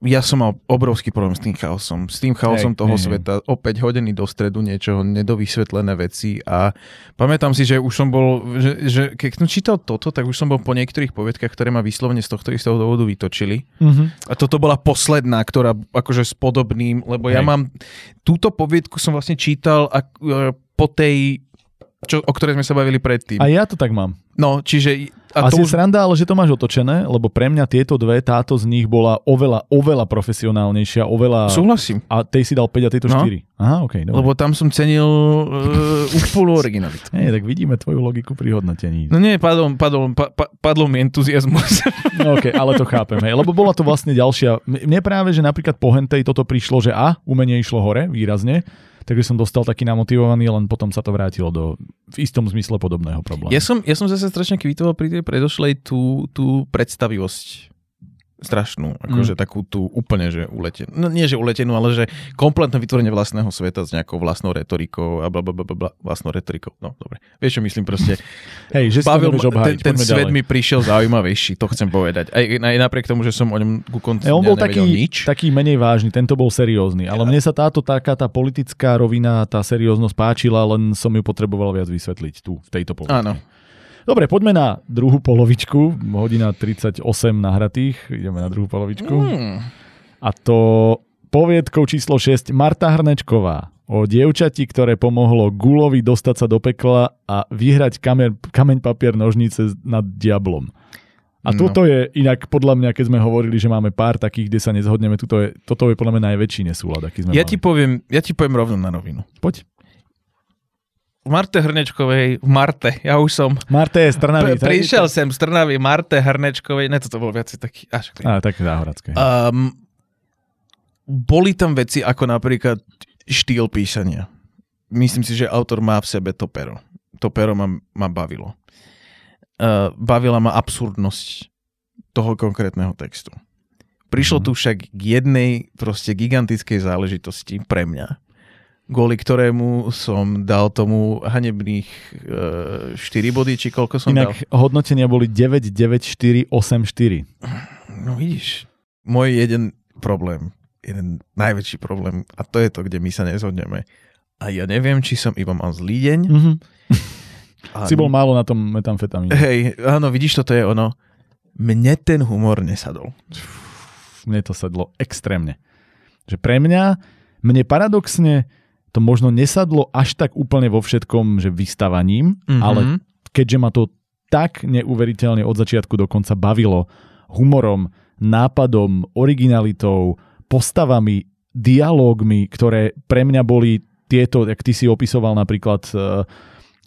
Ja som mal obrovský problém s tým chaosom. S tým chaosom toho sveta, opäť hodený do stredu niečoho, nedovysvetlené veci a pamätám si, že už som bol, že keď som čítal toto, tak už som bol po niektorých poviedkach, ktoré ma vyslovene z tohto istého dôvodu vytočili. Mm-hmm. A toto bola posledná, ktorá akože s podobným, lebo ja mám, túto poviedku som vlastne čítal po tej, o ktorej sme sa bavili predtým. A ja to tak mám. No, čiže... Asi je sranda, ale že to máš otočené, lebo pre mňa táto z nich bola oveľa profesionálnejšia, oveľa... Súhlasím. A tej si dal 5 a tejto 4. Aha, okej, dobre. Lebo tam som cenil úplnú originalitu. Nie, tak vidíme tvoju logiku pri hodnotení. No nie, padol mi entuziasmus. Okej, ale to chápem, hej, lebo bola to vlastne ďalšia... Mne práve, že napríklad po hentej toto prišlo, že umenie išlo hore výrazne, takže som dostal taký namotivovaný, len potom sa to vrátilo v istom zmysle podobného problému. Ja som zase strašne kvitoval pri tej predošlej tú predstavivosť. Strašnú, akože takú tú úplne, že uletenú. No nie, že uletenú, ale že kompletné vytvorenie vlastného sveta s nejakou vlastnou retorikou a blablabla, vlastnou retorikou. No, dobre. Vieš, čo myslím proste? Hej, že Pavel, ten svet mi prišiel zaujímavejší, to chcem povedať. Aj napriek tomu, že som o ňom ku koncu nevedel nič. On bol taký menej vážny, tento bol seriózny, ale mne sa tá politická rovina, tá serióznosť páčila, len som ju potreboval viac vysvetliť tu, v tejto poviedke. Áno. Dobre, poďme na druhú polovičku. Hodina 38 nahratých. Ideme na druhú polovičku. A to poviedkou číslo 6 Marta Hrnečková o dievčati, ktoré pomohlo Gulovi dostať sa do pekla a vyhrať kameň, papier, nožnice nad diablom. A toto je inak podľa mňa, keď sme hovorili, že máme pár takých, kde sa nezhodneme, toto je podľa mňa najväčší nesúlad, aký sme mali. Ja ti poviem rovno na rovinu. Poď. Marte Hrnečkovej, Marte je z Trnavy. Prišiel sem z Trnavy, Marte Hrnečkovej, ne, toto bolo viac taký, až tak. Ale také záhradské. Boli tam veci ako napríklad štýl písania. Myslím si, že autor má v sebe to pero. To pero ma bavilo. Bavila ma absurdnosť toho konkrétneho textu. Prišlo tu však k jednej proste gigantickej záležitosti pre mňa, kvôli ktorému som dal tomu hanebných 4 body, či koľko som dal. Inak hodnotenia boli 9, 9, 4, 8, 4. No vidíš, môj jeden najväčší problém, a to je to, kde my sa nezhodneme. A ja neviem, či som iba mal zlý deň. Mm-hmm. Si bol málo na tom metamfetamíne. Hej, áno, vidíš, toto je ono. Mne ten humor nesadol. Mne to sadlo extrémne. Že pre mne paradoxne to možno nesadlo až tak úplne vo všetkom, že vystavaním, ale keďže ma to tak neuveriteľne od začiatku do konca bavilo humorom, nápadom, originalitou, postavami, dialógmi, ktoré pre mňa boli tieto, jak ty si opisoval napríklad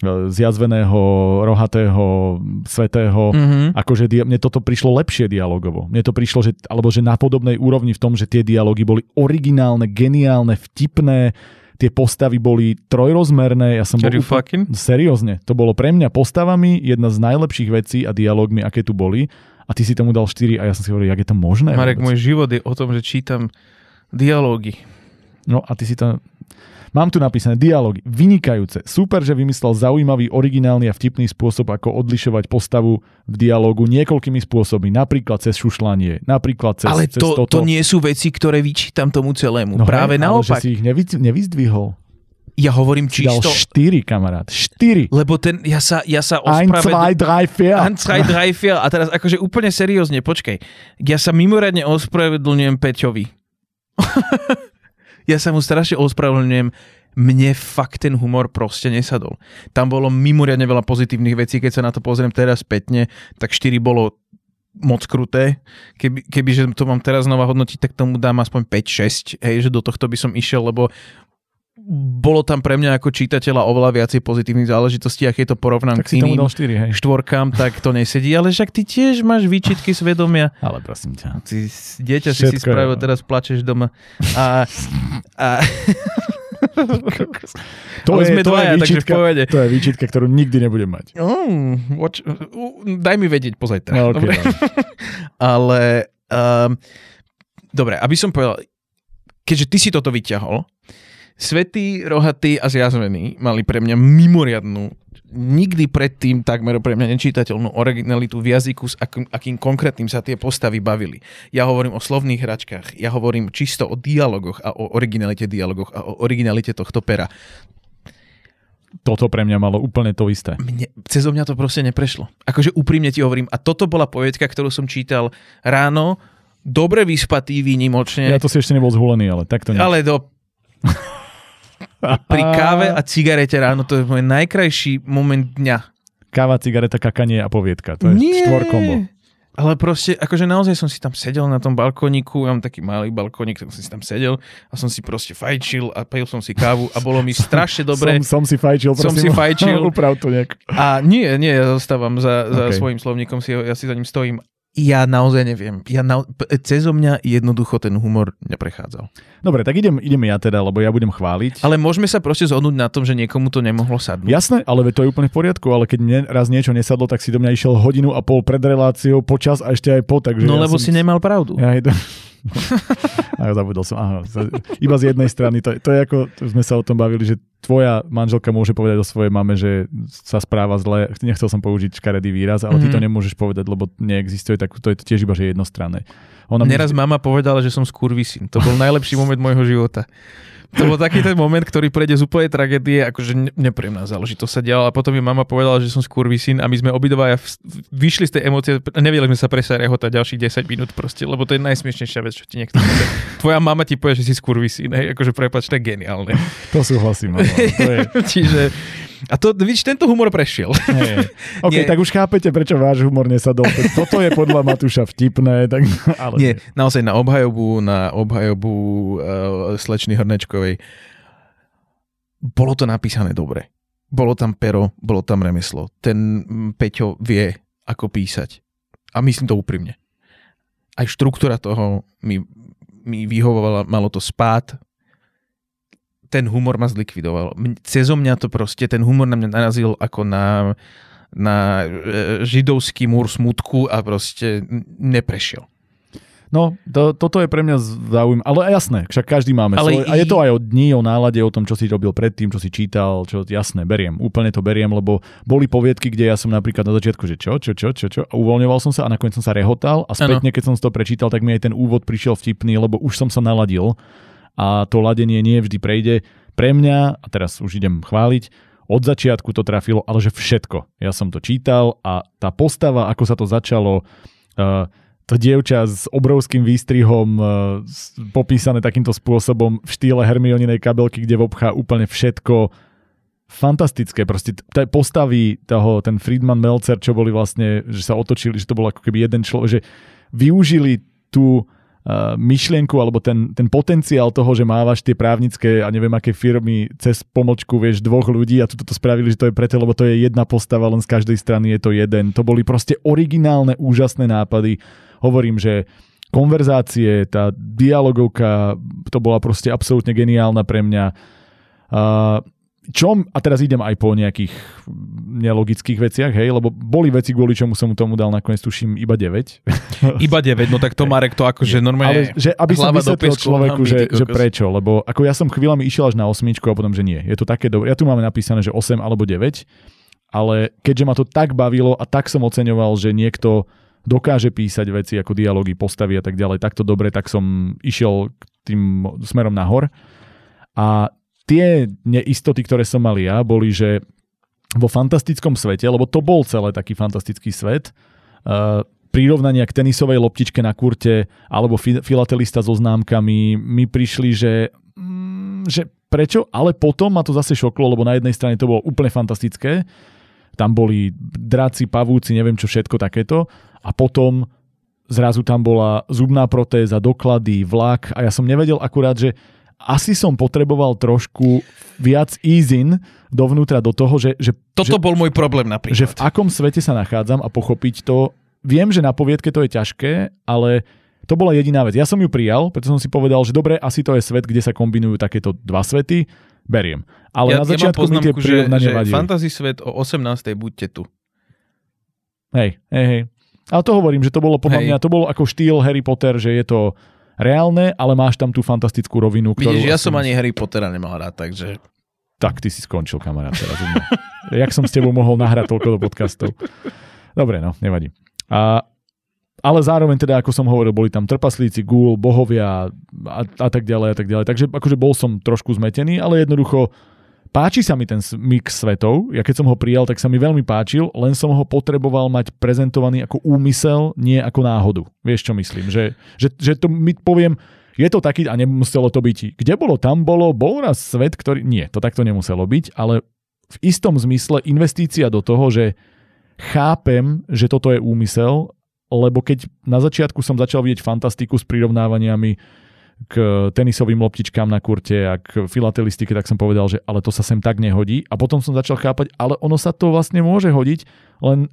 zjazveného, rohatého, svätého, akože mne toto prišlo lepšie dialogovo. Mne to prišlo, že na podobnej úrovni v tom, že tie dialógy boli originálne, geniálne, vtipné, tie postavy boli trojrozmerné. Ja som bol seriózne. To bolo pre mňa postavami jedna z najlepších vecí a dialógmi, aké tu boli. A ty si tomu dal 4 a ja som si hovoril, jak je to možné? Marek, môj život je o tom, že čítam dialógy. No a ty si tam... Mám tu napísané dialógy. Vynikajúce. Super, že vymyslel zaujímavý, originálny a vtipný spôsob, ako odlišovať postavu v dialógu niekoľkými spôsobmi. Napríklad cez šušlanie, napríklad cez toto. Ale to nie sú veci, ktoré vyčítam tomu celému. No práve naopak. Ale že si ich nevyzdvihol. Ja hovorím čisto... Dal 4, kamarát. 4. Lebo ten, ja sa ospravedlňujem... 1, 2, 3, 4. A teraz akože úplne seriózne, počkaj. Ja sa mimoriadne ospravedlňujem Peťovi. Ja sa mu strašne ospravedlňujem, mne fakt ten humor proste nesadol. Tam bolo mimoriadne veľa pozitívnych vecí, keď sa na to pozriem teraz spätne, tak 4 bolo moc kruté. Kebyže to mám teraz znova hodnotiť, tak tomu dám aspoň 5-6, hej, že do tohto by som išiel, lebo bolo tam pre mňa ako čítateľa oveľa viacej pozitívnych záležitostí, a keď to porovnám tak k iným 4, štvorkám, tak to nesedí. Ale však ty tiež máš výčitky svedomia. Ale prosím ťa. Dieťa si si spravil, teraz plačeš doma. To je výčitka, ktorú nikdy nebudem mať. Daj mi vedieť pozajtra. No, okay, dobre. Ale dobre, aby som povedal, keďže ty si toto vyťahol, Svätý, rohatý a zjazvený mali pre mňa mimoriadnu, nikdy predtým takmer pre mňa nečítateľnú originalitu v jazyku, s akým konkrétnym sa tie postavy bavili. Ja hovorím o slovných hračkách, ja hovorím čisto o dialogoch a o originalite dialogoch a o originalite tohto pera. Toto pre mňa malo úplne to isté. Cezo mňa to proste neprešlo. Akože úprimne ti hovorím, a toto bola poviedka, ktorú som čítal ráno, dobre vyspatý, výnimočne. Ja to si ešte nebol zhulený, ale tak to nie. Ale pri káve a cigarete ráno, to je môj najkrajší moment dňa. Káva, cigareta, kakanie a poviedka. To je štvorkombo. Ale proste, akože naozaj som si tam sedel na tom balkóniku, ja mám taký malý balkónik, tak som si tam sedel a som si proste fajčil a pil som si kávu a bolo mi strašne dobre. Som si fajčil. Uprav to nejak. A nie, ja zostávam za svojím slovníkom, ja si za ním stojím. Ja naozaj neviem. Cezo mňa jednoducho ten humor neprechádzal. Dobre, tak idem ja teda, lebo ja budem chváliť. Ale môžeme sa proste zhodnúť na tom, že niekomu to nemohlo sadnúť. Jasné, ale to je úplne v poriadku, ale keď mne raz niečo nesadlo, tak si do mňa išiel 1.5 hodiny pred reláciou, počas a ešte aj po. Takže no ja lebo si nemal pravdu. Zabudol som. Aha, iba z jednej strany. To je ako, sme sa o tom bavili, že tvoja manželka môže povedať o svojej mame, že sa správa zle. Nechcel som použiť škaredý výraz, ale ty to nemôžeš povedať, lebo neexistuje, tak to je tiež iba, že jednostranné. Neraz mama povedala, že som skurvisín. To bol najlepší moment môjho života. To bol taký ten moment, ktorý prejde z úplnej tragédie, akože nepríjemná záležitosť sa diala, a potom mi mama povedala, že som skurvisín, a my sme obidvaja vyšli z tej emócie, nevedeli sme sa presarehotať ďalších 10 minút proste, lebo to je najsmiešnejšia vec, čo ti niekto povie. Tvoja mama ti povie, že si skurvisín, hej, akože prepáč, to je geniálne. To súhlasím. Čiže a to, víš, tento humor prešiel. OK, tak už chápete, prečo váš humor nesadol. Toto je podľa Matúša vtipné. Tak, ale nie, naozaj na obhajobu slečny Hrnečkovej. Bolo to napísané dobre. Bolo tam pero, bolo tam remeslo. Ten Peťo vie, ako písať. A myslím to úprimne. Aj štruktúra toho mi vyhovovala, malo to spád. Ten humor ma zlikvidoval. Cezo mňa to proste, ten humor na mňa narazil ako na židovský múr smutku a proste neprešiel. No, toto je pre mňa zaujímavé. Ale jasné, však každý máme svoj. A je to aj o dni, o nálade, o tom, čo si robil predtým, čo si čítal, čo jasné, beriem. Úplne to beriem, lebo boli poviedky, kde ja som napríklad na začiatku, že čo a uvoľňoval som sa a nakoniec som sa rehotal a spätne, keď som to prečítal, tak mi aj ten úvod prišiel vtipný, lebo už som sa naladil a to ladenie nie vždy prejde. Pre mňa, a teraz už idem chváliť, od začiatku to trafilo, ale že všetko. Ja som to čítal a tá postava, ako sa to začalo... To dievča s obrovským výstrihom popísané takýmto spôsobom v štýle Hermioninej kabelky, kde vobchá úplne všetko fantastické. Proste postavy toho, ten Friedman-Melzer, čo boli vlastne, že sa otočili, že to bol ako keby jeden človek, že využili tú myšlienku alebo ten potenciál toho, že mávaš tie právnické a neviem aké firmy cez pomlčku, vieš, dvoch ľudí a toto spravili, že to je preto, lebo to je jedna postava, len z každej strany je to jeden. To boli proste originálne, úžasné nápady. Hovorím, že konverzácie, tá dialogovka, to bola proste absolútne geniálna pre mňa. A teraz idem aj po nejakých nelogických veciach, hej, lebo boli veci, kvôli čomu som tomu dal nakoniec, tuším, iba 9. Iba 9, no tak to Marek to akože normálne... Ale že aby som vysvetlil človeku, že prečo, lebo ako ja som chvíľami išiel až na 8 a potom, že nie. Je to také dobré. Ja tu máme napísané, že 8 alebo 9, ale keďže ma to tak bavilo a tak som oceňoval, že niekto dokáže písať veci ako dialógy, postavy a tak ďalej, takto dobre, tak som išiel tým smerom nahor. A tie neistoty, ktoré som mal ja, boli, že vo fantastickom svete, lebo to bol celé taký fantastický svet, prirovnania k tenisovej loptičke na kurte alebo filatelista so známkami mi prišli, že prečo? Ale potom ma to zase šoklo, lebo na jednej strane to bolo úplne fantastické, tam boli dráci, pavúci, neviem čo všetko takéto a potom zrazu tam bola zubná protéza, doklady, vlak a ja som nevedel akurát, že asi som potreboval trošku viac ease-in dovnútra do toho, že toto bol môj problém napríklad. Že v akom svete sa nachádzam a pochopiť to. Viem, že na poviedke to je ťažké, ale to bola jediná vec. Ja som ju prijal, preto som si povedal, že dobre, asi to je svet, kde sa kombinujú takéto dva svety. Beriem. Ale na začiatku mi tie prirovnania vadili. Že fantasy svet o 18. buďte tu. Hej. Ale to hovorím, že to bolo podľa mňa, to bolo ako štýl Harry Potter, že je to reálne, ale máš tam tú fantastickú rovinu. Vidíš, ja som ani Harry Pottera nemal rád, takže... Tak, ty si skončil, kamarát, teraz. Jak som s tebou mohol nahrať toľko do podcastov. Dobre, no, nevadí. Ale zároveň teda, ako som hovoril, boli tam trpaslíci, gúl, bohovia a tak ďalej a tak ďalej. Takže akože bol som trošku zmetený, ale jednoducho páči sa mi ten mix svetov. Ja keď som ho prijal, tak sa mi veľmi páčil, len som ho potreboval mať prezentovaný ako úmysel, nie ako náhodu. Vieš, čo myslím? Že to mi poviem, je to taký, a nemuselo to byť, kde bolo, tam bolo, bol raz svet, ktorý... Nie, to takto nemuselo byť, ale v istom zmysle investícia do toho, že chápem, že toto je úmysel, lebo keď na začiatku som začal vidieť fantastiku s prirovnávaniami k tenisovým loptičkám na kurte a k filatelistike, tak som povedal, že ale to sa sem tak nehodí. A potom som začal chápať, ale ono sa to vlastne môže hodiť, len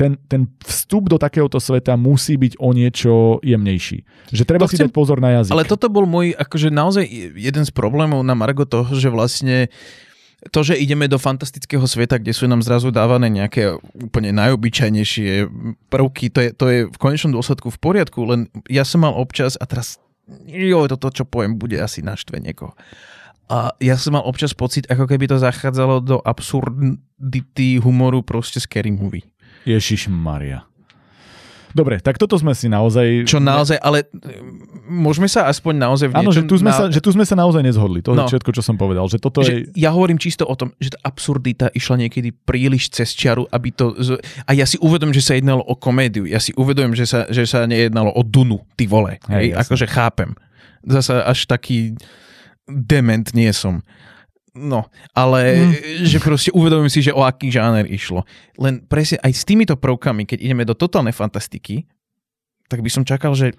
ten vstup do takéhoto sveta musí byť o niečo jemnejší. Že treba si dať pozor na jazyk. Ale toto bol môj, akože naozaj jeden z problémov na margo toho, že vlastne to, že ideme do fantastického sveta, kde sú nám zrazu dávané nejaké úplne najobyčajnejšie prvky, to je v konečnom dôsledku v poriadku, len ja som mal občas, a teraz toto, čo poviem, bude asi naštve niekoho. A ja som mal občas pocit, ako keby to zachádzalo do absurdity humoru proste scary movie. Ježišmaria. Dobre, tak toto sme si naozaj... Čo naozaj, ale môžeme sa aspoň naozaj... Áno, že tu sme sa naozaj nezhodli. To je všetko, čo som povedal. Že toto je... Ja hovorím čisto o tom, že tá absurdita išla niekedy príliš cez čiaru, aby to... A ja si uvedom, že sa jednalo o komédiu. Ja si uvedom, že sa nejednalo o Dunu, ty vole. Hej, akože chápem. Zasa až taký dement nie som. No, ale že proste uvedomím si, že o aký žáner išlo. Len presne aj s týmito prvkami, keď ideme do totálnej fantastiky, tak by som čakal, že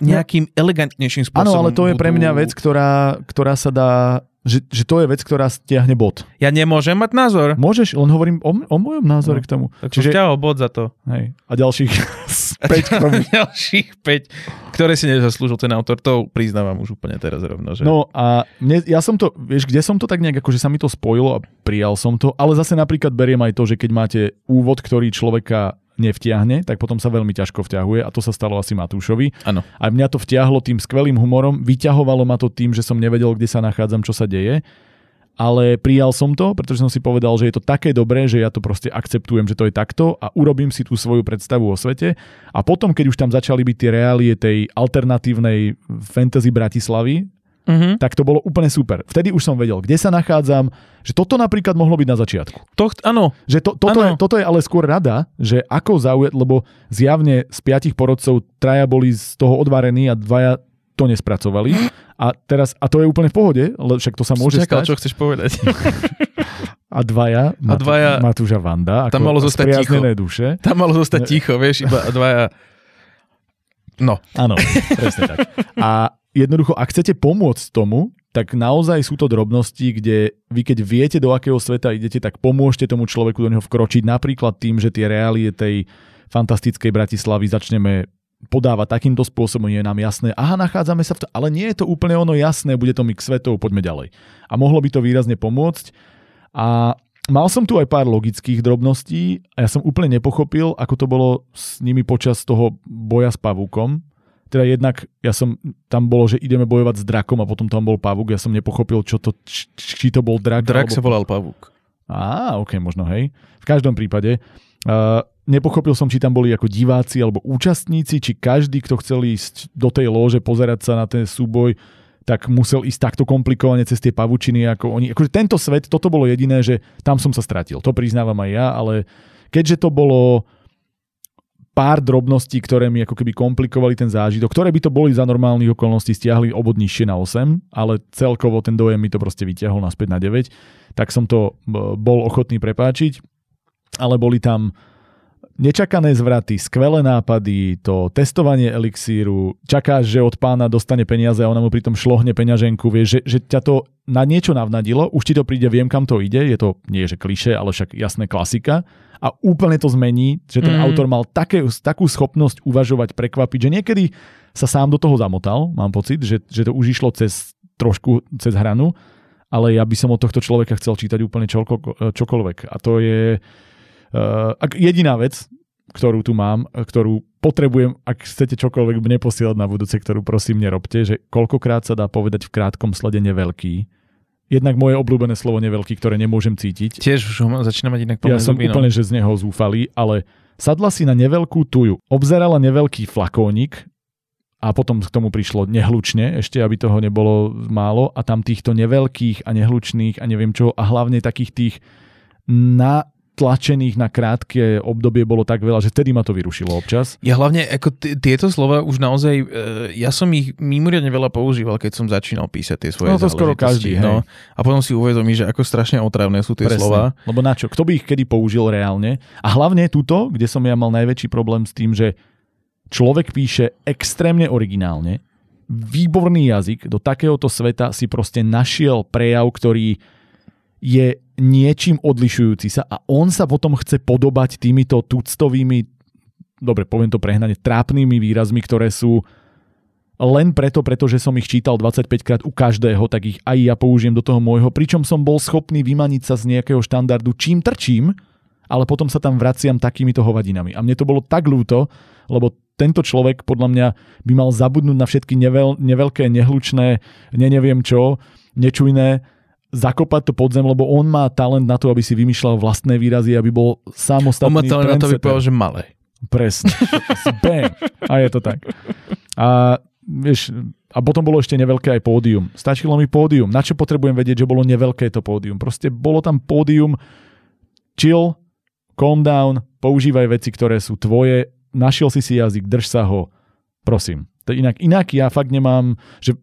nejakým elegantnejším spôsobom... Áno, ale to je pre mňa vec, ktorá sa dá Že to je vec, ktorá stiahne bod. Ja nemôžem mať názor. Môžeš, len hovorím o mojom názore no, k tomu. Tak som ťahol bod za to. Hej. A ďalších 5. Ďalších 5, ktoré si nezaslúžil ten autor. To priznávam už úplne teraz rovno. Že... No a mne, ja som to, vieš, kde som to tak nejak, akože sa mi to spojilo a prijal som to, ale zase napríklad beriem aj to, že keď máte úvod, ktorý človeka nevtiahne, tak potom sa veľmi ťažko vťahuje a to sa stalo asi Matúšovi. Áno. A mňa to vťahlo tým skvelým humorom, vyťahovalo ma to tým, že som nevedel, kde sa nachádzam, čo sa deje, ale prijal som to, pretože som si povedal, že je to také dobré, že ja to proste akceptujem, že to je takto a urobím si tú svoju predstavu o svete a potom, keď už tam začali byť tie reálie tej alternatívnej fantasy Bratislavy, mm-hmm. tak to bolo úplne super. Vtedy už som vedel, kde sa nachádzam, že toto napríklad mohlo byť na začiatku. Áno. Toto je ale skôr rada, že ako zaujať, lebo zjavne z 5 porodcov 3 boli z toho odvarení a 2 to nespracovali. A to je úplne v pohode, však to sa môže stať. Čo chceš povedať? A dvaja Matúša Vanda, tam malo zostať ticho. Tam malo zostať ticho, vieš, iba dvaja. No. Áno, presne tak. A jednoducho, ak chcete pomôcť tomu, tak naozaj sú to drobnosti, kde vy keď viete, do akého sveta idete, tak pomôžte tomu človeku do neho vkročiť. Napríklad tým, že tie reálie tej fantastickej Bratislavy začneme podávať takýmto spôsobom. Je nám jasné, aha, nachádzame sa v to, ale nie je to úplne ono jasné, bude to mix svetov, poďme ďalej. A mohlo by to výrazne pomôcť. A mal som tu aj pár logických drobností a ja som úplne nepochopil, ako to bolo s nimi počas toho boja s pavúkom. Teda jednak, tam bolo, že ideme bojovať s drakom a potom tam bol pavúk. Ja som nepochopil, či to bol drak. Drak alebo... sa volal pavúk. Á, ok, možno, hej. V každom prípade. Nepochopil som, či tam boli ako diváci alebo účastníci, či každý, kto chcel ísť do tej lóže, pozerať sa na ten súboj, tak musel ísť takto komplikovane cez tie pavučiny, ako oni. Akože tento svet, toto bolo jediné, že tam som sa stratil. To priznávam aj ja, ale keďže to bolo... pár drobností, ktoré mi ako keby komplikovali ten zážitok, ktoré by to boli za normálnych okolností, stiahli obod nižšie na 8, ale celkovo ten dojem mi to proste vyťahol naspäť na 9, tak som to bol ochotný prepáčiť, ale boli tam nečakané zvraty, skvelé nápady, to testovanie elixíru, čakáš, že od pána dostane peniaze a ona mu pritom šlohne peňaženku, vieš, že ťa to na niečo navnadilo, už ti to príde, viem kam to ide, je to nie že klišé, ale však jasné klasika. A úplne to zmení, že ten autor mal takú schopnosť uvažovať, prekvapiť, že niekedy sa sám do toho zamotal, mám pocit, že to už išlo trošku cez hranu, ale ja by som od tohto človeka chcel čítať úplne čokoľvek. A to je jediná vec, ktorú tu mám, ktorú potrebujem, ak chcete čokoľvek mne posielať na budúce, ktorú prosím nerobte, že koľkokrát sa dá povedať v krátkom slede neveľký. Jednak moje obľúbené slovo neveľký, ktoré nemôžem cítiť. Tiež už začína mať inak pomysl. Ja som úplne, že z neho zúfalý, ale sadla si na neveľkú tuju. Obzerala neveľký flakónik a potom k tomu prišlo nehlučne, ešte aby toho nebolo málo a tam týchto neveľkých a nehlučných a neviem čo a hlavne takých tých natlačených na krátke obdobie bolo tak veľa, že vtedy ma to vyrušilo občas. Ja hlavne ako tieto slova už naozaj, ja som ich mimoriadne veľa používal, keď som začínal písať tie svoje záležitosti. No to skoro každý, hej. A potom si uvedomí, že ako strašne otravné sú tie slova. Lebo na čo? Kto by ich kedy použil reálne? A hlavne tuto, kde som ja mal najväčší problém s tým, že človek píše extrémne originálne, výborný jazyk, do takéhoto sveta si proste našiel prejav, ktorý je niečím odlišujúci sa a on sa potom chce podobať týmito tuctovými, dobre, poviem to prehnane, trápnymi výrazmi, ktoré sú len pretože som ich čítal 25 krát u každého, tak ich aj ja použijem do toho môjho, pričom som bol schopný vymaniť sa z nejakého štandardu, čím trčím, ale potom sa tam vraciam takýmito hovadinami. A mne to bolo tak ľúto, lebo tento človek podľa mňa by mal zabudnúť na všetky neveľké, nehlučné, neviem čo, nečujné, zakopať to pod zem, lebo on má talent na to, aby si vymýšľal vlastné výrazy, aby bol samostatný. On má talent na to, aby povedal, že malé. Presne. Bang. A je to tak. A, vieš, a potom bolo ešte neveľké aj pódium. Stačilo mi pódium. Na čo potrebujem vedieť, že bolo neveľké to pódium? Proste bolo tam pódium, chill, calm down, používaj veci, ktoré sú tvoje, našiel si jazyk, drž sa ho. Prosím. To inak ja fakt nemám, že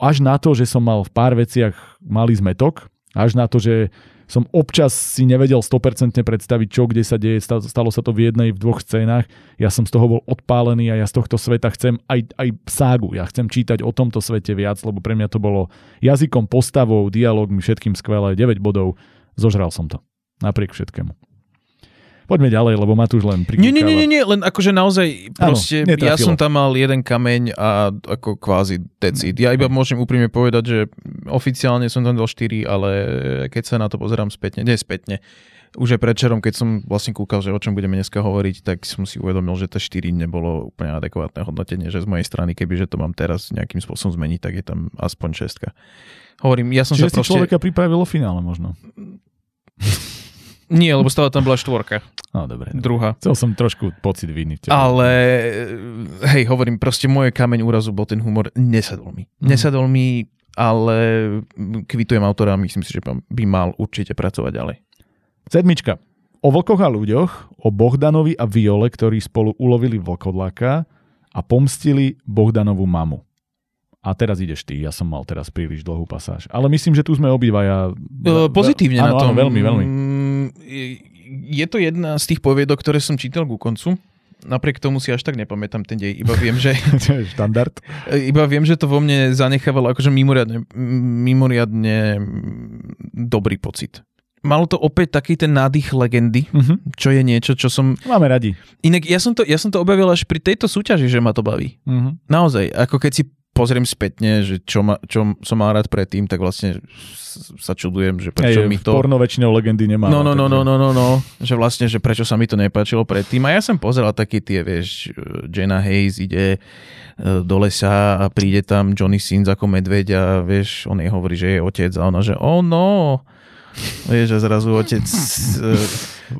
až na to, že som mal v pár veciach malý zmetok Až na to, že som občas si nevedel 100% predstaviť, čo kde sa deje. Stalo sa to v jednej, v dvoch scénách. Ja som z toho bol odpálený a ja z tohto sveta chcem aj ságu. Ja chcem čítať o tomto svete viac, lebo pre mňa to bolo jazykom, postavou, dialógmi, všetkým skvelé. 9 bodov. Zožral som to. Napriek všetkému. Poďme ďalej, lebo Matúš len prikýkáva. Nie, len akože naozaj proste, áno, ja som tam mal jeden kameň a ako kvázi decid. Ja iba môžem úprimne povedať, že oficiálne som tam dal 4, ale keď sa na to pozerám spätne, už aj predčerom, keď som vlastne kúkal, že o čom budeme dneska hovoriť, tak som si uvedomil, že to 4 nebolo úplne adekvátne hodnotenie, že z mojej strany, kebyže to mám teraz nejakým spôsobom zmeniť, tak je tam aspoň 6. Hovorím, ja som čiže sa proste... človeka pripravilo finále možno. Nie, lebo stále tam bola 4. No, dobre. Druhá. Chcel som trošku pocit viny. Ale, hej, hovorím, proste moje kameň úrazu bol ten humor. Nesadol mi. Nesadol mi, ale kvitujem autora a myslím si, že by mal určite pracovať ďalej. 7. O vlkoch a ľuďoch, o Bohdanovi a Viole, ktorí spolu ulovili vlkodlaka a pomstili Bohdanovu mamu. A teraz ideš ty, ja som mal teraz príliš dlhú pasáž. Ale myslím, že tu sme obidvaja... pozitívne na tom. Áno, veľmi. Je to jedna z tých poviedok, ktoré som čítal ku koncu. Napriek tomu si až tak nepamätám ten dej. Iba viem, že... Štandard. Iba viem, že to vo mne zanechávalo akože mimoriadne dobrý pocit. Malo to opäť taký ten nádych legendy, čo je niečo, čo som... Máme radi. Inak ja som to objavil až pri tejto súťaži, že ma to baví. Naozaj, ako keď si pozriem spätne, že čo som mal rád predtým, tak vlastne sa čudujem, že prečo mi to... Porno väčšinou legendy nemá. No. Že vlastne, že prečo sa mi to nepáčilo predtým. A ja som pozeral také tie, vieš, Jenna Hayes ide do lesa a príde tam Johnny Sins ako medveď a vieš, on jej hovorí, že je otec a ona, že oh no... Vieš, a zrazu otec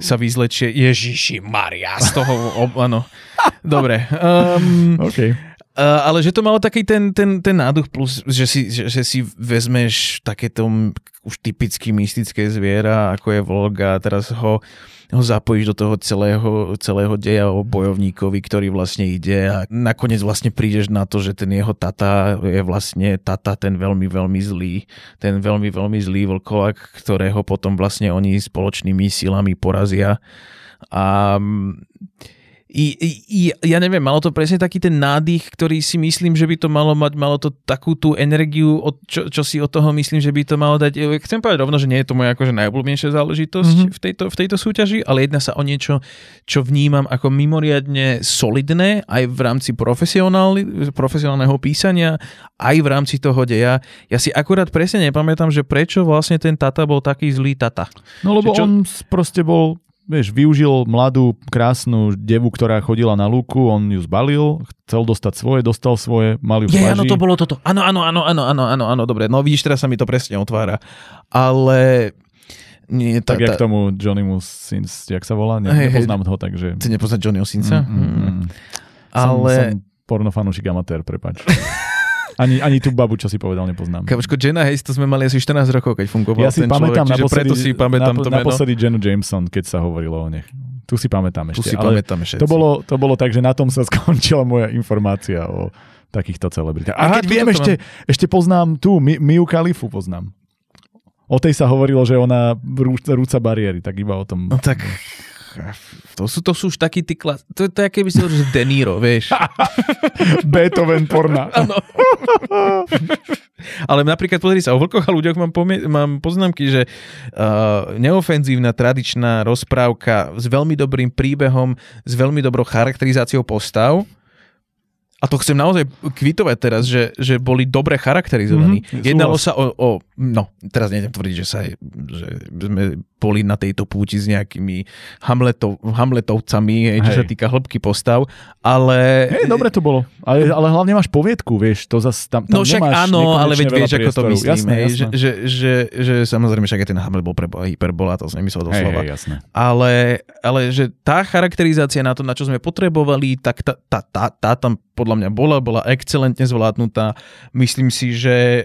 sa vyzlečie Ježiši Maria z toho... Áno. Dobre. OK. Ale že to malo taký ten náduch plus, že si vezmeš takéto už typicky mystické zviera, ako je vlk a teraz ho zapojíš do toho celého deja o bojovníkovi, ktorý vlastne ide a nakoniec vlastne prídeš na to, že ten jeho tata je vlastne tata ten veľmi, veľmi zlý vlkolak, ktorého potom vlastne oni spoločnými silami porazia a... Ja neviem, malo to presne taký ten nádych, ktorý si myslím, že by to malo mať, malo to takú tú energiu, čo si od toho myslím, že by to malo dať. Chcem povedať rovno, že nie je to moja akože najobľúbenejšia záležitosť v tejto súťaži, ale jedná sa o niečo, čo vnímam ako mimoriadne solidné, aj v rámci profesionálneho písania, aj v rámci toho deja. Ja si akurát presne nepamätám, že prečo vlastne ten tata bol taký zlý tata. No lebo on proste bol... Vieš, využil mladú, krásnu devu, ktorá chodila na lúku, on ju zbalil, chcel dostať svoje, dostal svoje, mal ju v pláži. Áno, to bolo toto. Áno, dobre. No vidíš, teraz sa mi to presne otvára. Ale... Nie, tak jak tomu Johnnymu Sins, jak sa volá? Nepoznám ho, takže... Ty nepoznáš Johnnyho Sinsa? Ale... Som pornofanúšik amatér, prepáč. Ani tú babu, čo si povedal, nepoznám. Kamoško, Jenna Hayes, to sme mali asi 14 rokov, keď fungoval ten človek, čiže preto si pamätám to meno. Naposledy Jennu Jameson, keď sa hovorilo o nech. Tu si pamätám ešte. To bolo tak, že na tom sa skončila moja informácia o takýchto celebritách. A keď viem, ešte poznám tú, Miu Khalifu poznám. O tej sa hovorilo, že ona rúca bariéry, tak iba o tom... No tak... To sú už takí tí klas... To je aké by si hovoril, že De Niro, vieš. Beethoven porna. Áno. Ale napríklad, pozri sa, o vlkoch a ľuďoch mám poznámky, že neofenzívna, tradičná rozprávka s veľmi dobrým príbehom, s veľmi dobrou charakterizáciou postav. A to chcem naozaj kvitovať teraz, že boli dobre charakterizovaní. Jednalo sa no, teraz nejdem tvrdiť, že sme boli na tejto púti s nejakými Hamletovcami, čo sa týka hĺbky postav, ale... dobre to bolo. Ale hlavne máš poviedku, vieš, to zase tam no, však nemáš áno, ale veď vieš, ako to myslím. Jasné. Že samozrejme, však aj ten Hamlet bol hyperbola, to som nemyslel doslova. Ale že tá charakterizácia na to, na čo sme potrebovali, tak tá tam podľa mňa bola excelentne zvládnutá. Myslím si, že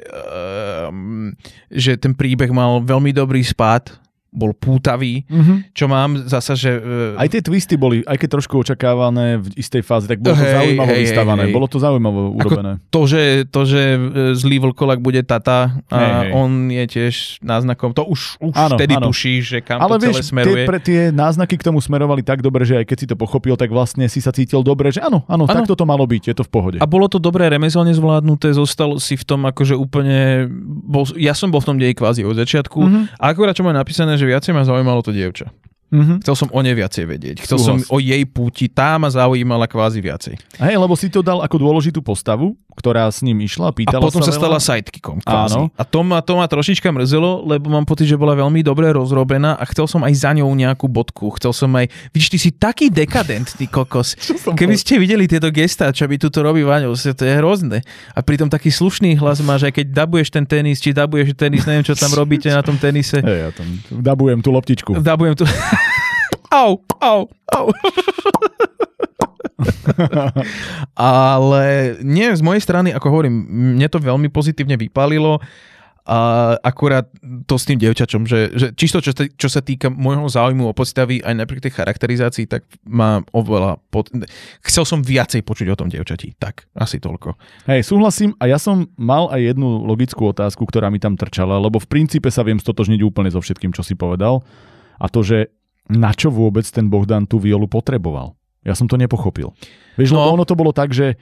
ten príbeh mal veľmi dobrý spád, bol pútavý, čo mám zasa, že... Aj tie twisty boli, aj keď trošku očakávané v istej fáze, tak bolo to zaujímavo vystavané. Bolo to zaujímavo urobené. Ako to, že zlý vlkolak bude tata, a on je tiež náznakom, to už vtedy tuší, že kam ale to celé smeruje. Ale vieš, tie náznaky k tomu smerovali tak dobre, že aj keď si to pochopil, tak vlastne si sa cítil dobre, že áno, takto to malo byť, je to v pohode. A bolo to dobré, remeselne zvládnuté, zostal si v tom akože úplne... Ja som bol v tom deji kvázi od začiatku. A akurát, čo mám napísané, že viacej ma zaujímalo to dievča. Chcel som o nej viacej vedieť. Chcel som o jej púti. Tá ma zaujímala kvázi viacej. Hej, lebo si to dal ako dôležitú postavu, ktorá s ním išla, pýtala sa. A potom sa stala sidekickom kvázi. Áno. A to ma trošička mrzelo, lebo mám pocit, že bola veľmi dobre rozrobená a chcel som aj za ňou nejakú bodku. Chcel som aj... Vidíš, ty si taký dekadent, ty kokos. Keby ste videli tieto gestá, čo by tu to robí Vaňo, to je hrozné. A pritom taký slušný hlas máš, aj keď dabuješ ten tenis, či dabuješ tenis, neviem, čo tam robíte na tom tenise. Hey, ja tam dabujem tú loptičku. Dabujem tú... Au. Ale nie, z mojej strany, ako hovorím, mne to veľmi pozitívne vypálilo. A akurát to s tým dievčačom, že čisto čo sa týka môjho záujmu o postavy aj napríklad tej charakterizácii, tak mám oveľa... Chcel som viacej počuť o tom dievčati. Tak, asi toľko. Hej, súhlasím a ja som mal aj jednu logickú otázku, ktorá mi tam trčala, lebo v princípe sa viem stotožniť úplne so všetkým, čo si povedal. A to, že na čo vôbec ten Bohdan tú Violu potreboval? Ja som to nepochopil. Vieš, lebo ono to bolo tak, že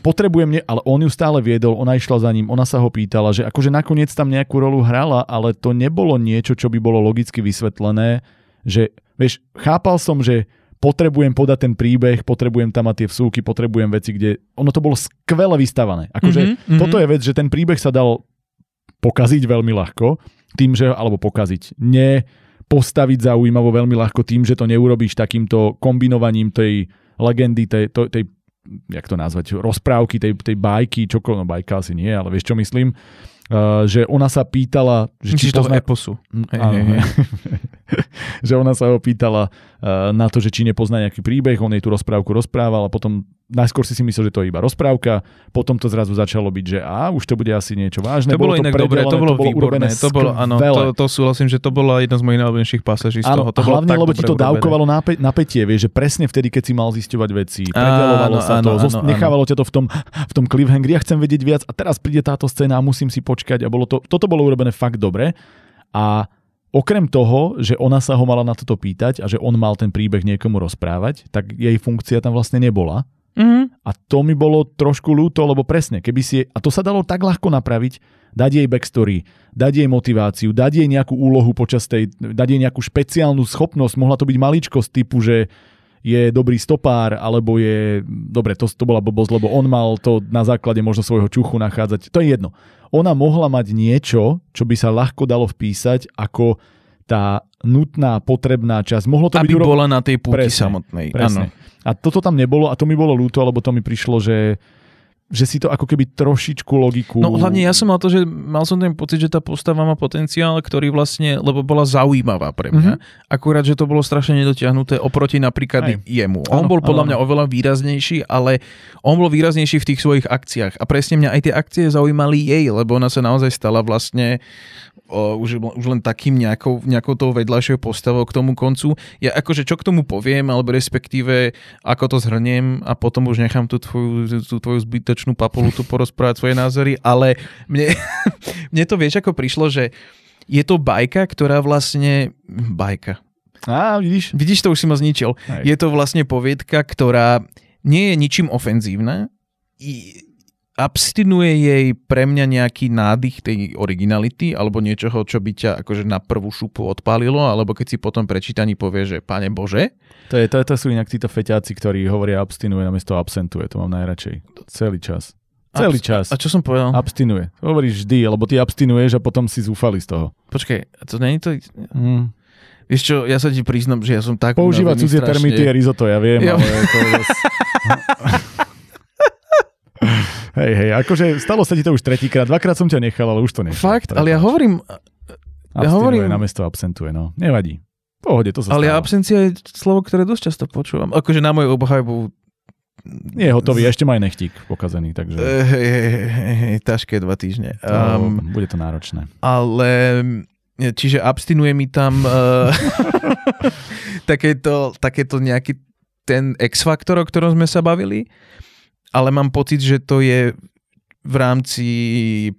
potrebuje mne, ale on ju stále viedol, ona išla za ním, ona sa ho pýtala, že akože nakoniec tam nejakú rolu hrala, ale to nebolo niečo, čo by bolo logicky vysvetlené, že, vieš, chápal som, že potrebujem podať ten príbeh, potrebujem tam mať tie vsúky, potrebujem veci, kde... Ono to bolo skvele vystavané. Akože toto je vec, že ten príbeh sa dal pokaziť veľmi ľahko, tým, že... Alebo pokaziť. Postaviť zaujímavo veľmi ľahko tým, že to neurobíš takýmto kombinovaním tej legendy, tej jak to nazvať, rozprávky, tej bajky, čokoľvek, no bajka asi nie, ale vieš, čo myslím? Že ona sa pýtala... Čiže to z eposu. Že ona sa ho pýtala na to, že či nepozná nejaký príbeh, on jej tú rozprávku rozprával a potom najskôr si myslel, že to je iba rozprávka, potom to zrazu začalo byť, že už to bude asi niečo vážne. To bolo inak dobre, to bolo výborné. To súhlasím, že to bola jedna z mojich najobľúbenejších pasáží z toho. Hlavne, lebo ti to dávkovalo napätie, vieš, že presne vtedy, keď si mal zisťovať veci, predelovalo sa to, nechávalo ťa to v tom cliffhangeri, ja chcem vedieť viac a teraz príde táto scéna a musím si počkať a toto bolo urobené fakt dobre a okrem toho, že ona sa ho mala na toto pýtať a že on mal ten príbeh niekomu rozprávať, tak jej funkcia tam vlastne nebola. A to mi bolo trošku ľúto, lebo presne, keby si... A to sa dalo tak ľahko napraviť, dať jej backstory, dať jej motiváciu, dať jej nejakú úlohu dať jej nejakú špeciálnu schopnosť. Mohla to byť maličkosť typu, že je dobrý stopár, alebo je... Dobre, to bola blbosť, lebo on mal to na základe možno svojho čuchu nachádzať. To je jedno. Ona mohla mať niečo, čo by sa ľahko dalo vpísať ako tá nutná, potrebná časť. Mohlo to aby byť bola na tej púti samotnej. Presne. A toto tam nebolo a to mi bolo ľúto, lebo to mi prišlo, že si to ako keby trošičku logiku... No hlavne ja som mal to, že mal som ten pocit, že tá postava má potenciál, ktorý vlastne, lebo bola zaujímavá pre mňa. Akurát, že to bolo strašne nedotiahnuté oproti napríklad jemu. On bol podľa mňa oveľa výraznejší, ale on bol výraznejší v tých svojich akciách. A presne mňa aj tie akcie zaujímali jej, lebo ona sa naozaj stala vlastne už len takým nejakou toho vedľajšou postavou k tomu koncu. Ja akože čo k tomu poviem, alebo respektíve ako to zhrniem a potom už nechám tú tvoju zbytočnú papolu tu porozprávať svoje názory, ale mne to vieš, ako prišlo, že je to bajka, ktorá vlastne... Bajka. Vidíš, to už si ma zničil. Aj. Je to vlastne poviedka, ktorá nie je ničím ofenzívna. Abstinuje jej pre mňa nejaký nádych tej originality alebo niečoho, čo by ťa akože na prvú šupu odpálilo, alebo keď si potom prečítaní povie, že Pane Bože. To sú inak títo feťáci, ktorí hovoria abstinuje namiesto absentuje, to mám najradšej. Celý čas. Celý čas. A čo som povedal? Abstinuje. Hovoríš vždy, lebo ty abstinuješ a potom si zúfali z toho. Počkaj, to není to... Vieš čo, ja sa ti priznám, že ja som tak... Používa cudzie termity a risotto, ja viem, ale to Hej, akože stalo sa ti to už tretíkrát, dvakrát som ťa nechal, ale už to nechal. Fakt, ale ja hovorím... Abstinuje namiesto absentuje, no. Nevadí. V pohode, to sa stalo. Ale absencia je slovo, ktoré dosť často počúvam. Akože na moju obhajbu... Nie je hotový, ešte má aj nechtík pokazený, takže... Ťažké 2 týždne. Bude to náročné. Ale Čiže abstinuje mi tam takéto nejaký ten X-faktor, o ktorom sme sa bavili, ale mám pocit, že to je v rámci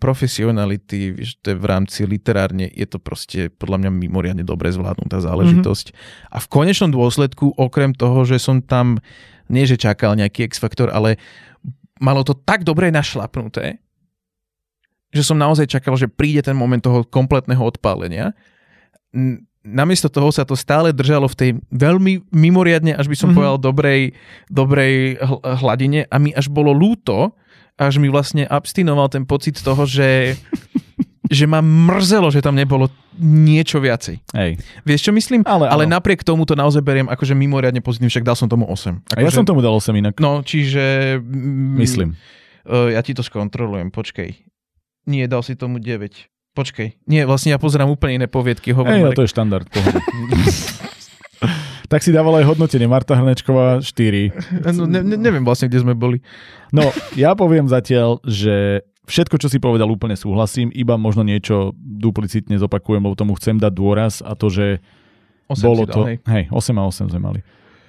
profesionality, že to je v rámci literárne, je to proste podľa mňa mimoriadne dobre zvládnutá záležitosť. Mm-hmm. A v konečnom dôsledku, okrem toho, že som tam, nie že čakal nejaký X-faktor, ale malo to tak dobre našlapnuté, že som naozaj čakal, že príde ten moment toho kompletného odpálenia. Namiesto toho sa to stále držalo v tej veľmi mimoriadne, až by som povedal, dobrej hladine, a mi až bolo ľúto, až mi vlastne abstinoval ten pocit toho, že ma mrzelo, že tam nebolo niečo viacej. Hej. Vieš, čo myslím? Ale napriek tomu to naozaj beriem akože mimoriadne pozitívne, však dal som tomu 8. A ja som tomu dal 8 inak. No, čiže... Myslím. Ja ti to skontrolujem, počkej. Nie, dal si tomu 9. Počkej. Nie, vlastne ja pozerám úplne iné poviedky. Hovorím, to je štandard. Tak si dávala aj hodnotenie. Marta Hrnečková 4. No, neviem vlastne, kde sme boli. No, ja poviem zatiaľ, že všetko, čo si povedal, úplne súhlasím. Iba možno niečo duplicitne zopakujem, lebo tomu chcem dať dôraz, a to, že bolo to... Hej, 8 sme mali.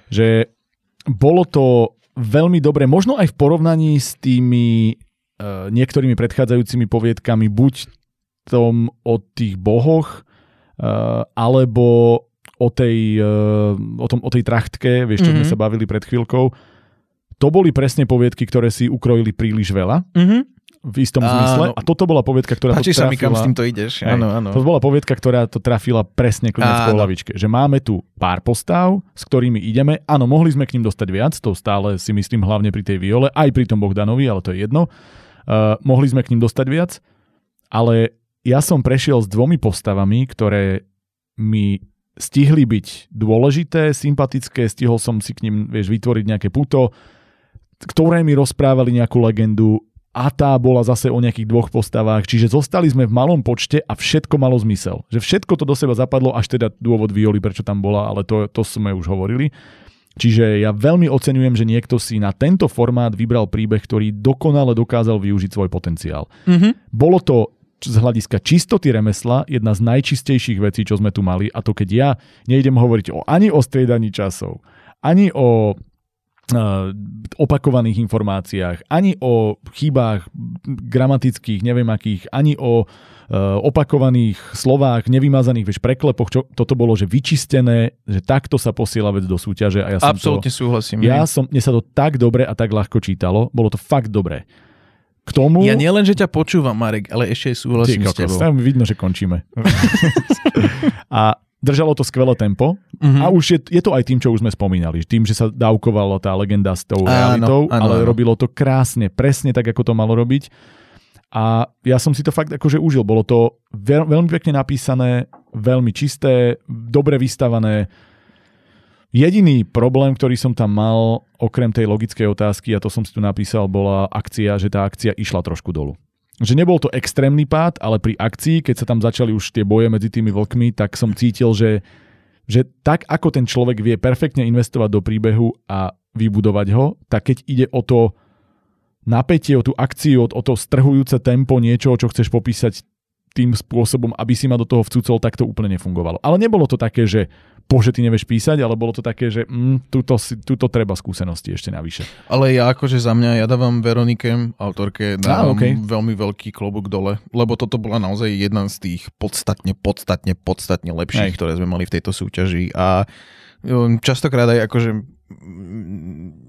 Že bolo to veľmi dobre. Možno aj v porovnaní s tými niektorými predchádzajúcimi poviedkami, buď o tých bohoch, alebo o tej trachtke, vieš, čo sme sa bavili pred chvíľkou. To boli presne poviedky, ktoré si ukrojili príliš veľa, v istom zmysle. A toto bola poviedka, ktorá to trafila... Páči sa mi, kam s týmto ideš. Áno. To bola poviedka, ktorá to trafila presne klinec po hlavičke. Že máme tu pár postav, s ktorými ideme. Áno, mohli sme k ním dostať viac, to stále si myslím hlavne pri tej Viole, aj pri tom Bohdanovi, ale to je jedno. Mohli sme k ním dostať viac, ale ja som prešiel s 2 postavami, ktoré mi stihli byť dôležité, sympatické, stihol som si k nim, vieš, vytvoriť nejaké puto, ktoré mi rozprávali nejakú legendu, a tá bola zase o nejakých 2 postavách, čiže zostali sme v malom počte a všetko malo zmysel. Že všetko to do seba zapadlo, až teda dôvod Violy, prečo tam bola, ale to sme už hovorili. Čiže ja veľmi oceňujem, že niekto si na tento formát vybral príbeh, ktorý dokonale dokázal využiť svoj potenciál. Mm-hmm. Bolo to z hľadiska čistoty remesla jedna z najčistejších vecí, čo sme tu mali, a to keď ja nejdem hovoriť ani o striedaní časov, ani o opakovaných informáciách, ani o chybách gramatických, neviem akých, ani o opakovaných slovách, nevymazaných, vieš, preklepoch, čo toto bolo, že vyčistené, že takto sa posiela vec do súťaže. A ja som absolútne súhlasím. Mne sa to tak dobre a tak ľahko čítalo, bolo to fakt dobré. K tomu... Ja nielen, že ťa počúvam, Marek, ale ešte aj súhlasím s tebou. Tam vidno, že končíme. A držalo to skvelé tempo. Mm-hmm. A už je to aj tým, čo už sme spomínali. Tým, že sa dávkovala tá legenda s tou realitou, ale robilo to krásne, presne tak, ako to malo robiť. A ja som si to fakt akože užil. Bolo to veľmi pekne napísané, veľmi čisté, dobre vystavané. Jediný problém, ktorý som tam mal, okrem tej logickej otázky, a to som si tu napísal, bola akcia, že tá akcia išla trošku dolu. Že nebol to extrémny pád, ale pri akcii, keď sa tam začali už tie boje medzi tými vlkmi, tak som cítil, že tak, ako ten človek vie perfektne investovať do príbehu a vybudovať ho, tak keď ide o to napätie, o tú akciu, o to strhujúce tempo niečoho, čo chceš popísať tým spôsobom, aby si ma do toho vcucol, tak to úplne nefungovalo. Ale nebolo to také, že bože, ty nevieš písať, ale bolo to také, že tuto treba skúsenosti ešte navyše. Ale ja akože za mňa, ja dávam Veronike, autorke, veľmi veľký klobúk dole, lebo toto bola naozaj jedna z tých podstatne lepších, ktoré sme mali v tejto súťaži, a častokrát aj akože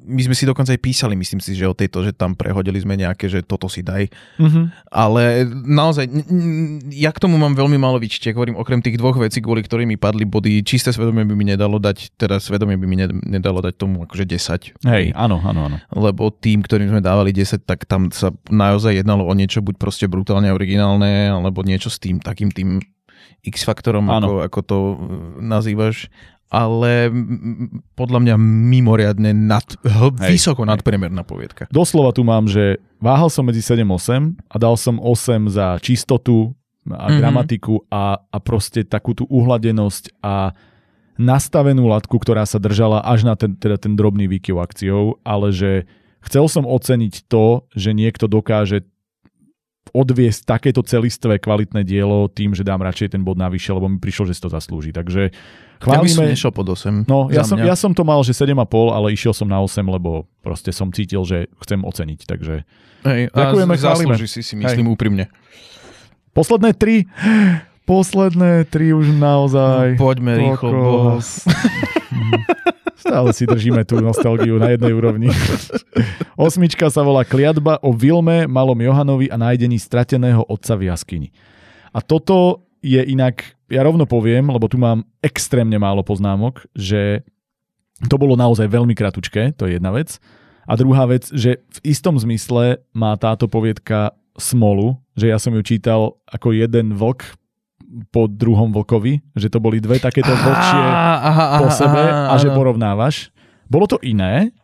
my sme si dokonca aj písali, myslím si, že o tejto, že tam prehodili sme nejaké, že toto si daj. Mm-hmm. Ale naozaj, ja k tomu mám veľmi málo výčitek, hovorím, okrem tých 2 vecí, kvôli ktorým mi padli body, čisté svedomie by mi nedalo dať, teda svedomie by mi nedalo dať tomu akože 10. Hej, áno. Lebo tým, ktorým sme dávali 10, tak tam sa naozaj jednalo o niečo buď proste brutálne originálne, alebo niečo s tým takým tým X-faktorom, ako to nazývaš. Ale podľa mňa mimoriadne vysoko nadpriemerná poviedka. Doslova tu mám, že váhal som medzi 7-8 a dal som 8 za čistotu a gramatiku a proste takú tú uhladenosť a nastavenú latku, ktorá sa držala až na ten drobný výkyv akciou, ale že chcel som oceniť to, že niekto dokáže odviesť takéto celistvé kvalitné dielo tým, že dám radšej ten bod navyše, lebo mi prišlo, že si to zaslúži. Takže chválime. Ja by som nešiel pod 8. No, ja som to mal, že 7,5, ale išiel som na 8, lebo proste som cítil, že chcem oceniť. Takže ďakujeme, chválime. Zaslúži si, myslím úprimne. Posledné tri už naozaj. Poďme rýchlo, boss. Stále si držíme tú nostalgiu na jednej úrovni. 8 sa volá Kliatba o Vilme, malom Johanovi a nájdení strateného otca v jaskyni. A toto je inak, ja rovno poviem, lebo tu mám extrémne málo poznámok, že to bolo naozaj veľmi kratučké, to je jedna vec. A druhá vec, že v istom zmysle má táto poviedka smolu, že ja som ju čítal ako jeden vlk po druhom vlkovi, že to boli dve takéto vlčie po sebe a že porovnávaš. Bolo to iné.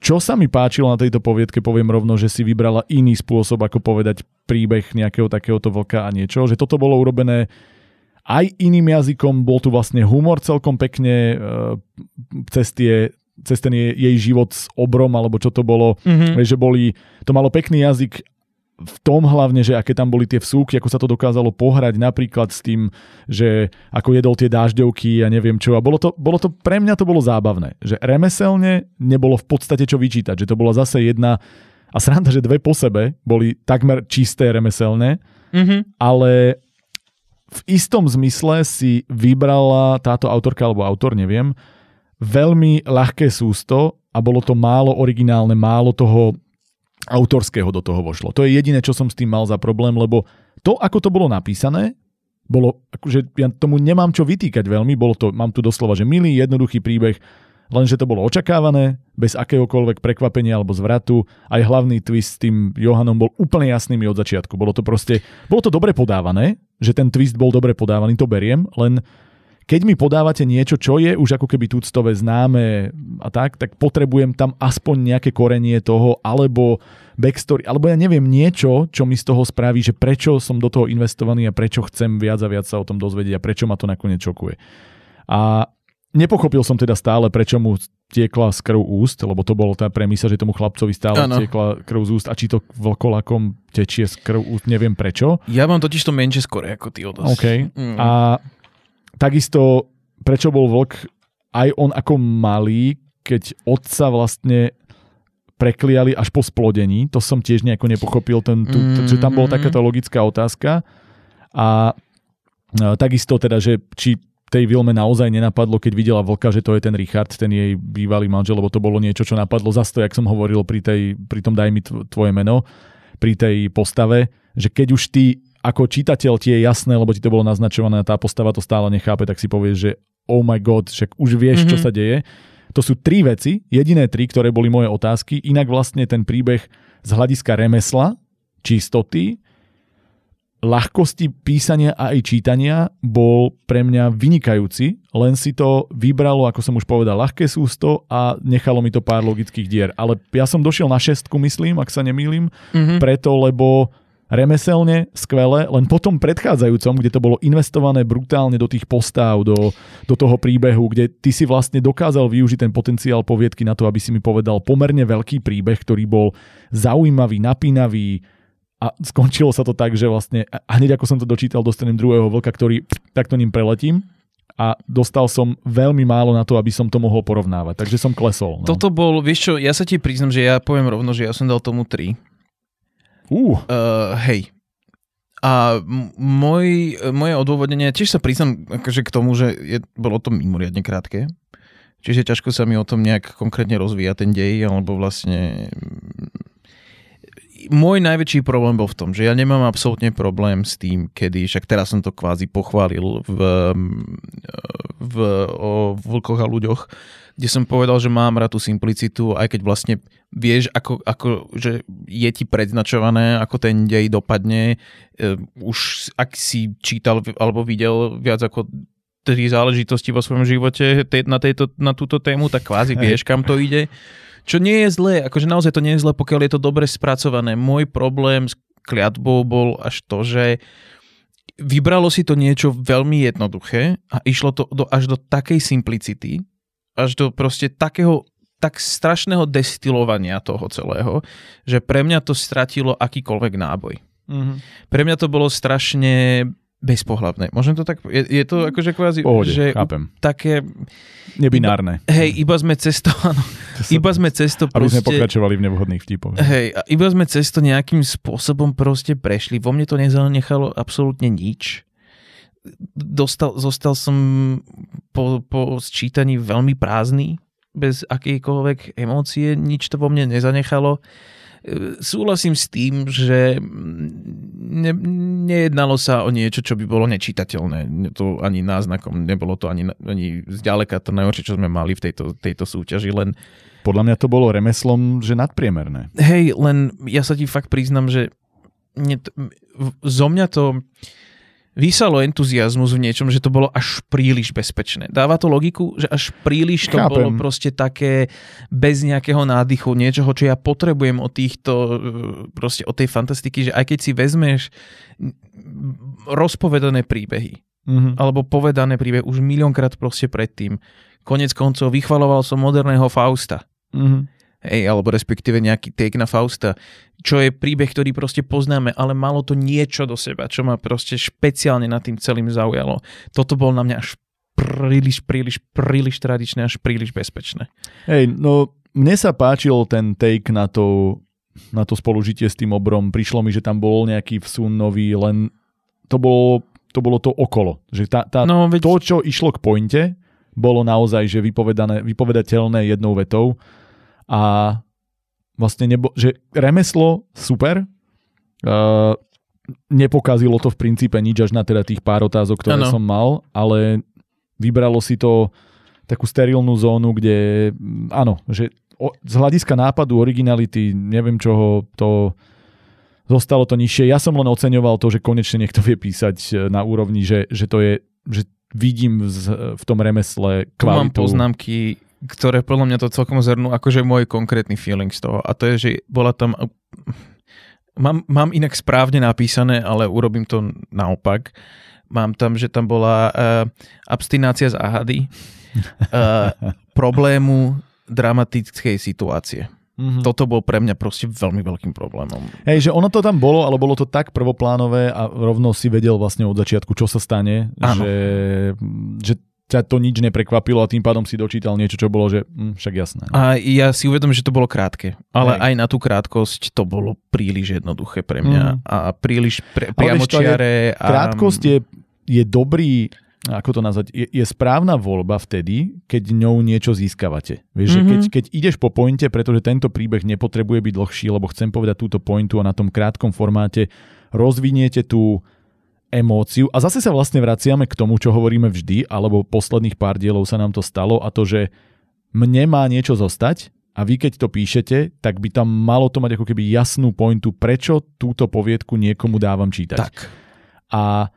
Čo sa mi páčilo na tejto poviedke, poviem rovno, že si vybrala iný spôsob, ako povedať príbeh nejakého takéhoto vlka a niečo, že toto bolo urobené aj iným jazykom, bol tu vlastne humor celkom pekne cez ten jej život s obrom, alebo čo to bolo, že to malo pekný jazyk v tom hlavne, že aké tam boli tie vsúky, ako sa to dokázalo pohrať napríklad s tým, že ako jedol tie dážďovky a neviem čo. A bolo to pre mňa to bolo zábavné, že remeselne nebolo v podstate čo vyčítať, že to bola zase jedna a sranda, že dve po sebe boli takmer čisté remeselné, ale v istom zmysle si vybrala táto autorka alebo autor, neviem, veľmi ľahké sústo a bolo to málo originálne, málo toho autorského do toho vošlo. To je jediné, čo som s tým mal za problém, lebo to, ako to bolo napísané, bolo, že ja tomu nemám čo vytýkať veľmi, mám tu doslova, že milý, jednoduchý príbeh, lenže to bolo očakávané, bez akéhokoľvek prekvapenia alebo zvratu, aj hlavný twist s tým Johanom bol úplne jasný od začiatku. Bolo to dobre podávané, že ten twist bol dobre podávaný, to beriem, len keď mi podávate niečo, čo je už ako keby tuctové známe a tak potrebujem tam aspoň nejaké korenie toho, alebo backstory, alebo ja neviem niečo, čo mi z toho spraví, že prečo som do toho investovaný a prečo chcem viac a viac sa o tom dozvedieť a prečo ma to nakoniec šokuje. A nepochopil som teda stále, prečo mu tiekla z krv úst, lebo to bolo tá premisa, že tomu chlapcovi stále tiekla krv z úst a či to vlkolakom tečie z krv úst, neviem prečo. Ja mám totiž to menšie skore ako ty odnosť. A takisto, prečo bol vlk aj on ako malý, keď otca vlastne prekliali až po splodení. To som tiež nejako nepochopil, že tam bola takáto logická otázka. A takisto teda, že či tej Vilme naozaj nenapadlo, keď videla vlka, že to je ten Richard, ten jej bývalý manžel, lebo to bolo niečo, čo napadlo zas to, jak som hovoril pri tom daj mi tvoje meno, pri tej postave, že keď už ty ako čitateľ ti je jasné, lebo ti to bolo naznačované a tá postava to stále nechápe, tak si povieš, že oh my god, však už vieš, čo sa deje. To sú tri veci, jediné tri, ktoré boli moje otázky. Inak vlastne ten príbeh z hľadiska remesla, čistoty, ľahkosti písania a aj čítania bol pre mňa vynikajúci, len si to vybralo, ako som už povedal, ľahké sústo a nechalo mi to pár logických dier. Ale ja som došiel na 6, myslím, ak sa nemýlim, preto, lebo remeselne, skvele, len potom predchádzajúcom, kde to bolo investované brutálne do tých postáv, do toho príbehu, kde ty si vlastne dokázal využiť ten potenciál poviedky na to, aby si mi povedal pomerne veľký príbeh, ktorý bol zaujímavý, napínavý a skončilo sa to tak, že vlastne hneď ako som to dočítal, dostanem druhého vlka, ktorý takto ním preletím a dostal som veľmi málo na to, aby som to mohol porovnávať, takže som klesol. No. Toto bol, vieš čo, ja sa ti priznám, že ja poviem rovno, že ja som dal tomu 3. Hej. A moje odôvodnenie, tiež sa priznám akože k tomu, že bolo to mimoriadne krátke. Čiže ťažko sa mi o tom nejak konkrétne rozvíja ten dej, alebo vlastne môj najväčší problém bol v tom, že ja nemám absolútne problém s tým, kedy, však teraz som to kvázi pochválil v O vlkoch a ľuďoch, kde som povedal, že mám rád tú simplicitu, aj keď vlastne vieš, ako že je ti predznačované, ako ten dej dopadne. Už ak si čítal alebo videl viac ako 3 záležitosti vo svojom živote na túto tému, tak kvázi vieš, kam to ide. Čo nie je zlé, akože naozaj to nie je zlé, pokiaľ je to dobre spracované. Môj problém s Kliatbou bol až to, že vybralo si to niečo veľmi jednoduché a išlo to až do takej simplicity, až do proste tak strašného destilovania toho celého, že pre mňa to stratilo akýkoľvek náboj. Mm-hmm. Pre mňa to bolo strašne bezpohlavné. Môžem to tak... Je to akože kvázi... Pohode, že chápem. Také... Nebinárne. Hej, iba sme cesto... Áno, iba sme cesto proste... Aby sme pokračovali v nevhodných vtipoch. Hej, iba sme cesto nejakým spôsobom proste prešli. Vo mne to nezanechalo absolútne nič. Zostal som po sčítaní veľmi prázdny, bez akejkoľvek emócie, nič to vo mne nezanechalo. Súhlasím s tým, že nejednalo sa o niečo, čo by bolo nečítateľné. To ani náznakom, nebolo to ani zďaleka to najhoršie, čo sme mali v tejto súťaži. Len podľa mňa to bolo remeslom, že nadpriemerné. Hej, len ja sa ti fakt priznám, že zo mňa to vysalo entuziasmus v niečom, že to bolo až príliš bezpečné. Dáva to logiku, že až príliš to bolo proste také bez nejakého nádychu, niečoho, čo ja potrebujem od týchto, proste od tej fantastiky, že aj keď si vezmeš rozpovedané príbehy, mm-hmm. alebo povedané príbehy už miliónkrát proste predtým. Konec koncov vychvaloval som moderného Fausta. Mhm. Ej, alebo respektíve nejaký take na Fausta, čo je príbeh, ktorý proste poznáme, ale malo to niečo do seba, čo ma proste špeciálne nad tým celým zaujalo. Toto bol na mňa až príliš tradičné, až príliš bezpečné. Hej, no mne sa páčil ten take na to spolužitie s tým obrom. Prišlo mi, že tam bol nejaký vsun nový, len to bolo to okolo. Že to, čo išlo k pointe, bolo naozaj že vypovedateľné jednou vetou. A vlastne že remeslo super, nepokazilo to v princípe nič až na teda tých pár otázok, ktoré som mal, ale vybralo si to takú sterilnú zónu, kde áno, že z hľadiska nápadu, originality, neviem čoho, to zostalo to nižšie. Ja som len oceňoval to, že konečne niekto vie písať na úrovni, že to je, že vidím v tom remesle kvalitu. Tu mám poznámky, ktoré podľa mňa to celkom zhrnú, akože môj konkrétny feeling z toho. A to je, že bola tam... Mám inak správne napísané, ale urobím to naopak. Mám tam, že tam bola abstinácia z ahady, problému dramatickej situácie. Mm-hmm. Toto bol pre mňa proste veľmi veľkým problémom. Hej, že ono to tam bolo, ale bolo to tak prvoplánové a rovno si vedel vlastne od začiatku, čo sa stane. Áno. Že ťa to nič neprekvapilo a tým pádom si dočítal niečo, čo bolo, že však jasné. A ja si uvedom, že to bolo krátke. Ale aj na tú krátkosť to bolo príliš jednoduché pre mňa. A príliš priamočiare. Krátkosť je dobrý, ako to nazvať, je správna voľba vtedy, keď ňou niečo získavate. Vieš, keď ideš po pointe, pretože tento príbeh nepotrebuje byť dlhší, lebo chcem povedať túto pointu a na tom krátkom formáte rozviniete tú emóciu. A zase sa vlastne vraciame k tomu, čo hovoríme vždy, alebo posledných pár dielov sa nám to stalo, a to, že mne má niečo zostať a vy keď to píšete, tak by tam malo to mať ako keby jasnú pointu, prečo túto poviedku niekomu dávam čítať. Tak. A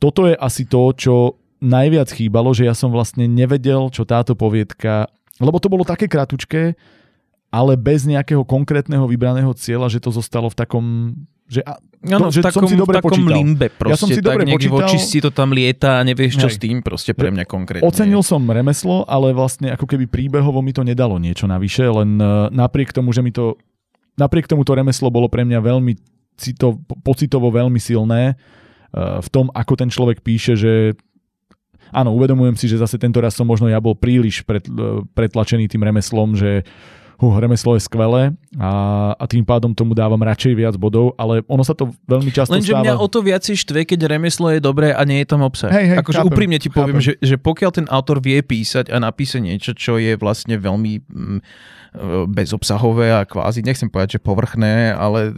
toto je asi to, čo najviac chýbalo, že ja som vlastne nevedel, čo táto poviedka, lebo to bolo také kratučké, ale bez nejakého konkrétneho vybraného cieľa, že to zostalo v takom... Že som si dobre počítal. Limbe proste, ja som si dobre počítal. Voči si to tam lieta a nevieš čo s tým, proste pre mňa konkrétne. Ocenil som remeslo, ale vlastne ako keby príbehovo mi to nedalo niečo navyše, len napriek tomu, že to remeslo bolo pre mňa veľmi pocitovo veľmi silné v tom, ako ten človek píše, že áno, uvedomujem si, že zase tento raz som možno ja bol príliš pretlačený tým remeslom, že remeslo je skvelé a tým pádom tomu dávam radšej viac bodov, ale ono sa to veľmi často stáva. Lenže mňa o to viac štve, keď remeslo je dobré a nie je tam obsah. Akože úprimne ti poviem, že pokiaľ ten autor vie písať a napíše niečo, čo je vlastne veľmi bezobsahové a kvázi, nechcem povedať, že povrchné, ale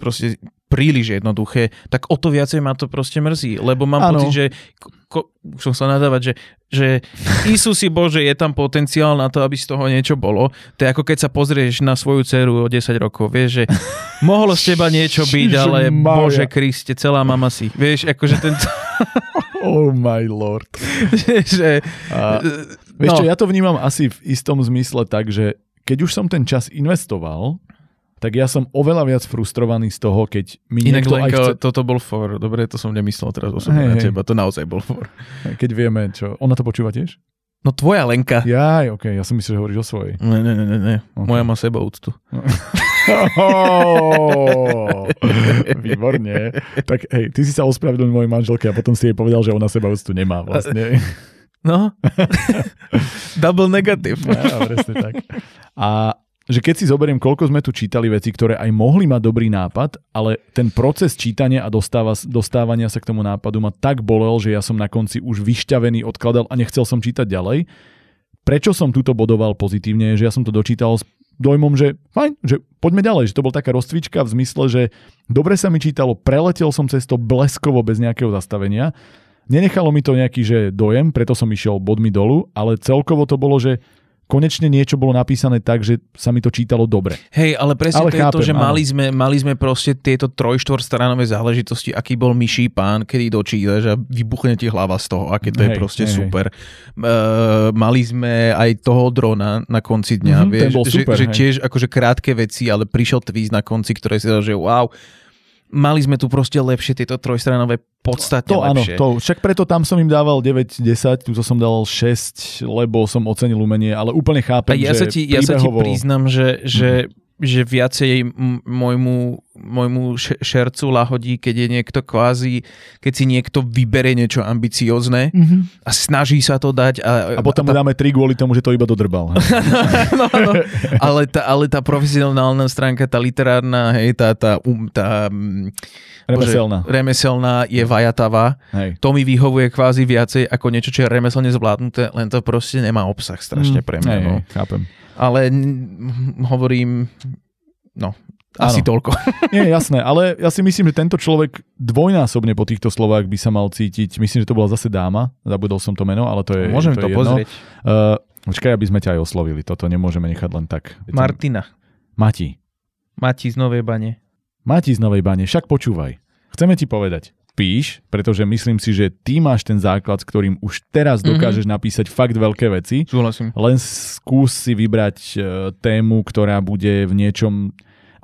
proste príliš jednoduché, tak o to viacej ma to proste mrzí, lebo mám pocit, že som sa nadávať, že Isusi Bože, je tam potenciál na to, aby z toho niečo bolo. To je ako keď sa pozrieš na svoju dceru o 10 rokov, vieš, že mohlo z teba niečo byť, ale Bože Kriste, celá mama si. Vieš, akože tento... Oh my lord. Vieš čo, ja to vnímam asi v istom zmysle tak, že keď už som ten čas investoval, tak ja som oveľa viac frustrovaný z toho, keď mi niekto aj chce... toto bol for. Dobre, to som nemyslel teraz osobne na teba. To naozaj bol for. Keď vieme, čo... Ona to počúva tiež? No tvoja Lenka. Ja som myslel, že hovoríš o svojej. Ne. Okay. Moja má seba úctu. Oh, výborne. Tak hej, ty si sa ospravedlnil mojej manželke a potom si jej povedal, že ona sebaúctu nemá vlastne. No. Double negatív. Ja, presne tak. A že keď si zoberiem, koľko sme tu čítali veci, ktoré aj mohli mať dobrý nápad, ale ten proces čítania a dostávania sa k tomu nápadu ma tak bolel, že ja som na konci už vyšťavený odkladal a nechcel som čítať ďalej. Prečo som túto bodoval pozitívne, že ja som to dočítal s dojmom, že fajn, že poďme ďalej, že to bol taká rozcvička v zmysle, že dobre sa mi čítalo, preletel som cez to bleskovo bez nejakého zastavenia. Nenechalo mi to nejaký že dojem, preto som išiel bodmi dolu, ale celkovo to bolo, že konečne niečo bolo napísané tak, že sa mi to čítalo dobre. Hej, ale presne ale to chápem, je to, že mali sme proste tieto 3-4 stranové záležitosti, aký bol myší pán, kedy dočítaš a vybuchne ti hlava z toho, aké to je proste super. Mali sme aj toho drona na konci dňa, vieš, super, že tiež akože krátke veci, ale prišiel twist na konci, ktoré si dal, že wow, mali sme tu proste lepšie tieto 3-stranové podstatne to, lepšie. Áno, to, však preto tam som im dával 9-10, tu som dal 6, lebo som ocenil umenie, ale úplne chápem, ja že príbehovo... Ja sa ti priznam, že viacej môjmu šercu lahodí, keď je niekto kvázi, keď si niekto vybere niečo ambiciozne a snaží sa to dať. A potom mu dáme 3 kvôli tomu, že to iba dodrbal. No. Ale tá profesionálna stránka, tá literárna, hej, tá remeselná je vajatavá. Hej. To mi vyhovuje kvázi viacej ako niečo, čo je remeselne zvládnuté, len to proste nemá obsah strašne pre mňa. Hej, chápem. Ale hovorím, no, asi ano. Toľko. Nie, jasné, ale ja si myslím, že tento človek dvojnásobne po týchto slovách by sa mal cítiť. Myslím, že to bola zase dáma, zabudol som to meno, ale to je jedno. Môžeme to pozrieť. Počkaj, aby sme ťa aj oslovili, toto nemôžeme nechať len tak. Martina. Mati z Novej Bane. Však počúvaj. Chceme ti povedať. Píš, pretože myslím si, že ty máš ten základ, s ktorým už teraz dokážeš napísať fakt veľké veci. Súhlasím. Len skús si vybrať tému, ktorá bude v niečom,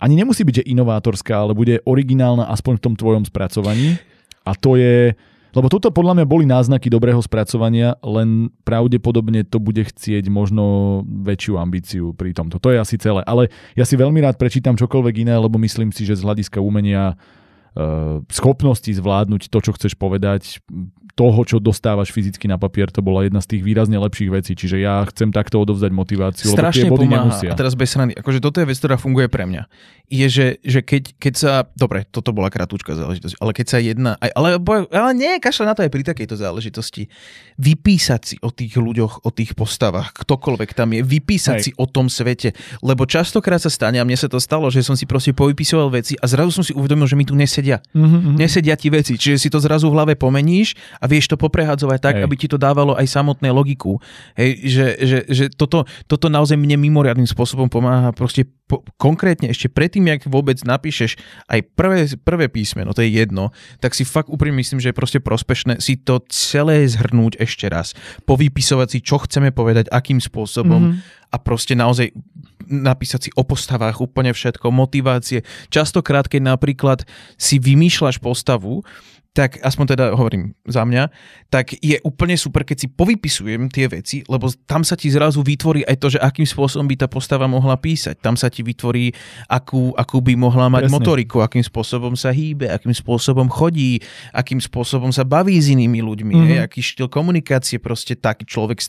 ani nemusí byť, že inovátorská, ale bude originálna aspoň v tom tvojom spracovaní. A to je, lebo toto podľa mňa boli náznaky dobrého spracovania, len pravdepodobne to bude chcieť možno väčšiu ambíciu pri tomto. To je asi celé. Ale ja si veľmi rád prečítam čokoľvek iné, lebo myslím si, že z hľadiska umenia schopnosti zvládnuť to, čo chceš povedať, toho, čo dostávaš fyzicky na papier, to bola jedna z tých výrazne lepších vecí. Čiže ja chcem takto odovzdať motiváciu, strašne lebo tie body pomáha. Nemusia. A teraz bez srandy, akože toto je vec, ktorá funguje pre mňa. Je, že keď sa... Dobre, toto bola kratučka záležitosť, ale keď sa jedna... Ale nie, kašľa na to aj pri takejto záležitosti. Vypísať si o tých ľuďoch, o tých postavách, ktokoľvek tam je, vypísať si o tom svete, lebo častokrát sa stane, a mne sa to stalo, že som si proste povypísoval veci a zrazu som si uvedomil, že mi tu nesedia ti veci, čiže si to zrazu v hlave pomeníš a vieš to poprehadzovať tak, aby ti to dávalo aj samotné logiku. Hej, že toto naozaj mne mimoriadnym spôsobom pomáha proste konkrétne ešte predtým, jak vôbec napíšeš aj prvé písmeno, to je jedno, tak si fakt úprimne myslím, že je proste prospešné si to celé zhrnúť ešte raz. Povypisovať si, čo chceme povedať, akým spôsobom a proste naozaj napísať si o postavách úplne všetko, motivácie. Častokrát, keď napríklad si vymýšľaš postavu, tak aspoň teda hovorím za mňa, tak je úplne super, keď si povypisujem tie veci, lebo tam sa ti zrazu vytvorí aj to, že akým spôsobom by tá postava mohla písať. Tam sa ti vytvorí, akú by mohla mať motoriku, akým spôsobom sa hýbe, akým spôsobom chodí, akým spôsobom sa baví s inými ľuďmi, aký štýl komunikácie proste taký človek z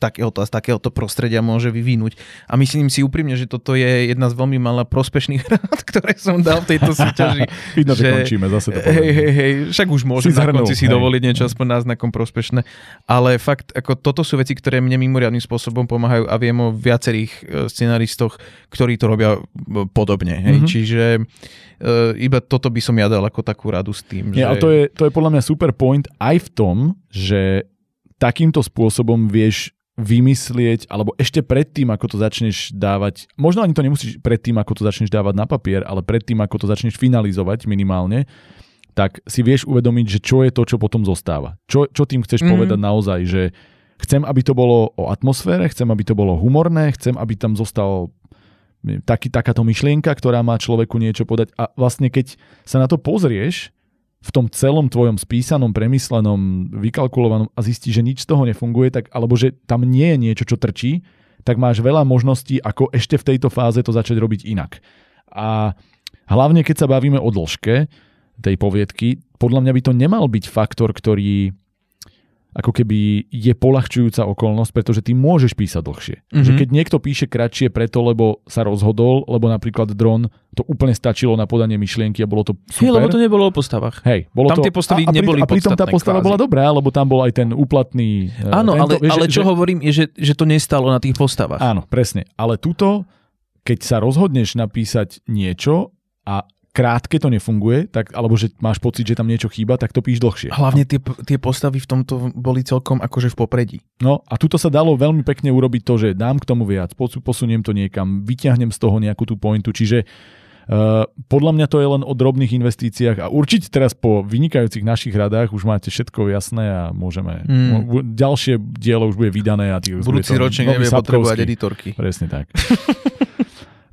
takéhoto prostredia môže vyvinúť. A myslím si úprimne, že toto je jedna z veľmi malá prospešných rád, ktoré som dal tejto súťaži. Vidno, že končíme zase to. Hej, však už môžem na konci si dovoliť niečo aspoň náznakom prospešné. Ale fakt, ako toto sú veci, ktoré mne mimoriadnym spôsobom pomáhajú a viem o viacerých scenaristoch, ktorí to robia podobne. Hej. Čiže iba toto by som ja dal ako takú radu s tým. Nie, že... to je podľa mňa super point aj v tom, že takýmto spôsobom vieš vymyslieť, alebo ešte predtým, ako to začneš dávať, možno ani to nemusíš predtým, ako to začneš dávať na papier, ale predtým, ako to začneš finalizovať minimálne, tak si vieš uvedomiť, že čo je to, čo potom zostáva. Čo tým chceš povedať naozaj, že chcem, aby to bolo o atmosfére, chcem, aby to bolo humorné, chcem, aby tam zostalo takáto myšlienka, ktorá má človeku niečo podať. A vlastne, keď sa na to pozrieš v tom celom tvojom spísanom, premyslenom, vykalkulovanom a zistíš, že nič z toho nefunguje, tak, alebo že tam nie je niečo, čo trčí, tak máš veľa možností, ako ešte v tejto fáze to začať robiť inak. A hlavne, keď sa bavíme o dĺžke tej poviedky, podľa mňa by to nemal byť faktor, ktorý ako keby je poľahčujúca okolnosť, pretože ty môžeš písať dlhšie. Mm-hmm. Že keď niekto píše kratšie preto, lebo sa rozhodol, lebo napríklad Dron, to úplne stačilo na podanie myšlienky a bolo to super. Hej, lebo to nebolo o postavách. Hej, bolo tam to, tie postavy neboli podstatné. A pritom tá postava kvázi bola dobrá, lebo tam bol aj ten úplatný... Áno, ale hovorím je, že to nestalo na tých postavách. Áno, presne. Ale tuto, keď sa rozhodneš napísať niečo a krátke to nefunguje, tak, alebo že máš pocit, že tam niečo chýba, tak to píš dlhšie. Hlavne tie postavy v tomto boli celkom akože v popredí. No a tuto sa dalo veľmi pekne urobiť to, že dám k tomu viac, posuniem to niekam, vyťahnem z toho nejakú tú pointu, čiže podľa mňa to je len o drobných investíciách a určite teraz po vynikajúcich našich radách už máte všetko jasné a môžeme... Ďalšie dielo už bude vydané a budúci ročník nebude potrebovať editorky. Presne tak.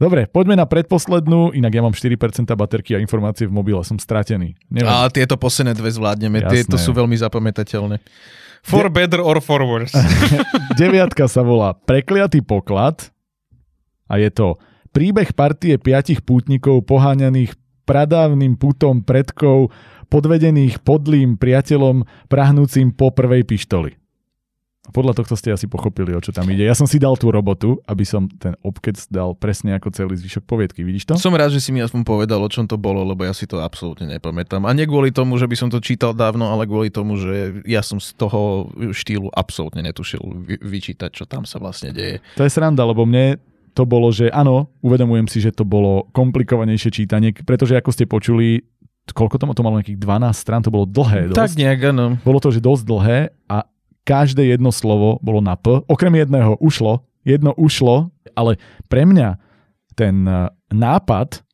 Dobre, poďme na predposlednú, inak ja mám 4% baterky a informácie v mobile, som stratený. Neviem. Ale tieto posledné dve zvládneme, jasné, tieto sú veľmi zapamätateľné. For better or for worse. 9 sa volá Prekliatý poklad a je to príbeh partie 5 pútnikov poháňaných pradávnym putom predkov, podvedených podlým priateľom, prahnúcim po prvej pištoli. Podľa tohto ste asi pochopili, o čo tam ide. Ja som si dal tú robotu, aby som ten obkec dal presne ako celý zvyšok poviedky. Vidíš to? Som rád, že si mi aspoň povedal, o čom to bolo, lebo ja si to absolútne nepamätám. A nie kvôli tomu, že by som to čítal dávno, ale kvôli tomu, že ja som z toho štýlu absolútne netušil vyčítať, čo tam sa vlastne deje. To je sranda, lebo mne to bolo, že áno, uvedomujem si, že to bolo komplikovanejšie čítanie, pretože ako ste počuli, koľko to malo nejakých 12 strán, to bolo dlhé. Dosť. Tak nejak, áno. Bolo to, že dosť dlhé a každé jedno slovo bolo na P. Okrem jedného ušlo. Jedno ušlo, ale pre mňa ten nápad,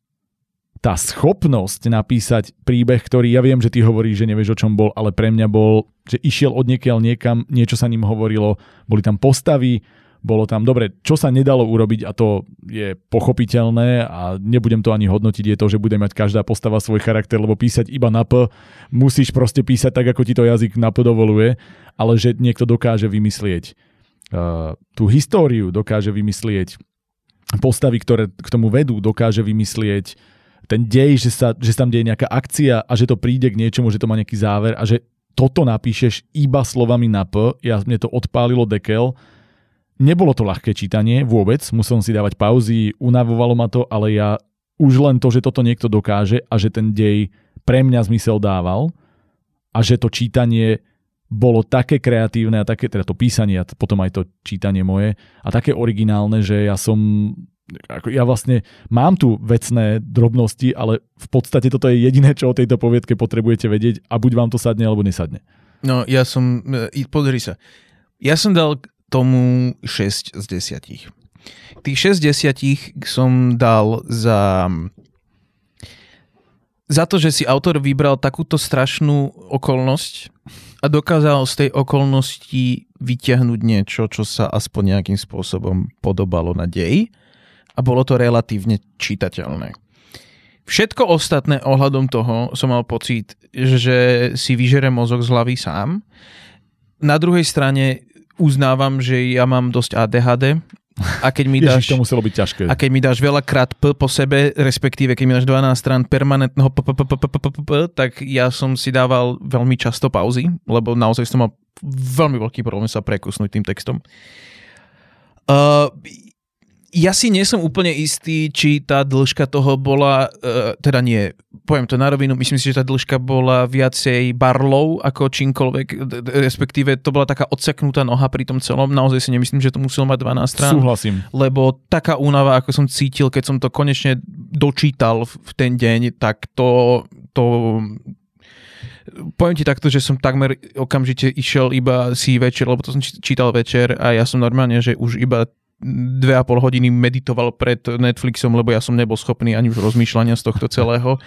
tá schopnosť napísať príbeh, ktorý ja viem, že ty hovoríš, že nevieš, o čom bol, ale pre mňa bol, že išiel od niekiaľ niekam, niečo sa ním hovorilo, boli tam postavy, bolo tam, dobre, čo sa nedalo urobiť a to je pochopiteľné a nebudem to ani hodnotiť, je to, že bude mať každá postava svoj charakter, lebo písať iba na P, musíš proste písať tak, ako ti to jazyk na P dovoluje, ale že niekto dokáže vymyslieť tú históriu, dokáže vymyslieť postavy, ktoré k tomu vedú, dokáže vymyslieť ten dej, že sa tam deje nejaká akcia a že to príde k niečomu, že to má nejaký záver a že toto napíšeš iba slovami na P. Mne to odpálilo dekel. Nebolo to ľahké čítanie vôbec, musel si dávať pauzy, unavovalo ma to, ale ja už len to, že toto niekto dokáže a že ten dej pre mňa zmysel dával a že to čítanie bolo také kreatívne a také, teda to písanie a potom aj to čítanie moje a také originálne, že ja vlastne mám tu vecné drobnosti, ale v podstate toto je jediné, čo o tejto poviedke potrebujete vedieť a buď vám to sadne, alebo nesadne. No, pozri sa. Ja som dal tomu 6 z 10. Tých 6 z 10 som dal za to, že si autor vybral takúto strašnú okolnosť a dokázal z tej okolnosti vyťahnuť niečo, čo sa aspoň nejakým spôsobom podobalo na dej a bolo to relatívne čitateľné. Všetko ostatné ohľadom toho som mal pocit, že si vyžere mozog z hlavy sám. Na druhej strane uznávam, že ja mám dosť ADHD. A keď mi dáš, to muselo byť ťažké. A keď mi dáš veľakrát P po sebe, respektíve keď mi dáš 12 strán permanentného P, tak ja som si dával veľmi často pauzy, lebo naozaj som mal veľmi veľký problém sa prekusnúť tým textom. Ja si nie som úplne istý, či tá dĺžka toho bola, teda nie, poviem to na rovinu, myslím si, že tá dĺžka bola viacej barlov ako čímkoľvek, respektíve to bola taká odseknutá noha pri tom celom, naozaj si nemyslím, že to muselo mať 12 strán. Súhlasím. Lebo taká únava, ako som cítil, keď som to konečne dočítal v ten deň, tak to poviem ti takto, že som takmer okamžite išiel iba si večer, lebo to som čítal večer a ja som normálne, že už iba 2,5 hodiny meditoval pred Netflixom, lebo ja som nebol schopný ani už rozmýšľania z tohto celého.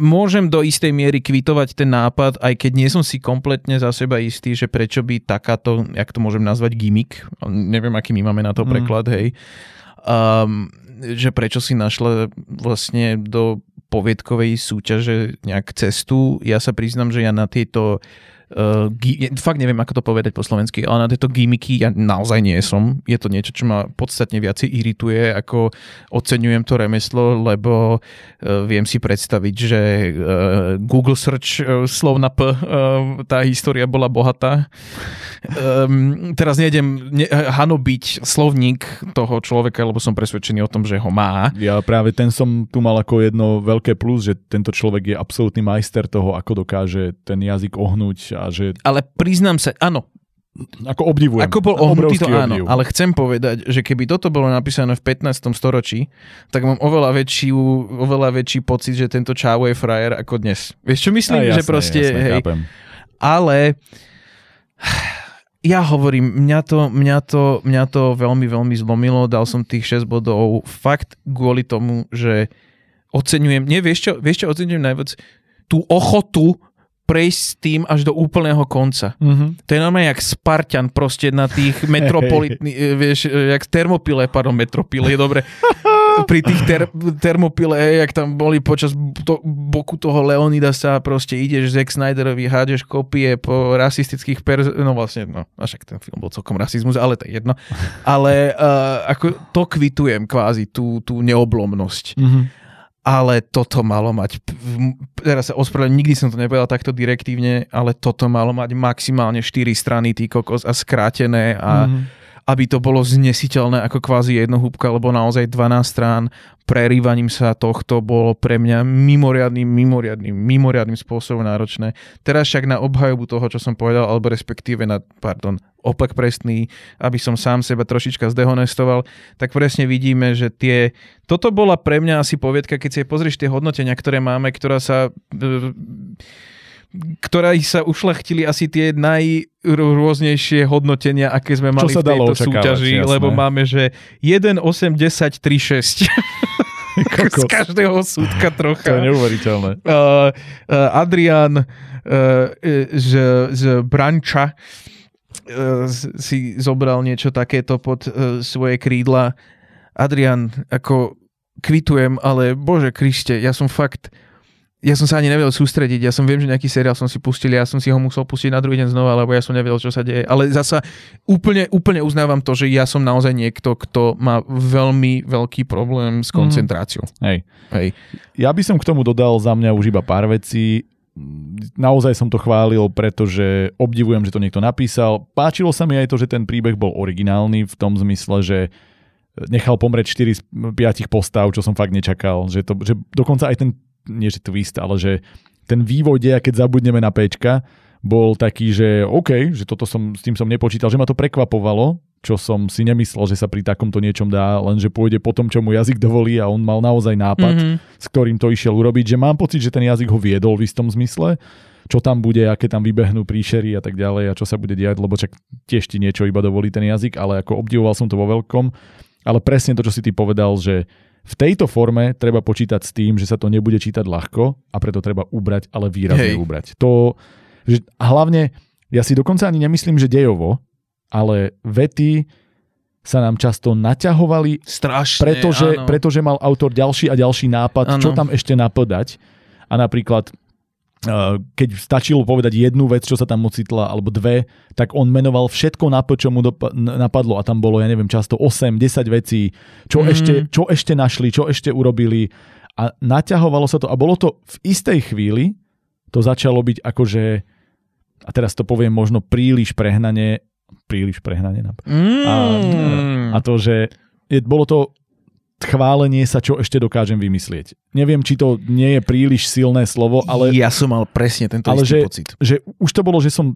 Môžem do istej miery kvitovať ten nápad, aj keď nie som si kompletne za seba istý, že prečo by takáto, jak to môžem nazvať, gimmick, neviem, aký my máme na to preklad, hej, že prečo si našla vlastne do poviedkovej súťaže nejak cestu. Ja sa priznám, že ja na tieto fakt neviem, ako to povedať po slovensky, ale na tieto gimiky ja naozaj nie som. Je to niečo, čo ma podstatne viac irituje, ako oceňujem to remeslo, lebo viem si predstaviť, že Google search slov na P, tá história bola bohatá. Teraz nejdem hanobiť slovník toho človeka, lebo som presvedčený o tom, že ho má. Ja práve ten som tu mal ako jedno veľké plus, že tento človek je absolútny majster toho, ako dokáže ten jazyk ohnúť a že... Ale priznám sa, áno. Ako obdivujem. Ako bol ohnutý, to áno. Ale chcem povedať, že keby toto bolo napísané v 15. storočí, tak mám oveľa väčší pocit, že tento čávo je frajer ako dnes. Vieš, čo myslím? Jasné, že proste, jasné, hej. Chápem. Ale... Ja hovorím, mňa to veľmi, veľmi zlomilo. Dal som tých 6 bodov fakt kvôli tomu, že oceňujem, vieš čo oceňujem najviac? Tú ochotu prejsť s tým až do úplného konca. Mm-hmm. To je normálne jak Spartan proste na tých metropolitných, vieš, jak metropile, je dobre. Pri tých termopile, jak tam boli počas boku toho Leonidasa, proste ideš Zack Snyderovi, hádeš kopie po rasistických však ten film bol celkom rasizmus, ale to je jedno. Ale ako to kvitujem kvázi, tú neoblomnosť. Mm-hmm. Ale toto malo mať, teraz sa ospravedlňujem, nikdy som to nepovedal takto direktívne, ale toto malo mať maximálne 4 strany, tý kokos, a skrátené a aby to bolo znesiteľné ako kvázi jednohúbka, lebo naozaj 12 strán prerývaním sa tohto bolo pre mňa mimoriadnym spôsobom náročné. Teraz však na obhajobu toho, čo som povedal, alebo respektíve na, opak presný, aby som sám seba trošička zdehonestoval, tak presne vidíme, že toto bola pre mňa asi poviedka, keď si pozrieš tie hodnotenia, ktoré máme, ktorá sa ušľachtili asi tie najrôznejšie hodnotenia, aké sme mali v tejto súťaži, jasné. Lebo máme, že 1, 8, 10, 3, 6. Z každého súdka trocha. To je neuveriteľné. Adrian z Branča si zobral niečo takéto pod svoje krídla. Adrian, ako kvitujem, ale Bože Kriste, ja som sa ani nevedel sústrediť, viem, že nejaký seriál som si pustil, ja som si ho musel pustiť na druhý deň znova, lebo ja som nevedel, čo sa deje. Ale zasa úplne uznávam to, že ja som naozaj niekto, kto má veľmi veľký problém s koncentráciou. Hej. Ja by som k tomu dodal za mňa už iba pár vecí. Naozaj som to chválil, pretože obdivujem, že to niekto napísal. Páčilo sa mi aj to, že ten príbeh bol originálny v tom zmysle, že nechal pomrieť 4 z 5 postav, čo som fakt nečakal. Že dokonca aj ten nie že twist, ale že ten vývoj deja, keď zabudneme na Péčka, bol taký, že OK, že s tým som nepočítal, že ma to prekvapovalo, čo som si nemyslel, že sa pri takomto niečom dá, lenže pôjde po tom, čo mu jazyk dovolí a on mal naozaj nápad, s ktorým to išiel urobiť, že mám pocit, že ten jazyk ho viedol v istom zmysle, čo tam bude, aké tam vybehnú príšery a tak ďalej a čo sa bude diať, lebo čak tiež ti niečo iba dovolí ten jazyk, ale ako obdivoval som to vo veľkom, ale presne to, čo si ty povedal, že v tejto forme treba počítať s tým, že sa to nebude čítať ľahko a preto treba ubrať, ale výrazne ubrať. To, že hlavne, ja si dokonca ani nemyslím, že dejovo, ale vety sa nám často naťahovali, strašne, pretože mal autor ďalší a ďalší nápad, čo tam ešte napodať. A napríklad, keď stačilo povedať jednu vec, čo sa tam ocitla, alebo dve, tak on menoval všetko čo mu napadlo a tam bolo, ja neviem, často 8-10 vecí, čo ešte našli, čo ešte urobili a naťahovalo sa to a bolo to v istej chvíli, to začalo byť akože, a teraz to poviem možno príliš prehnanie a to, že bolo to chválenie sa, čo ešte dokážem vymyslieť. Neviem, či to nie je príliš silné slovo, ale... Ja som mal presne tento istý pocit. Že už to bolo, že som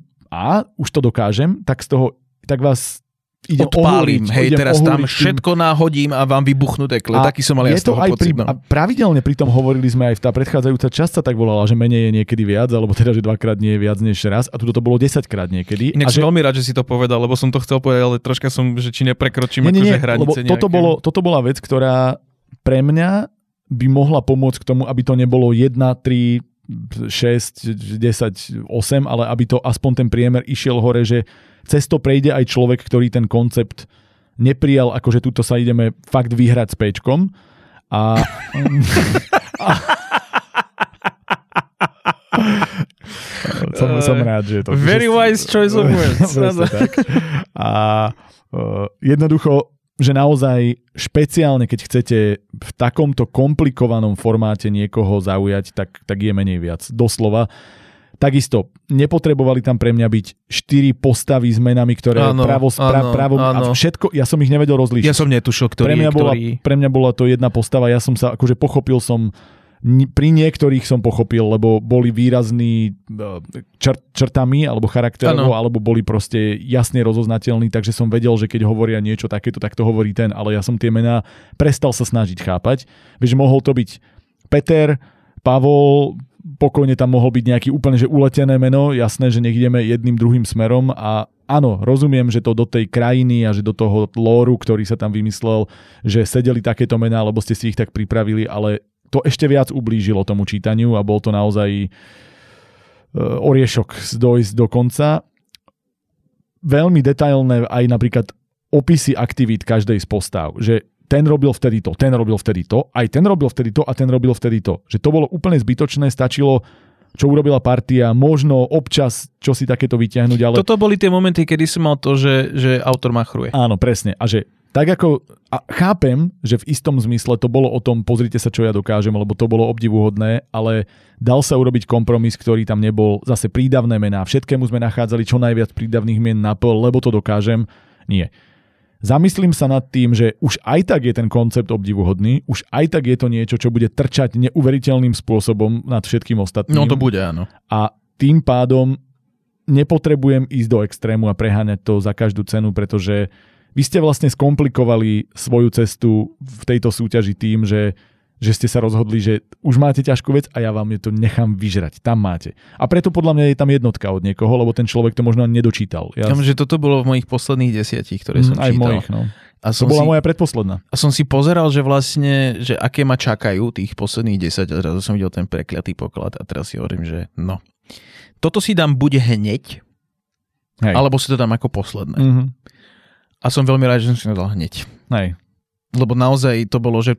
už to dokážem, tak z toho, tak vás idem odpálim, teraz tam všetko náhodím a vám vybuchnú tekle. Taký som mal ja z toho pocit. A pravidelne pri tom hovorili sme aj v tá predchádzajúca časť sa tak volala, že menej je niekedy viac, alebo teda, že 2-krát nie je viac než raz a tuto to bolo 10-krát niekedy. Inak som veľmi rád, že si to povedal, lebo som to chcel povedať, ale troška som, že či neprekročím akože hranice nejaké. Toto bola vec, ktorá pre mňa by mohla pomôcť k tomu, aby to nebolo 1, 3, 6, 10, 8, ale aby to aspoň ten priemer išiel hore, že cez to prejde aj človek, ktorý ten koncept neprijal, akože tuto sa ideme fakt vyhrať s Péčkom. A som rád, že to... Very wise choice of words. A jednoducho, že naozaj špeciálne, keď chcete v takomto komplikovanom formáte niekoho zaujať, tak je menej viac. Doslova. Takisto, nepotrebovali tam pre mňa byť 4 postavy s menami, ktoré právom a všetko, ja som ich nevedel rozlíšiť. Ja som netušil, ktorý je ktorý. Pre mňa bola to jedna postava, ja som sa, akože pochopil som, pri niektorých som pochopil, lebo boli výrazní črtami, alebo charakterovo, alebo boli proste jasne rozoznateľní, takže som vedel, že keď hovoria niečo takéto, tak to hovorí ten, ale ja som tie mená prestal sa snažiť chápať. Vieš, mohol to byť Peter, Pavol, pokojne tam mohol byť nejaký úplne že uletené meno, jasné, že nech ideme jedným druhým smerom a áno, rozumiem, že to do tej krajiny a že do toho lóru, ktorý sa tam vymyslel, že sedeli takéto mená, lebo ste si ich tak pripravili, ale to ešte viac ublížilo tomu čítaniu a bol to naozaj oriešok dojsť do konca. Veľmi detailné aj napríklad opisy aktivít každej z postav, že ten robil vtedy to, ten robil vtedy to, aj ten robil vtedy to a ten robil vtedy to. Že to bolo úplne zbytočné, stačilo, čo urobila partia, možno občas, čo si takéto vyťahnuť. Ale... Toto boli tie momenty, kedy som mal to, že autor machruje. Áno, presne. A že tak ako, a chápem, že v istom zmysle to bolo o tom, pozrite sa, čo ja dokážem, lebo to bolo obdivuhodné, ale dal sa urobiť kompromis, ktorý tam nebol. Zase prídavné mená, všetkému sme nachádzali čo najviac prídavných mien na pol, lebo to dokážem. Nie. Zamyslím sa nad tým, že už aj tak je ten koncept obdivuhodný, už aj tak je to niečo, čo bude trčať neuveriteľným spôsobom nad všetkým ostatným. No to bude, áno. A tým pádom nepotrebujem ísť do extrému a preháňať to za každú cenu, pretože vy ste vlastne skomplikovali svoju cestu v tejto súťaži tým, že ste sa rozhodli, že už máte ťažkú vec a ja vám to nechám vyžrať. Tam máte. A preto podľa mňa je tam jednotka od niekoho, lebo ten človek to možno nedočítal. Ja že toto bolo v mojich posledných 10, ktoré som čítal. Aj v mojich, no. A to bola moja predposledná. A som si pozeral, že vlastne, že aké ma čakajú tých posledných 10 a zrazu som videl ten Prekliatý poklad a teraz si hovorím, že no. Toto si dám buď hneď, hej, alebo si to dám ako posledné. Mm-hmm. A som veľmi rád, že som si to dal hneď. Hej. Lebo naozaj to bolo, že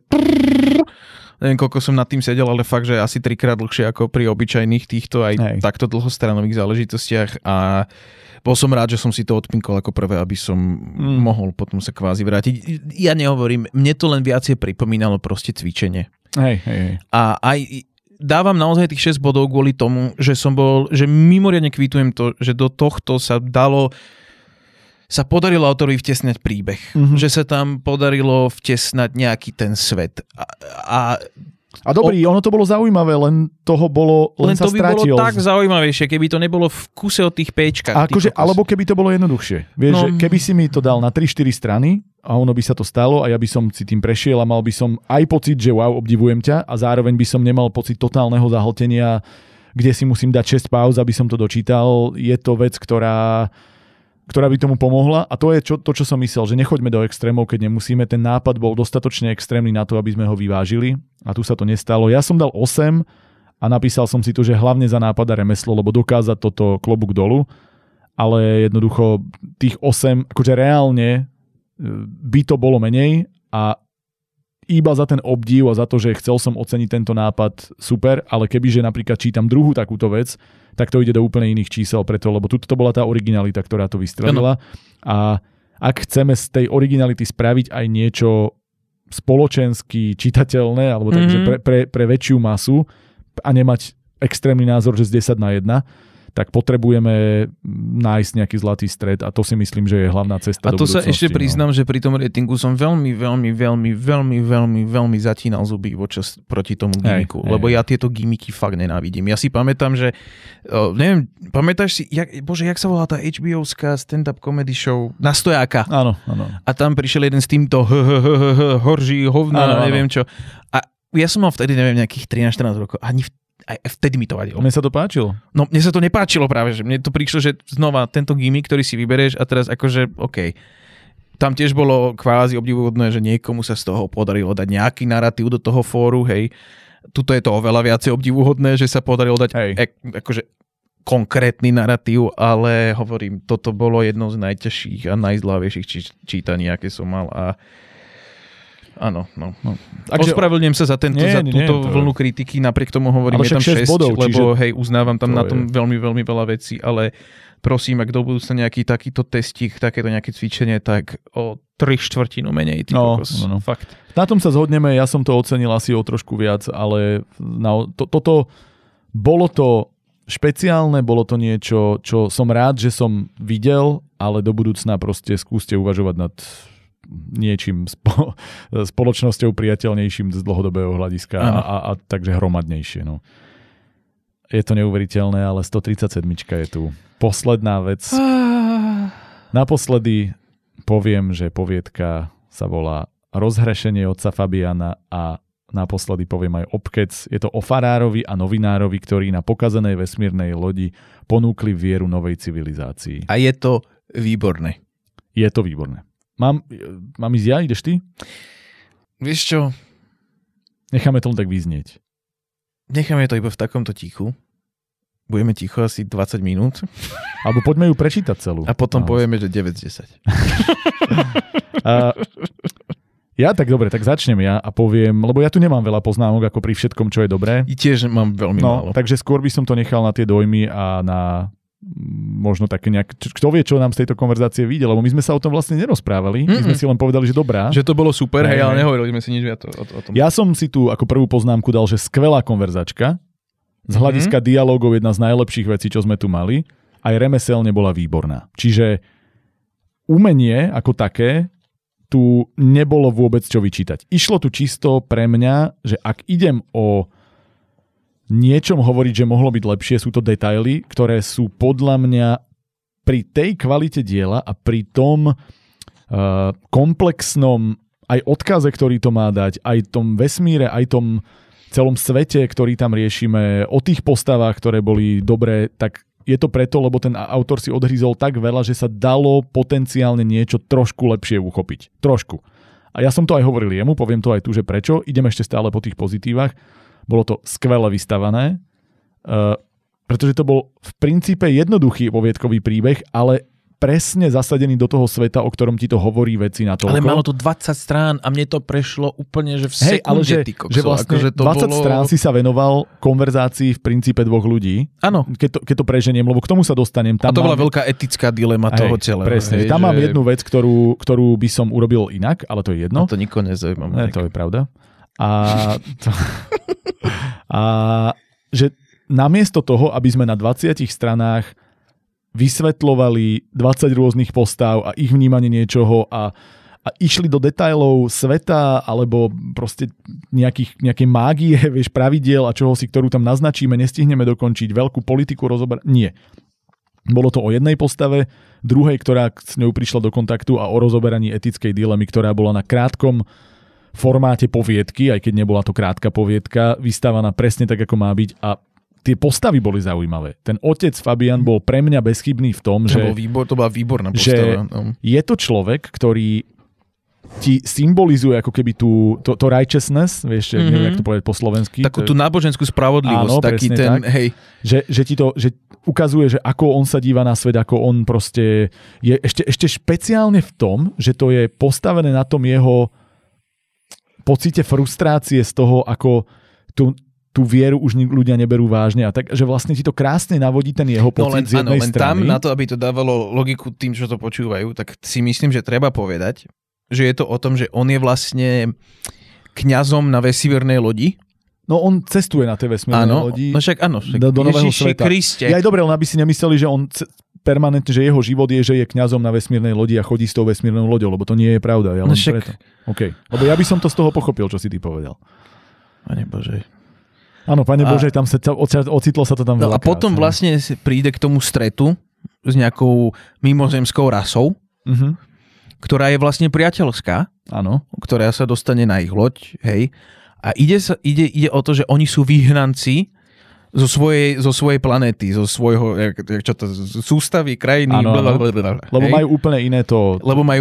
neviem, koľko som nad tým sedel, ale fakt, že asi 3-krát dlhšie ako pri obyčajných týchto aj hej, takto dlhostranových záležitostiach a bol som rád, že som si to odpinkol ako prvé, aby som mohol potom sa kvázi vrátiť. Ja nehovorím, mne to len viacej pripomínalo proste cvičenie. Hej. A aj dávam naozaj tých 6 bodov kvôli tomu, že som bol, že mimoriadne kvitujem to, že do tohto sa podarilo autorovi vtesnať príbeh. Mm-hmm. Že sa tam podarilo vtesnať nejaký ten svet. A dobrý, ono to bolo zaujímavé, len toho bolo, len sa stratilo. Len to by bolo tak zaujímavejšie, keby to nebolo v kuse o tých péčkach. Akože, alebo keby to bolo jednoduchšie. Vieš, že keby si mi to dal na 3-4 strany a ono by sa to stalo a ja by som si tým prešiel a mal by som aj pocit, že wow, obdivujem ťa a zároveň by som nemal pocit totálneho zahltenia, kde si musím dať 6 pauz, aby som to dočítal. Je to vec, ktorá by tomu pomohla a to je to, čo som myslel, že nechoďme do extrémov, keď nemusíme. Ten nápad bol dostatočne extrémny na to, aby sme ho vyvážili a tu sa to nestalo. Ja som dal 8 a napísal som si tu, že hlavne za nápad a remeslo, lebo dokázať toto klobúk dolu, ale jednoducho tých 8, akože reálne by to bolo menej a iba za ten obdiv a za to, že chcel som oceniť tento nápad, super, ale kebyže napríklad čítam druhú takúto vec, tak to ide do úplne iných čísel preto, lebo tuto to bola tá originalita, ktorá to vystrelila. A ak chceme z tej originality spraviť aj niečo spoločensky čitateľné, alebo takže pre väčšiu masu a nemať extrémny názor, že z 10-1, tak potrebujeme nájsť nejaký zlatý stred a to si myslím, že je hlavná cesta do budúcnosti. A to sa ešte priznám, že pri tom ratingu som veľmi zatínal zuby proti tomu gimiku, lebo ja tieto gimiky fakt nenávidím. Ja si pamätám, že neviem, pamätáš si, jak sa volá tá HBO-ská stand-up comedy show Na stojáka. Áno. A tam prišiel jeden s týmto horží hovna, neviem čo. A ja som mal vtedy, neviem, nejakých 13-14 rokov. Ani aj vtedy mi to vadilo. Mne sa to páčilo. No, mne sa to nepáčilo práve, že mne to prišlo, že znova tento gimmick, ktorý si vybereš a teraz akože, okej. Tam tiež bolo kvázi obdivuhodné, že niekomu sa z toho podarilo dať nejaký narratív do toho fóru, hej. Tuto je to oveľa viacej obdivuhodné, že sa podarilo dať akože konkrétny narratív, ale hovorím, toto bolo jedno z najťažších a najzlávejších čítaní, aké som mal a Áno, no. Ospravedlňujem sa za túto vlnu kritiky, napriek tomu hovorím, je tam 6 bodov, lebo hej, uznávam tam na tom veľmi, veľmi veľa vecí, ale prosím, ak do budúcna nejaký takýto testík, takéto nejaké cvičenie, tak o 3/4 menej. No. Fakt. Na tom sa zhodneme, ja som to ocenil asi o trošku viac, ale toto bolo to špeciálne, bolo to niečo, čo som rád, že som videl, ale do budúcna proste skúste uvažovať nad niečím spoločnosťou priateľnejším z dlhodobého hľadiska a takže hromadnejšie. No. Je to neuveriteľné, ale 137 je tu. Posledná vec. Naposledy poviem, že poviedka sa volá Rozhrešenie otca Fabiána a naposledy poviem aj obkec. Je to o farárovi a novinárovi, ktorí na pokazenej vesmírnej lodi ponúkli vieru novej civilizácii. A je to výborné. Je to výborné. Mám ísť ja? Ideš ty? Vieš čo? Necháme to tak vyznieť. Necháme to iba v takomto tichu. Budeme ticho asi 20 minút. Alebo poďme ju prečítať celú. A potom povieme, že 9-10. Ja tak dobre, tak začnem ja a poviem, lebo ja tu nemám veľa poznámok ako pri všetkom, čo je dobré. I tiež mám veľmi málo. Takže skôr by som to nechal na tie dojmy a na možno také nejak, kto vie, čo nám z tejto konverzácie vyjde, lebo my sme sa o tom vlastne nerozprávali. My sme si len povedali, že dobrá. Že to bolo super, hej, ale nehovorili sme si nič viac o tom. Ja som si tu ako prvú poznámku dal, že skvelá konverzačka. Z hľadiska dialógov jedna z najlepších vecí, čo sme tu mali. Aj remeselne bola výborná. Čiže umenie ako také tu nebolo vôbec čo vyčítať. Išlo tu čisto pre mňa, že ak idem o niečom hovoriť, že mohlo byť lepšie, sú to detaily, ktoré sú podľa mňa pri tej kvalite diela a pri tom komplexnom aj odkaze, ktorý to má dať, aj tom vesmíre, aj tom celom svete, ktorý tam riešime, o tých postavách, ktoré boli dobré, tak je to preto, lebo ten autor si odhryzol tak veľa, že sa dalo potenciálne niečo trošku lepšie uchopiť. Trošku. A ja som to aj hovoril jemu, poviem to aj tu, že prečo. Idem ešte stále po tých pozitívach. Bolo to skvele vystavané, pretože to bol v princípe jednoduchý poviedkový príbeh, ale presne zasadený do toho sveta, o ktorom ti to hovorí veci na toľko. Ale malo to 20 strán a mne to prešlo úplne, že v sekunde. Hej, ale že vlastne akože to 20 strán si sa venoval konverzácii v princípe dvoch ľudí. Áno. Keď to preženiem, lebo k tomu sa dostanem. Tam a to bola veľká etická dilema toho celého. Presne. Hej, tam mám jednu vec, ktorú by som urobil inak, ale to je jedno. A to nikoho nezaujíma. To je pravda. A že namiesto toho, aby sme na 20 stranách vysvetľovali 20 rôznych postav a ich vnímanie niečoho a išli do detailov sveta alebo proste nejakej mágie, vieš, pravidiel a čoho si, ktorú tam naznačíme, nestihneme dokončiť, veľkú politiku rozobrať. Nie. Bolo to o jednej postave, druhej, ktorá s ňou prišla do kontaktu a o rozoberaní etickej dilemy, ktorá bola na krátkom formáte poviedky, aj keď nebola to krátka poviedka, vystávaná presne tak, ako má byť a tie postavy boli zaujímavé. Ten otec Fabián bol pre mňa bezchybný v tom, to bola výborná postava. Že je to človek, ktorý ti symbolizuje ako keby to righteousness, vieš, neviem, jak to povedať po slovensky. Takú tú náboženskú spravodlivosť. Áno, taký ten, tak, hej. Že ukazuje, že ako on sa díva na svet, ako on proste je ešte špeciálne v tom, že to je postavené na tom jeho pocite frustrácie z toho, ako tú vieru už ľudia neberú vážne. A tak, že vlastne ti to krásne navodí ten jeho pocit z jednej strany. Tam na to, aby to dávalo logiku tým, čo to počúvajú, tak si myslím, že treba povedať, že je to o tom, že on je vlastne kňazom na vesmírnej lodi. No on cestuje na tej vesmírnej lodi. No však áno. Do nového sveta. Kriste. Ja aj dobre, len aby si nemysleli, že on permanentne, že jeho život je, že je kňazom na vesmírnej lodi a chodí s tou vesmírnou loďou, lebo to nie je pravda. Ja len preto. Okay. Lebo ja by som to z toho pochopil, čo si ty povedal. Pane Bože. Áno, Pane Bože, tam sa ocitlo sa to tam veľakrát. A potom vlastne príde k tomu stretu s nejakou mimozemskou rasou, ktorá je vlastne priateľská, áno, ktorá sa dostane na ich loď, hej. A ide o to, že oni sú vyhnanci zo svojej planéty, zo svojho sústavy, krajiny. Áno, blablabla, lebo majú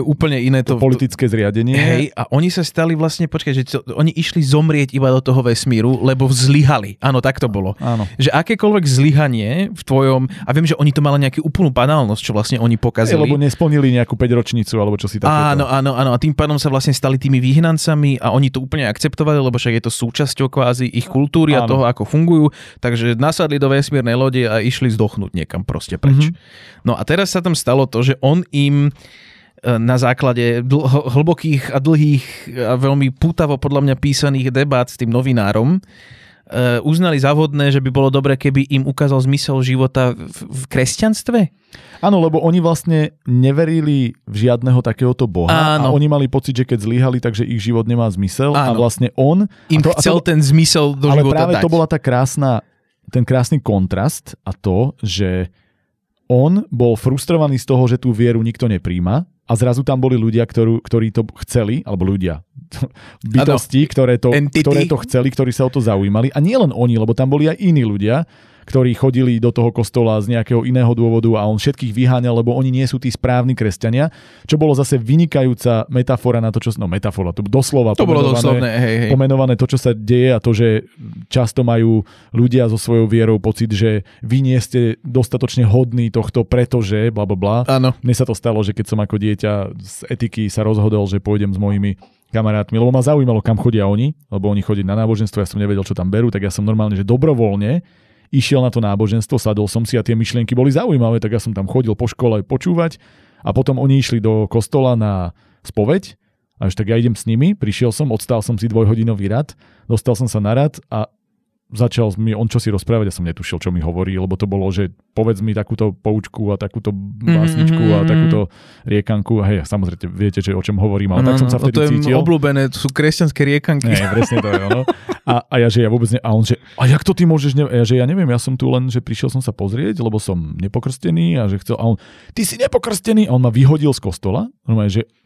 úplne iné to... politické zriadenie. Hej, a oni sa stali vlastne, počkaj, že oni išli zomrieť iba do toho vesmíru, lebo zlyhali. Áno, tak to bolo. Áno. Že akékoľvek zlyhanie v tvojom... A viem, že oni to mali nejakú úplnú banálnosť, čo vlastne oni pokazili. Lebo nesplnili nejakú 5-ročnicu, alebo čo si takéto. Áno. A tým pádom sa vlastne stali tými vyhnancami a oni to úplne akceptovali, lebo však je to súčasťou kvázi ich kultúry a toho, ako fungujú. Takže nasadli do vesmírnej lode a išli zdochnúť niekam proste preč. Mm-hmm. No a teraz sa tam stalo to, že on im na základe hlbokých a dlhých a veľmi pútavo podľa mňa písaných debát s tým novinárom uznali za vhodné, že by bolo dobre, keby im ukázal zmysel života v kresťanstve? Áno, lebo oni vlastne neverili v žiadneho takéhoto boha. Áno. A oni mali pocit, že keď zlyhali, takže ich život nemá zmysel. Áno. A vlastne on... Im chcel ten zmysel do života dať. Ale práve to bola tá krásna... ten krásny kontrast a to, že on bol frustrovaný z toho, že tú vieru nikto nepríjma a zrazu tam boli ľudia, ktorí to chceli, alebo ľudia, bytosti, ktoré to chceli, ktorí sa o to zaujímali. A nie len oni, lebo tam boli aj iní ľudia, ktorí chodili do toho kostola z nejakého iného dôvodu a on všetkých vyháňal, lebo oni nie sú tí správni kresťania, čo bolo zase vynikajúca metafora na to, čo... No metafora, to doslova to bolo doslovné, hej. Pomenované to, čo sa deje a to, že často majú ľudia so svojou vierou pocit, že vy nie ste dostatočne hodní tohto, pretože blablabla. Áno. Mne sa to stalo, že keď som ako dieťa z etiky sa rozhodol, že pôjdem s mojimi kamarátmi, lebo ma zaujímalo, kam chodia oni, lebo oni chodili na náboženstvo, ja som nevedel, čo tam berú, tak ja som normálne, že dobrovoľne išiel na to náboženstvo, sadol som si a tie myšlienky boli zaujímavé, tak ja som tam chodil po škole počúvať a potom oni išli do kostola na spoveď a už tak ja idem s nimi, prišiel som, odstál som si 2-hodinový rad, dostal som sa na rad a začal mi on čosi rozprávať a som netušil, čo mi hovorí, lebo to bolo, že povedz mi takúto poučku a takúto básničku a takúto riekanku. Hej, samozrejme, viete, že o čom hovorím, ale tak som sa vtedy cítil. To je obľúbené, to sú kresťanské riekanky. Nie, presne to je ono. A ja, že ja vôbec ne... A on, že a jak to ty môžeš... Ja, že ja neviem, ja som tu len, že prišiel som sa pozrieť, lebo som nepokrstený a že chcel... A on, ty si nepokrstený! A on ma vyhodil z kostola.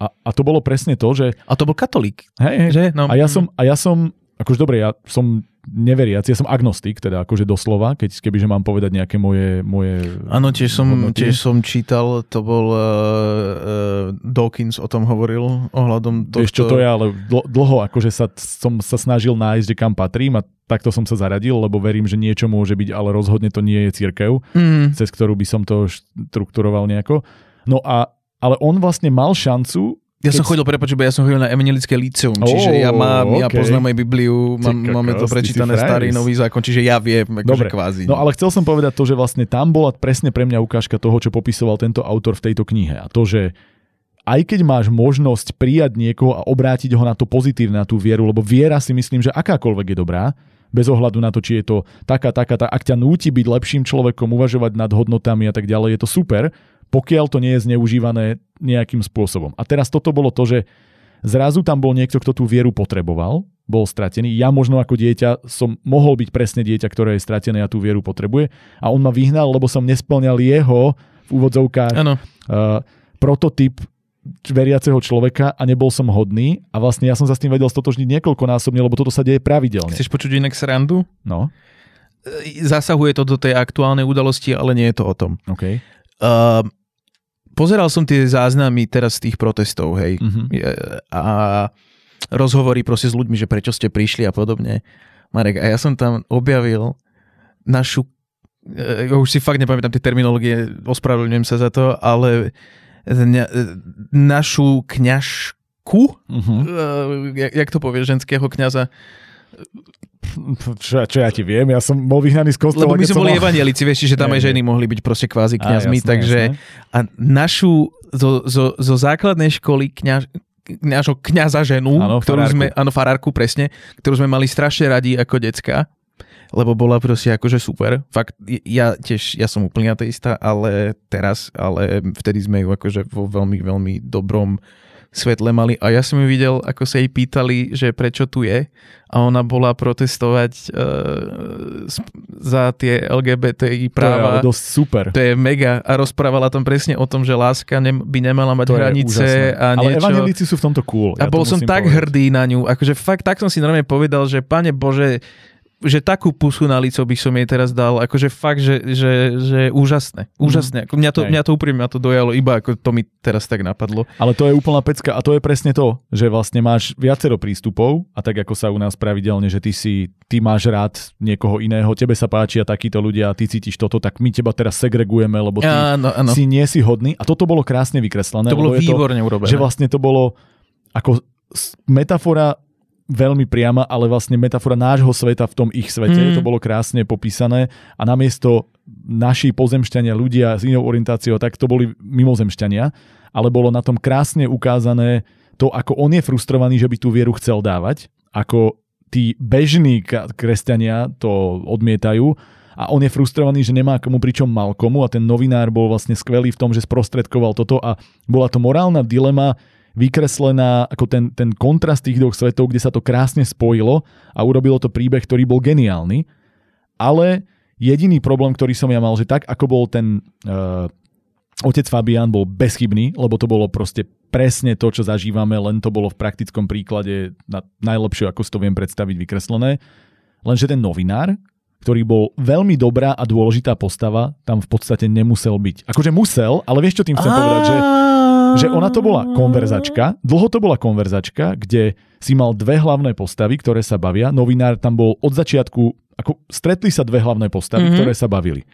A to bolo presne to, že... A to bol katolík. Hej, že? No. A ja som... Akože dobre, ja som neveriaci, ja som agnostik, teda akože doslova, kebyže mám povedať nejaké moje... Áno, tiež som čítal, to bol Dawkins o tom hovoril, ohľadom tohto... Vieš čo to je, ale dlho akože som sa snažil nájsť, že kam patrím a takto som sa zaradil, lebo verím, že niečo môže byť, ale rozhodne to nie je cirkev, cez ktorú by som to štrukturoval nejako. No a, ale on vlastne mal šancu. Ja som chodil na Emmanuelické lýceum, čiže ja poznám aj Bibliu, máme to prečítané starý nový zákon, čiže ja viem, akože kvázi. No ale chcel som povedať to, že vlastne tam bola presne pre mňa ukážka toho, čo popisoval tento autor v tejto knihe. A to, že aj keď máš možnosť prijať niekoho a obrátiť ho na to pozitívne, na tú vieru, lebo viera si myslím, že akákoľvek je dobrá, bez ohľadu na to, či je to taká, ak ťa núti byť lepším človekom, uvažovať nad hodnotami a tak ďalej, je to super, pokiaľ to nie je zneužívané nejakým spôsobom. A teraz toto bolo to, že zrazu tam bol niekto, kto tú vieru potreboval, bol stratený. Ja možno ako dieťa som mohol byť presne dieťa, ktoré je stratené a tú vieru potrebuje. A on ma vyhnal, lebo som nesplňal jeho, v úvodzovkách, prototyp veriaceho človeka a nebol som hodný. A vlastne ja som sa s tým vedel stotožniť niekoľkonásobne, lebo toto sa deje pravidelne. Chceš počuť inak srandu? No. Zasahuje to do tej aktuálnej udalosti, ale nie je to o tom. Okay. Pozeral som tie záznamy teraz z tých protestov, hej. Mm-hmm. A rozhovory proste s ľuďmi, že prečo ste prišli a podobne. Marek, a ja som tam objavil našu... už si fakt nepamätám tie terminológie, ospravedlňujem sa za to, ale našu kňažku, jak to povie, ženského kňaza... Čo ja ti viem, ja som bol vyhnaný z kostola. Lebo my sme boli evanjelici, vieš, že tam aj ženy mohli byť proste kvázi kňazmi, takže. A našu zo základnej školy nášho kňaza ženu, farárku presne, ktorú sme mali strašne radi ako decka, lebo bola proste akože super. Fakt, ja som úplne ateista, ale vtedy sme ju akože vo veľmi, veľmi dobrom svetle mali a ja som ju videl, ako sa jej pýtali, že prečo tu je a ona bola protestovať za tie LGBTI práva. To je dosť super. To je mega a rozprávala tam presne o tom, že láska by nemala mať hranice a niečo. Ale evanjelici sú v tomto cool. Ja bol som tak hrdý na ňu, akože fakt tak som si normálne povedal, že Pane Bože, že takú pusu na lico by som jej teraz dal, akože fakt, že úžasné. Úžasné. Mm. Mňa to úprimne, mňa to dojalo, iba ako to mi teraz tak napadlo. Ale to je úplná pecka a to je presne to, že vlastne máš viacero prístupov a tak ako sa u nás pravidelne, že ty máš rád niekoho iného, tebe sa páčia takíto ľudia a ty cítiš toto, tak my teba teraz segregujeme, lebo ty áno. si nie si hodný. A toto bolo krásne vykreslené. To bolo výborne urobené. Že vlastne to bolo ako metafora veľmi priama, ale vlastne metafora nášho sveta v tom ich svete. To bolo krásne popísané a namiesto naši pozemšťania, ľudia s inou orientáciou, tak to boli mimozemšťania, ale bolo na tom krásne ukázané to, ako on je frustrovaný, že by tú vieru chcel dávať, ako tí bežní kresťania to odmietajú a on je frustrovaný, že nemá komu, pričom mal komu a ten novinár bol vlastne skvelý v tom, že sprostredkoval toto a bola to morálna dilema vykreslená ako ten kontrast tých dvoch svetov, kde sa to krásne spojilo a urobilo to príbeh, ktorý bol geniálny. Ale jediný problém, ktorý som ja mal, že tak ako bol ten otec Fabián bol bezchybný, lebo to bolo proste presne to, čo zažívame, len to bolo v praktickom príklade najlepšie, ako si to viem predstaviť, vykreslené. Lenže ten novinár, ktorý bol veľmi dobrá a dôležitá postava, tam v podstate nemusel byť. Akože musel, ale vieš, čo tým chcem povedať, že ona to bola konverzačka, dlho to bola konverzačka, kde si mal dve hlavné postavy, ktoré sa bavia. Novinár tam bol od začiatku, ako stretli sa dve hlavné postavy, ktoré sa bavili.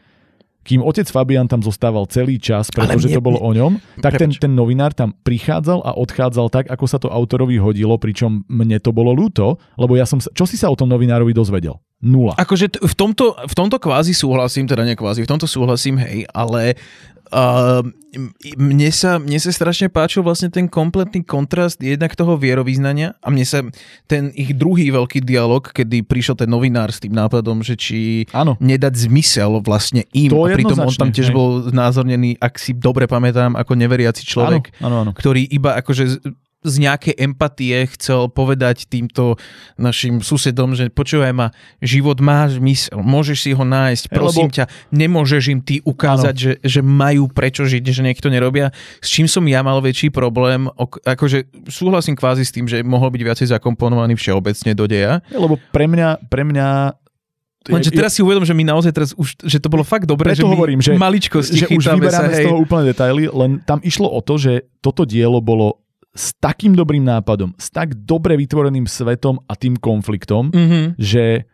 Kým otec Fabián tam zostával celý čas, pretože to bolo o ňom, tak ten novinár tam prichádzal a odchádzal tak, ako sa to autorovi hodilo, pričom mne to bolo ľúto, lebo ja som sa... Čo si sa o tom novinárovi dozvedel? Nula. Akože v tomto kvázi súhlasím, teda nekvázi, v tomto súhlasím, hej, ale... mne sa strašne páčil vlastne ten kompletný kontrast jednak toho vierovyznania a mne sa ten ich druhý veľký dialog, kedy prišiel ten novinár s tým nápadom, že či nedať zmysel vlastne im to a pritom on tam tiež bol znázornený, ak si dobre pamätám, ako neveriaci človek, áno. ktorý iba akože z nejakej empatie chcel povedať týmto našim susedom, že počúvaj ma, život má zmysel, môžeš si ho nájsť, prosím ťa, nemôžeš im ty ukázať, že majú prečo žiť, že niekto nerobia. S čím som ja mal väčší problém, akože súhlasím kvázi s tým, že mohol byť viacej zakomponovaný všeobecne do deja. Lebo pre mňa lenže teraz si uvedom, že my naozaj teraz už, že to bolo fakt dobré, že hovorím, že maličkosti chytáme sa. Že už vyberáme z toho úplne detaily, len tam išlo o to, že toto dielo bolo s takým dobrým nápadom, s tak dobre vytvoreným svetom a tým konfliktom, že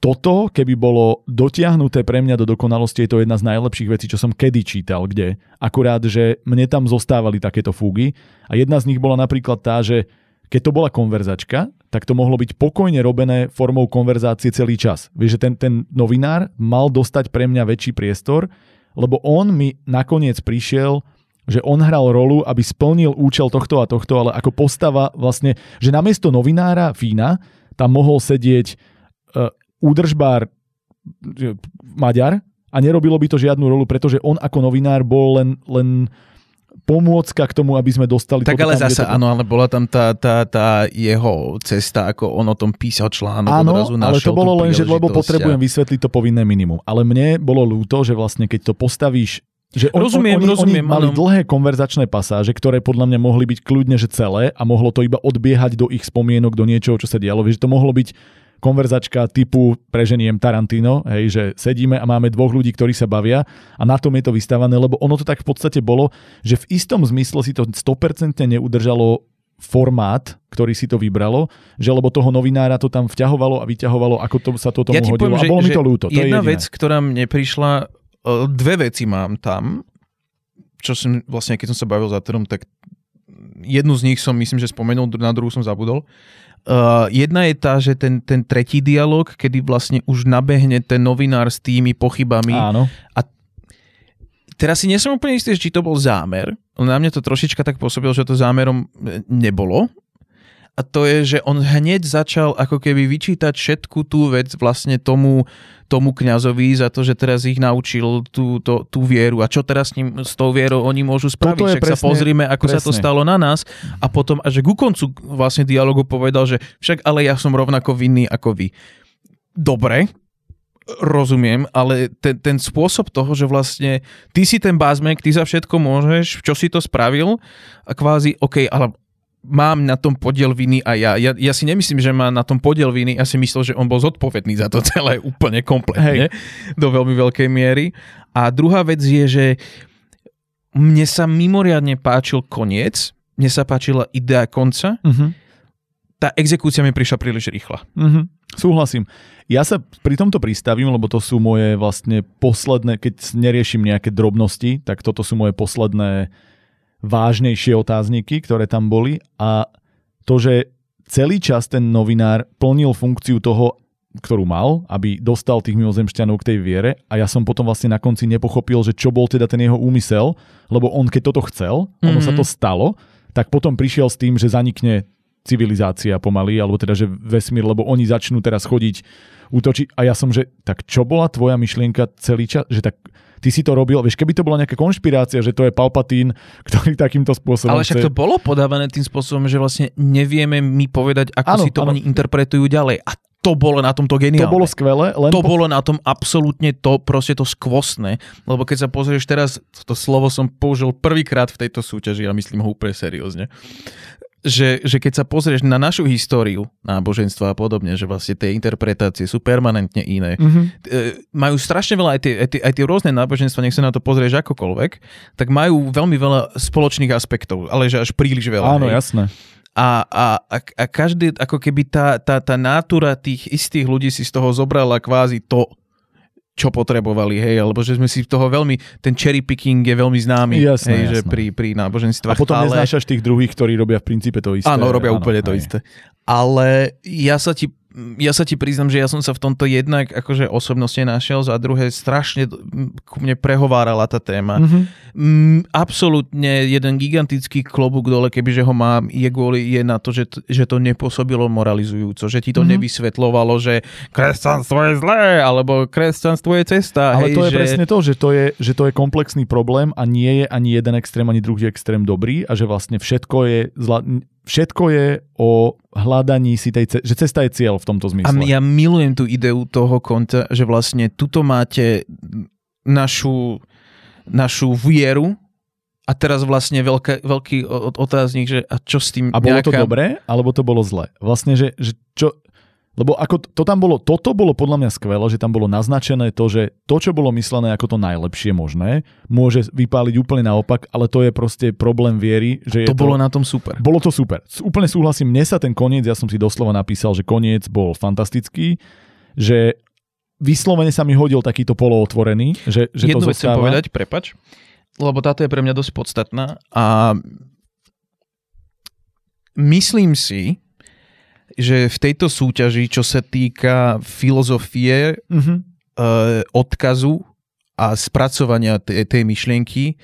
toto, keby bolo dotiahnuté pre mňa do dokonalosti, je to jedna z najlepších vecí, čo som kedy čítal, kde. Akurát, že mne tam zostávali takéto fúgy a jedna z nich bola napríklad tá, že keď to bola konverzačka, tak to mohlo byť pokojne robené formou konverzácie celý čas. Vieš, že ten novinár mal dostať pre mňa väčší priestor, lebo on mi nakoniec prišiel... že on hral rolu, aby splnil účel tohto a tohto, ale ako postava vlastne, že namiesto novinára Fína tam mohol sedieť údržbár Maďar a nerobilo by to žiadnu rolu, pretože on ako novinár bol len pomôcka k tomu, aby sme dostali... Tak toto, ale tam, zasa, áno, ale bola tam tá jeho cesta, ako on o tom písal článok, áno, odrazu našiel. Áno, ale to bolo len, že lebo potrebujem vysvetliť to povinné minimum. Ale mne bolo ľúto, že vlastne keď to postavíš. Že rozumiem, oni mali dlhé konverzačné pasáže, ktoré podľa mňa mohli byť kľudne že celé a mohlo to iba odbiehať do ich spomienok, do niečoho, čo sa dialo. Že to mohlo byť konverzačka typu preženiem Tarantino, hej, že sedíme a máme dvoch ľudí, ktorí sa bavia a na tom je to vystavané, lebo ono to tak v podstate bolo, že v istom zmysle si to 100% neudržalo formát, ktorý si to vybralo, že lebo toho novinára to tam vťahovalo a vyťahovalo, ako to sa to tomu ja hodilo. Poviem, a bolo mi to ľúto. Jedna vec, ktorá mne prišla... Dve veci mám tam, čo som vlastne, keď som sa bavil za trom, tak jednu z nich som, myslím, že spomenul, na druhú som zabudol. Jedna je tá, že ten tretí dialog, kedy vlastne už nabehne ten novinár s tými pochybami. Áno. A teraz si nesom úplne istý, či to bol zámer. Na mňa to trošička tak pôsobilo, že to zámerom nebolo. A to je, že on hneď začal ako keby vyčítať všetku tú vec vlastne tomu kňazovi za to, že teraz ich naučil tú vieru. A čo teraz s tou vierou oni môžu spraviť? Však presne, sa pozrime, ako presne sa to stalo na nás. A potom až ku koncu vlastne dialogu povedal, že však ale ja som rovnako vinný ako vy. Dobre, rozumiem, ale ten spôsob toho, že vlastne ty si ten bázmek, ty za všetko môžeš, čo si to spravil a kvázi, okej, ale mám na tom podiel viny a ja si nemyslím, že má na tom podiel viny, ja si myslel, že on bol zodpovedný za to celé úplne kompletne, do veľmi veľkej miery. A druhá vec je, že mne sa mimoriadne páčil koniec, mne sa páčila idea konca, tá exekúcia mi prišla príliš rýchla. Súhlasím. Ja sa pri tomto pristavím, lebo to sú moje vlastne posledné, keď neriešim nejaké drobnosti, tak toto sú moje posledné vážnejšie otázniky, ktoré tam boli, a to, že celý čas ten novinár plnil funkciu toho, ktorú mal, aby dostal tých mimozemšťanov k tej viere, a ja som potom vlastne na konci nepochopil, že čo bol teda ten jeho úmysel, lebo on keď toto chcel, ono sa to stalo, tak potom prišiel s tým, že zanikne civilizácia pomaly, alebo teda, že vesmír, lebo oni začnú teraz chodiť útočiť, a ja som, že tak čo bola tvoja myšlienka celý čas, že tak ty si to robil, vieš, keby to bola nejaká konšpirácia, že to je Palpatín, ktorý takýmto spôsobom... Ale však to bolo podávané tým spôsobom, že vlastne nevieme my povedať, ako si to oni interpretujú ďalej. A to bolo na tomto geniálne. To bolo skvelé. Bolo na tom absolútne to skvostné, lebo keď sa pozrieš teraz, to slovo som použil prvýkrát v tejto súťaži, ja myslím ho úplne seriózne. Že keď sa pozrieš na našu históriu náboženstva a podobne, že vlastne tie interpretácie sú permanentne iné. Majú strašne veľa, aj tie rôzne náboženstva, nech sa na to pozrieš akokoľvek, tak majú veľmi veľa spoločných aspektov, ale že až príliš veľa. Áno, jasné. A každý, ako keby tá nátura tých istých ľudí si z toho zobrala kvázi to, čo potrebovali, hej, alebo že sme si toho veľmi, ten cherry picking je veľmi známy, jasné, hej, že pri náboženstvách. A potom neznášaš tých druhých, ktorí robia v princípe to isté. Áno, robia úplne to isté. Ale ja sa ti priznám, že ja som sa v tomto jednak akože osobnostne našiel, za druhé strašne ku mne prehovárala tá téma. Absolútne jeden gigantický klobúk dole, kebyže ho mám, je na to, že to nepôsobilo moralizujúco, že ti to nevysvetľovalo, že kresťanstvo je zlé, alebo kresťanstvo je cesta. Ale hej, to je presne to, že to je komplexný problém a nie je ani jeden extrém, ani druhý extrém dobrý, a že vlastne všetko je o hľadaní si tej cesty, že cesta je cieľ v tomto zmysle. A ja milujem tú ideu toho konca, že vlastne tuto máte našu vieru. A teraz vlastne veľký otáznik, že a čo s tým nejaká... A bolo to dobré, alebo to bolo zlé? Vlastne, že čo... Lebo ako to tam bolo, toto bolo podľa mňa skvelé, že tam bolo naznačené to, že to, čo bolo myslené ako to najlepšie možné, môže vypáliť úplne naopak, ale to je proste problém viery. Že to bolo na tom super. Bolo to super. Úplne súhlasím, mne sa ten koniec, ja som si doslova napísal, že koniec bol fantastický, že vyslovene sa mi hodil takýto polootvorený, že to zostáva. Jednu vec chcem povedať, prepač, lebo táto je pre mňa dosť podstatná, a myslím si, že v tejto súťaži, čo sa týka filozofie, odkazu a spracovania tej myšlienky,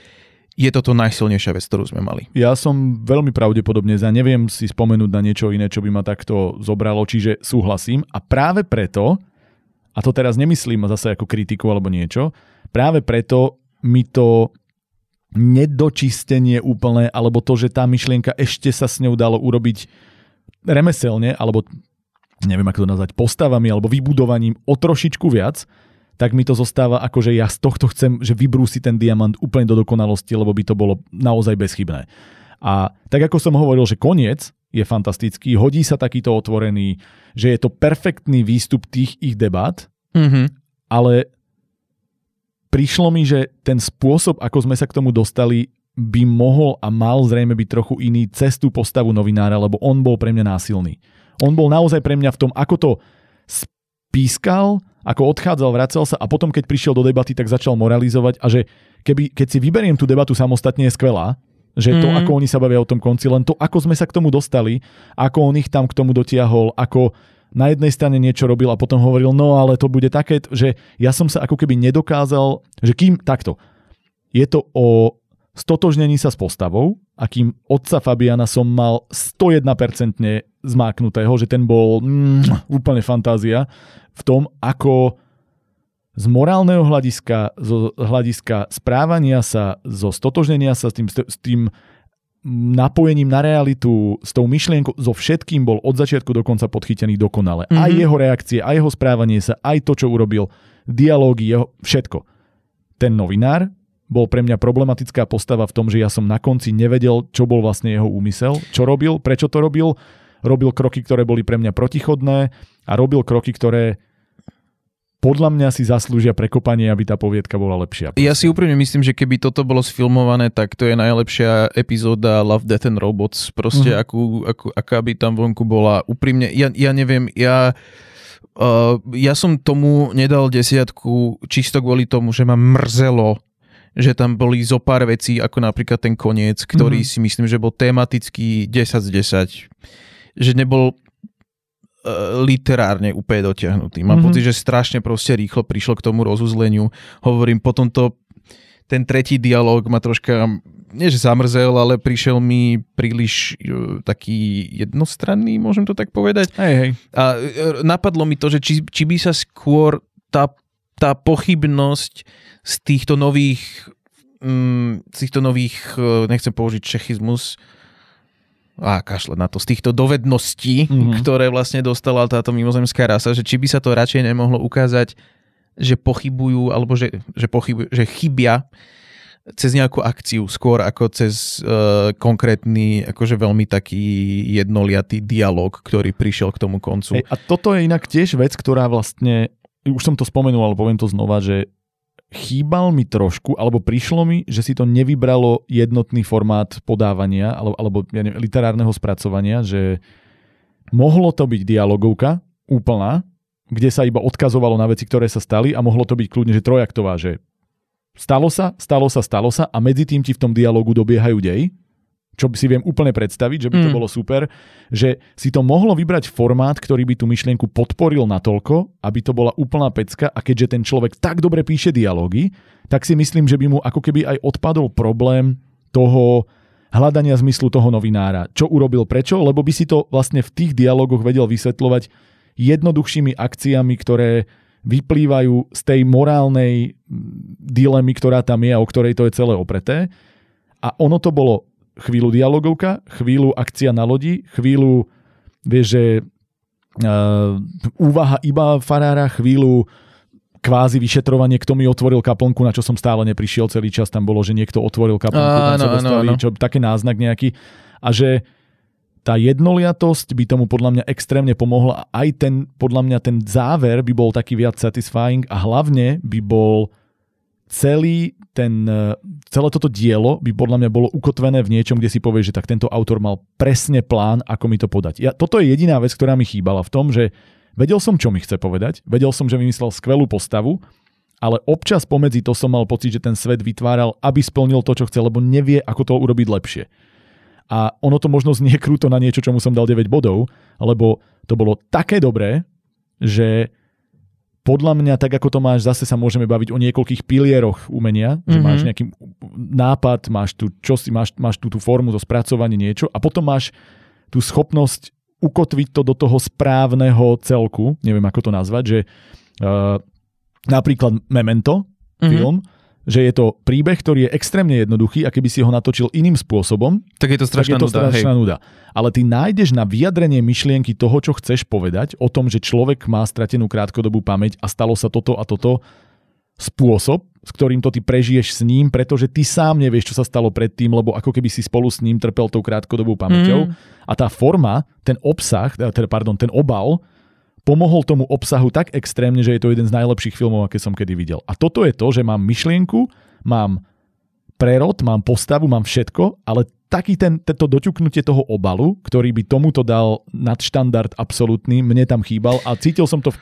je toto najsilnejšia vec, ktorú sme mali. Ja som veľmi pravdepodobne za, neviem si spomenúť na niečo iné, čo by ma takto zobralo, čiže súhlasím. A práve preto, a to teraz nemyslím zase ako kritiku alebo niečo, práve preto mi to nedočistenie úplné, alebo to, že tá myšlienka ešte sa s ňou dalo urobiť remeselne, alebo neviem ako to nazvať, postavami alebo vybudovaním o trošičku viac, tak mi to zostáva ako, že ja z tohto chcem, že vybrúsi ten diamant úplne do dokonalosti, lebo by to bolo naozaj bezchybné. A tak ako som hovoril, že koniec je fantastický, hodí sa takýto otvorený, že je to perfektný výstup tých ich debát, ale prišlo mi, že ten spôsob, ako sme sa k tomu dostali, by mohol a mal zrejme byť trochu iný cestu postavu novinára, lebo on bol pre mňa násilný. On bol naozaj pre mňa v tom, ako to spískal, ako odchádzal, vracal sa, a potom, keď prišiel do debaty, tak začal moralizovať, a že keď si vyberiem tú debatu samostatne, je skvelá, že to, ako oni sa bavia o tom konci, len to, ako sme sa k tomu dostali, ako on ich tam k tomu dotiahol, ako na jednej strane niečo robil a potom hovoril, no ale to bude také, že ja som sa ako keby nedokázal, že kým takto. Je to o stotožnení sa s postavou, akým otca Fabiána som mal 101% zmáknutého, že ten bol úplne fantázia v tom, ako z morálneho hľadiska, zo hľadiska správania sa, zo stotožnenia sa s tým napojením na realitu, s tou myšlienkou, so všetkým bol od začiatku do konca podchytený dokonale. Aj jeho reakcie, aj jeho správanie sa, aj to, čo urobil, dialógy, jeho všetko. Ten novinár bol pre mňa problematická postava v tom, že ja som na konci nevedel, čo bol vlastne jeho úmysel, čo robil, prečo to robil, robil kroky, ktoré boli pre mňa protichodné a robil kroky, ktoré podľa mňa si zaslúžia prekopanie, aby tá poviedka bola lepšia. Ja si úprimne myslím, že keby toto bolo sfilmované, tak to je najlepšia epizóda Love, Death and Robots. Proste aká by tam vonku bola. Úprimne, ja neviem, ja som tomu nedal 10 čisto kvôli tomu, že ma mrzelo, že tam boli zo pár vecí, ako napríklad ten koniec, ktorý si myslím, že bol tematicky 10/10. Že nebol literárne úplne dotiahnutý. Mám pocit, že strašne proste rýchlo prišlo k tomu rozuzleniu. Hovorím, potom ten tretí dialog ma troška, nie že zamrzel, ale prišiel mi príliš taký jednostranný, môžem to tak povedať. Hej. A napadlo mi to, že či by sa skôr tá pochybnosť z týchto nových, nechcem použiť čechizmus, kašle na to, z týchto dovedností, ktoré vlastne dostala táto mimozemská rasa, že či by sa to radšej nemohlo ukázať, že pochybujú, alebo že chybia cez nejakú akciu, skôr ako cez konkrétny, akože veľmi taký jednoliatý dialog, ktorý prišiel k tomu koncu. A toto je inak tiež vec, ktorá vlastne, už som to spomenul, ale poviem to znova, že chýbal mi trošku, alebo prišlo mi, že si to nevybralo jednotný formát podávania, alebo ja neviem, literárneho spracovania, že mohlo to byť dialogovka úplná, kde sa iba odkazovalo na veci, ktoré sa stali a mohlo to byť kľudne, že trojaktová, že stalo sa a medzi tým ti v tom dialogu dobiehajú dej, čo si viem úplne predstaviť, že by to bolo super, že si to mohlo vybrať formát, ktorý by tú myšlienku podporil natoľko, aby to bola úplná pecka a keďže ten človek tak dobre píše dialógy, tak si myslím, že by mu ako keby aj odpadol problém toho hľadania zmyslu toho novinára. Čo urobil prečo? Lebo by si to vlastne v tých dialógoch vedel vysvetľovať jednoduchšími akciami, ktoré vyplývajú z tej morálnej dilemy, ktorá tam je a o ktorej to je celé opreté. A ono to bolo chvíľu dialogovka, chvíľu akcia na lodi, chvíľu, vieš, že úvaha iba farára, chvíľu kvázi vyšetrovanie, kto mi otvoril kaplnku, na čo som stále neprišiel celý čas, tam bolo, že niekto otvoril kaplnku, tam sa dostali, čo, taký náznak nejaký. A že tá jednoliatosť by tomu podľa mňa extrémne pomohla a aj ten, podľa mňa ten záver by bol taký viac satisfying a hlavne by bol celé toto dielo by podľa mňa bolo ukotvené v niečom, kde si povieš, že tak tento autor mal presne plán, ako mi to podať. Toto je jediná vec, ktorá mi chýbala v tom, že vedel som, čo mi chce povedať, vedel som, že vymyslel skvelú postavu, ale občas pomedzi to som mal pocit, že ten svet vytváral, aby splnil to, čo chce, lebo nevie, ako to urobiť lepšie. A ono to možno znie krúto na niečo, čomu som dal 9 bodov, lebo to bolo také dobré, že podľa mňa, tak ako to máš, zase sa môžeme baviť o niekoľkých pilieroch umenia, že máš nejaký nápad, máš tú formu, to spracovanie, niečo a potom máš tú schopnosť ukotviť to do toho správneho celku, neviem ako to nazvať, že napríklad Memento film, že je to príbeh, ktorý je extrémne jednoduchý a keby si ho natočil iným spôsobom, tak je to strašná nuda. Ale ty nájdeš na vyjadrenie myšlienky toho, čo chceš povedať, o tom, že človek má stratenú krátkodobú pamäť a stalo sa toto a toto, spôsob, s ktorým to ty prežiješ s ním, pretože ty sám nevieš, čo sa stalo predtým, lebo ako keby si spolu s ním trpel tou krátkodobou pamäťou. A tá forma, ten obal, pomohol tomu obsahu tak extrémne, že je to jeden z najlepších filmov, aké som kedy videl. A toto je to, že mám myšlienku, mám prerod, mám postavu, mám všetko, ale taký to doťuknutie toho obalu, ktorý by tomuto dal nadštandard absolútny, mne tam chýbal a cítil som to v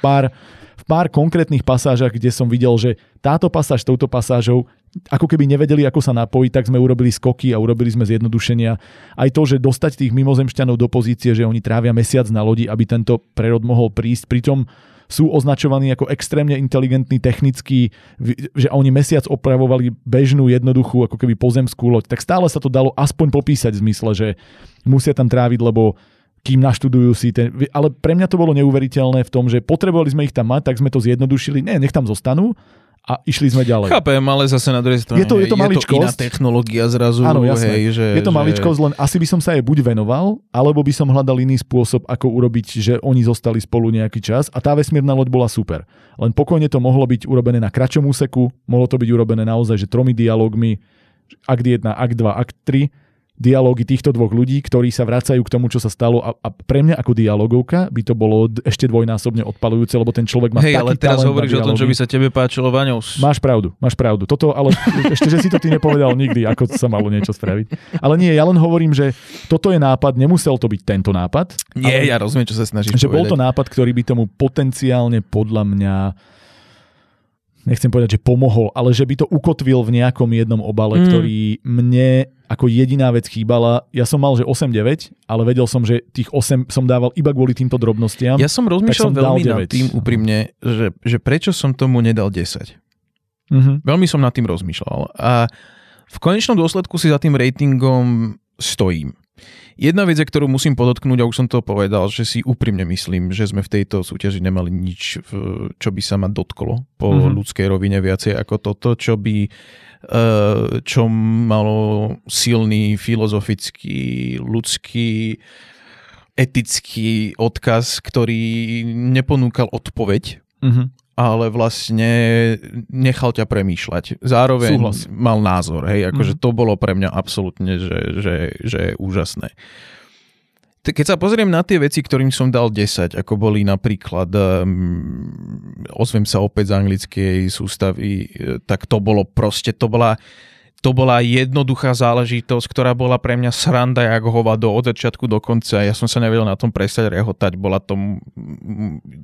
pár konkrétnych pasážach, kde som videl, že táto pasáž s touto pasážou ako keby nevedeli, ako sa napojiť, tak sme urobili skoky a urobili sme zjednodušenia. Aj to, že dostať tých mimozemšťanov do pozície, že oni trávia mesiac na lodi, aby tento prerod mohol prísť, pritom sú označovaní ako extrémne inteligentní, technickí, že oni mesiac opravovali bežnú, jednoduchú, ako keby pozemskú loď. Tak stále sa to dalo aspoň popísať v zmysle, že musia tam tráviť, lebo kým naštudujú si ten... Ale pre mňa to bolo neuveriteľné v tom, že potrebovali sme ich tam mať, tak sme to zjednodušili. Ne, nech tam zostanú. a išli sme ďalej. Chápem, ale zase na druhej strane je to iná technológia zrazu. Áno, jasné. Hej, že, je to maličkosť, len asi by som sa jej buď venoval, alebo by som hľadal iný spôsob, ako urobiť, že oni zostali spolu nejaký čas a tá vesmírna loď bola super. Len pokojne to mohlo byť urobené na kratšom úseku, mohlo to byť urobené naozaj, že 3 dialógmi, akt 1, akt 2, akt 3, dialógy týchto dvoch ľudí, ktorí sa vracajú k tomu, čo sa stalo a pre mňa ako dialógovka by to bolo ešte dvojnásobne odpaľujúce, lebo ten človek má taký talent. Hej, ale teraz hovoríš o tom, čo by sa tebe páčilo, Vaňo. Máš pravdu. Toto, ale ešte, že si to ty nepovedal nikdy, ako sa malo niečo spraviť. Ale nie, ja len hovorím, že toto je nápad, nemusel to byť tento nápad. Nie, ja rozumiem, čo sa snažíš povedať. Že bol to nápad, ktorý by tomu potenciálne podľa mňa nechcem povedať, že pomohol, ale že by to ukotvil v nejakom jednom obale, ktorý mne ako jediná vec chýbala. Ja som mal, že 8-9, ale vedel som, že tých 8 som dával iba kvôli týmto drobnostiam. Ja som rozmýšľal veľmi nad tým úprimne, že prečo som tomu nedal 10. Uh-huh. Veľmi som nad tým rozmýšľal. A v konečnom dôsledku si za tým ratingom stojím. Jedna vec, ktorú musím podotknúť, a už som to povedal, že si úprimne myslím, že sme v tejto súťaži nemali nič, čo by sa ma dotklo po ľudskej rovine viacej ako toto, čo malo silný filozofický, ľudský, etický odkaz, ktorý neponúkal odpoveď, ale vlastne nechal ťa premýšľať. Zároveň mal názor, hej, akože to bolo pre mňa absolútne, že úžasné. Keď sa pozriem na tie veci, ktorým som dal 10, ako boli napríklad, ozvem sa opäť z anglickej sústavy, tak to bolo proste, to bola jednoduchá záležitosť, ktorá bola pre mňa sranda, jak hovado od začiatku do konca. Ja som sa nevedel na tom prestať rehotať. Bola to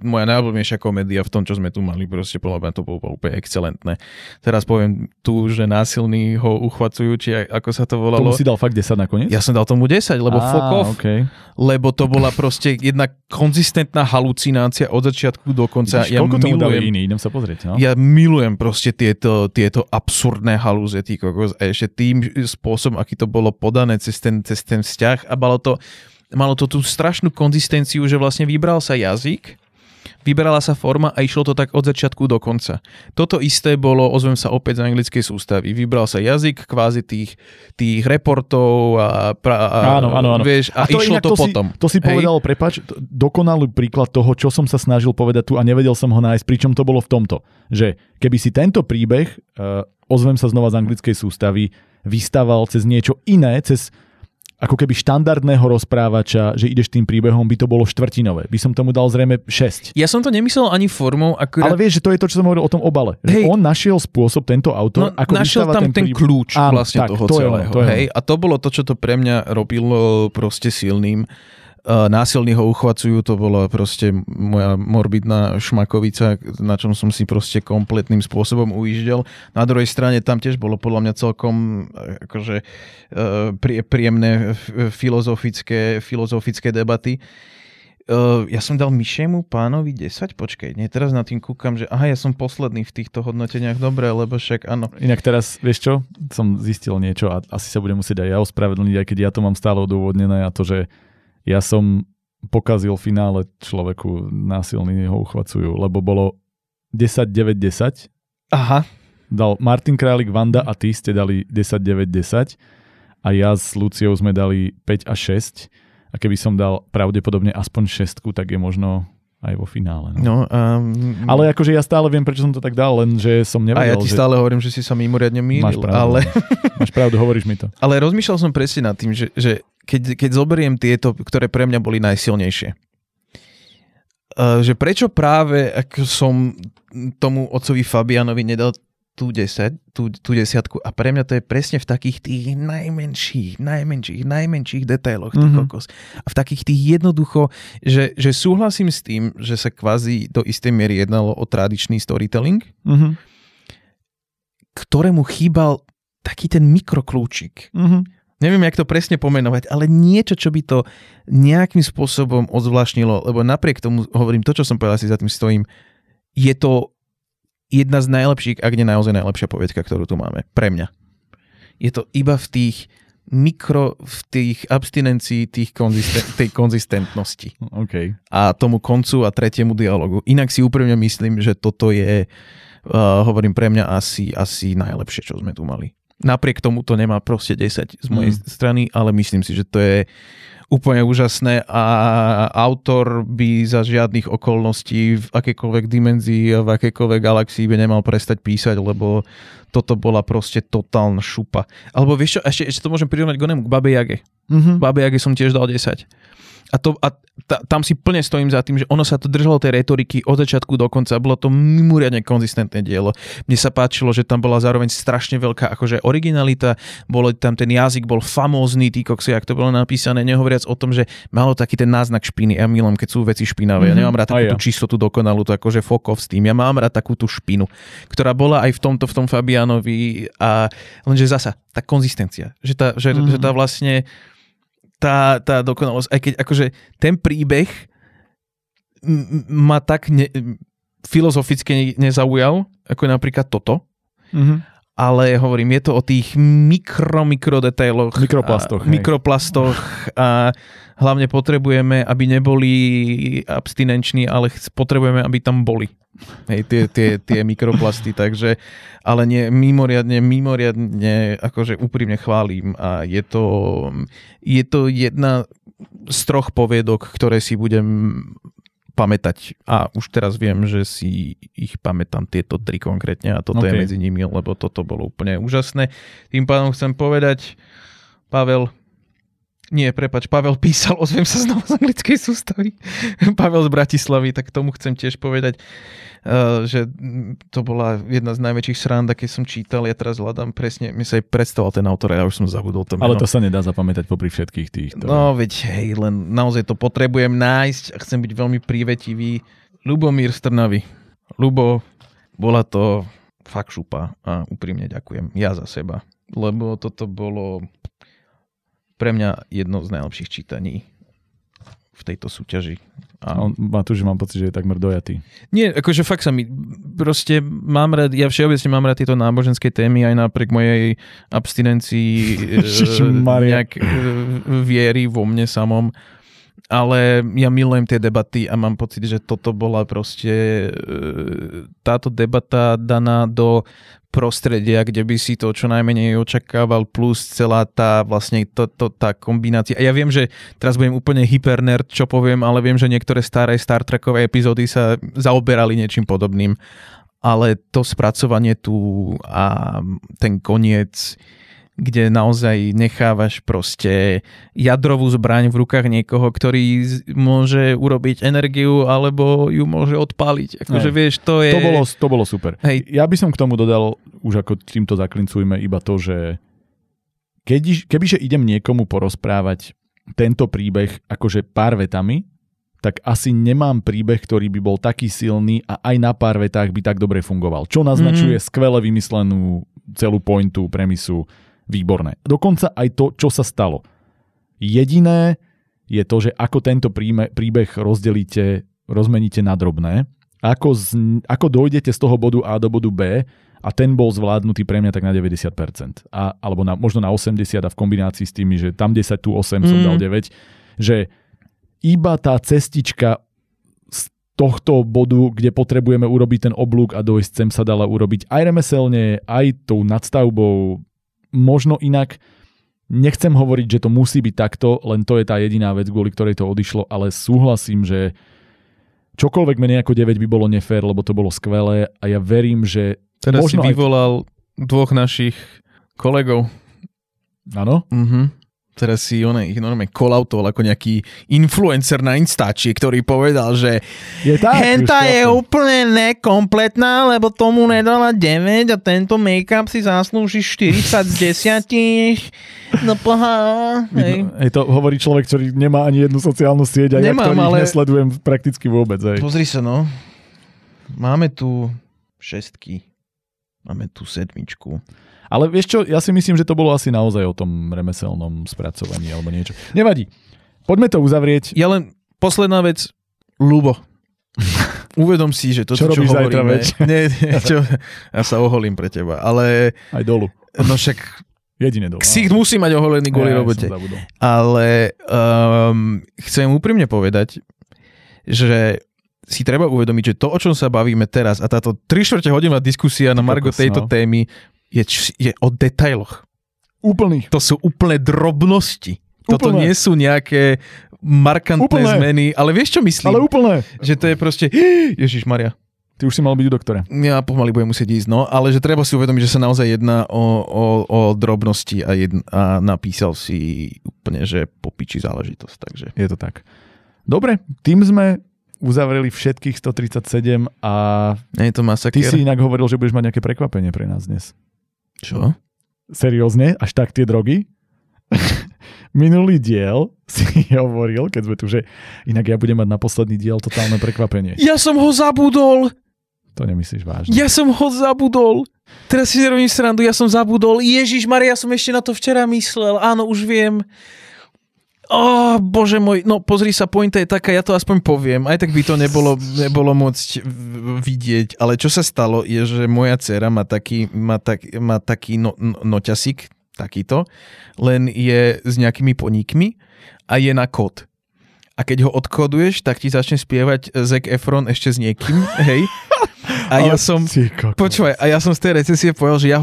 moja najobľúbenejšia komédia v tom, čo sme tu mali. Proste to bolo úplne excelentné. Teraz poviem tu, že násilný ho uchvacujú, či ako sa to volalo. Tomu si dal fakt 10 nakoniec? Ja som dal tomu 10, lebo fokov. Okay. Lebo to bola proste jedna konzistentná halucinácia od začiatku do konca. Vidíš, ja koľko tomu dali iný? Idem sa pozrieť. No? Ja milujem proste tieto absurdné halúze, tí kokos. A ešte tým spôsobom, aký to bolo podané cez ten vzťah a malo to tú strašnú konzistenciu, že vlastne vybral sa jazyk, vyberala sa forma a išlo to tak od začiatku do konca. Toto isté bolo, ozvem sa opäť z anglickej sústavy, vybral sa jazyk kvázi tých reportov áno. Vieš, a išlo to potom. To si povedal, prepáč, dokonalý príklad toho, čo som sa snažil povedať tu a nevedel som ho nájsť, pričom to bolo v tomto, že keby si tento príbeh ozvem sa znova z anglickej sústavy, vystával cez niečo iné, cez ako keby štandardného rozprávača, že ideš tým príbehom, by to bolo štvrtinové. By som tomu dal zrejme 6. Ja som to nemyslel ani formou. Ale vieš, že to je to, čo som hovoril o tom obale. Hej, on našiel spôsob, tento autor, ako našiel tam ten kľúč vlastne toho celého. Hej, a to bolo to, čo to pre mňa robilo proste silným. Násilne ho uchvacujú, to bola proste moja morbidná šmakovica, na čom som si proste kompletným spôsobom ujíždel. Na druhej strane tam tiež bolo podľa mňa celkom akože príjemné filozofické debaty. Ja som dal Mišemu pánovi 10, počkej, nie, teraz na tým kúkam, že ja som posledný v týchto hodnoteniach, dobre, lebo však áno. Inak teraz, vieš čo, som zistil niečo a asi sa budem musieť aj ja ospravedlniť, aj keď ja to mám stále odôvodnené a to, že ja som pokazil finále človeku, násilne ho uchvacujú, lebo bolo 10-9-10. Aha. Dal Martin Králik, Vanda a ty ste dali 10-9-10 a ja s Luciou sme dali 5 a 6 a keby som dal pravdepodobne aspoň 6, tak je možno aj vo finále. Ale akože ja stále viem, prečo som to tak dal, len že som nevedel. A ja ti stále hovorím, že si sa mimoriadne mýlil. Máš pravdu, hovoríš mi to. Ale rozmýšľal som presne nad tým, že keď zoberiem tieto, ktoré pre mňa boli najsilnejšie, že prečo práve ako som tomu otcovi Fabiánovi nedal tú desiatku a pre mňa to je presne v takých tých najmenších detailoch kokos. A v takých tých jednoducho, že súhlasím s tým, že sa kvázi do istej miery jednalo o tradičný storytelling, ktorému chýbal taký ten mikrokľúčik. Neviem, jak to presne pomenovať, ale niečo, čo by to nejakým spôsobom odzvláštnilo, lebo napriek tomu hovorím to, čo som povedal, si za tým stojím, je to jedna z najlepších, ak nie naozaj najlepšia poviedka, ktorú tu máme. Pre mňa. Je to iba v tých v tých abstinencií, tej konzistentnosti. Okay. A tomu koncu a tretiemu dialogu. Inak si úprimne myslím, že toto je hovorím, pre mňa asi najlepšie, čo sme tu mali. Napriek tomu to nemá proste 10 z mojej strany, ale myslím si, že to je úplne úžasné a autor by za žiadnych okolností v akékoľvek dimenzii a v akékoľvek galaxii by nemal prestať písať, lebo toto bola proste totálna šupa. Alebo vieš čo, ešte to môžem prirovnať k onemu, k Babe Jage. Babe Jage som tiež dal 10. Tam si plne stojím za tým, že ono sa to držalo tej retoriky od začiatku do konca. Bolo to mimoriadne konzistentné dielo. Mne sa páčilo, že tam bola zároveň strašne veľká akože originalita. Bolo tam, ten jazyk bol famózny, tí koksy, jak to bolo napísané, nehovoriac o tom, že malo taký ten náznak špiny. Ja milujem, keď sú veci špinavé. Ja nemám rád takú tú čistotu dokonalú, to akože fokov s tým. Ja mám rád takú tú špinu, ktorá bola aj v tom Fabiánovi, a lenže zasa tá konzistencia, že tá vlastne tá dokonalosť, aj keď akože ten príbeh ma tak filozoficky nezaujal, ako napríklad toto, ale hovorím, je to o tých mikrodetailoch, mikroplastoch a hlavne potrebujeme, aby neboli abstinenční, ale potrebujeme, aby tam boli. Hej, tie mikroplasty, takže, ale nie, mimoriadne akože úprimne chválim a je to jedna z troch poviedok, ktoré si budem pamätať a už teraz viem, že si ich pamätám tieto tri konkrétne a toto je medzi nimi, lebo toto bolo úplne úžasné. Tým pádom chcem povedať, Pavel písal, ozviem sa znova z anglickej sústavy. Pavel z Bratislavy, tak tomu chcem tiež povedať, že to bola jedna z najväčších srand, keď som čítal, ja teraz hľadám presne, mi sa aj predstavoval ten autor, ja už som zabudol to meno. Ale to sa nedá zapamätať popri všetkých týchto. No veď hej, len naozaj to potrebujem nájsť a chcem byť veľmi prívetivý. Ľubomír z Trnavy. Ľubo, bola to fakt šupa a úprimne ďakujem ja za seba, lebo toto bolo pre mňa jedno z najlepších čítaní v tejto súťaži. A Matúš, mám pocit, že je takmer dojatý. Nie, akože fakt sa mi proste mám rád, ja všeobecne mám rád tieto náboženské témy aj napriek mojej abstinencii nejak viery vo mne samom. Ale ja milujem tie debaty a mám pocit, že toto bola proste táto debata daná do prostredia, kde by si to čo najmenej očakával, plus celá tá vlastne tá kombinácia. A ja viem, že teraz budem úplne hypernerd, čo poviem, ale viem, že niektoré staré Star Trekové epizódy sa zaoberali niečím podobným. Ale to spracovanie tu a ten koniec, kde naozaj nechávaš proste jadrovú zbraň v rukách niekoho, ktorý môže urobiť energiu, alebo ju môže odpáliť. Akože vieš, to je... To bolo super. Hej. Ja by som k tomu dodal, už ako týmto zaklincujme, iba to, že kebyže idem niekomu porozprávať tento príbeh akože pár vetami, tak asi nemám príbeh, ktorý by bol taký silný a aj na pár vetách by tak dobre fungoval. Čo naznačuje skvele vymyslenú celú pointu, premisu. Výborné. Dokonca aj to, čo sa stalo. Jediné je to, že ako tento príbeh rozdelíte, rozmeníte na drobné, ako dojdete z toho bodu A do bodu B a ten bol zvládnutý pre mňa tak na 90%. Alebo možno na 80% a v kombinácii s tými, že tam 10, tu 8 som dal 9, že iba tá cestička tohto bodu, kde potrebujeme urobiť ten oblúk a dojsť sem, sa dala urobiť aj remeselne, aj tou nadstavbou, možno inak. Nechcem hovoriť, že to musí byť takto, len to je tá jediná vec, kvôli ktorej to odišlo, ale súhlasím, že čokoľvek menej ako 9 by bolo nefér, lebo to bolo skvelé a ja verím, že... Teraz si vyvolal dvoch našich kolegov. Áno? Teraz si ich normálne kolautoval ako nejaký influencer na Instači, ktorý povedal, že henta je úplne nekompletná, lebo tomu nedala 9 a tento make-up si zaslúži 40 z 10. No pohá. To hovorí človek, ktorý nemá ani jednu sociálnu sieť a ja nesledujem prakticky vôbec. Hej. Pozri sa, no. Máme tu šestky. Máme tu sedmičku. Ale vieš čo, ja si myslím, že to bolo asi naozaj o tom remeselnom spracovaní alebo niečo. Nevadí. Poďme to uzavrieť. Ja len posledná vec. Ľubo. Uvedom si, že to, čo hovoríme... Čo robíš zajtra? Ja sa oholím pre teba, ale... Aj dolu. No však... Jedine dolu. Ksicht musí mať oholený kvôli robote. Ale chcem úprimne povedať, že si treba uvedomiť, že to, o čom sa bavíme teraz a táto 3/4 hodinová diskusia na margo tejto témy je o detailoch. Úplných. To sú úplné drobnosti. Toto nie sú nejaké markantné zmeny, ale vieš, čo myslím? Ale úplné. Že to je proste, Ježišmaria. Ty už si mal byť u doktora. Ja pomaly budem musieť ísť, no, ale že treba si uvedomiť, že sa naozaj jedná o drobnosti a napísal si úplne, že popiči záležitosť. Takže. Je to tak. Dobre, tým sme uzavreli všetkých 137 a je to masakér. Ty si inak hovoril, že budeš mať nejaké prekvapenie pre nás dnes. Čo? Seriózne? Až tak tie drogy? Minulý diel si hovoril, keď sme tu, že inak ja budem mať na posledný diel totálne prekvapenie. Ja som ho zabudol! To nemyslíš vážne. Ja som ho zabudol! Teraz si nerobím srandu, ja som zabudol. Ježišmaria, ja som ešte na to včera myslel. Áno, už viem. Oh, bože môj, no pozri sa, pointa je taká, ja to aspoň poviem, aj tak by to nebolo môcť vidieť, ale čo sa stalo je, že moja dcéra má taký noťasík, takýto, len je s nejakými poníkmi a je na kód. A keď ho odkoduješ, tak ti začne spievať Zac Efron ešte s niekým, hej. A ja som z tej recesie povedal, že ja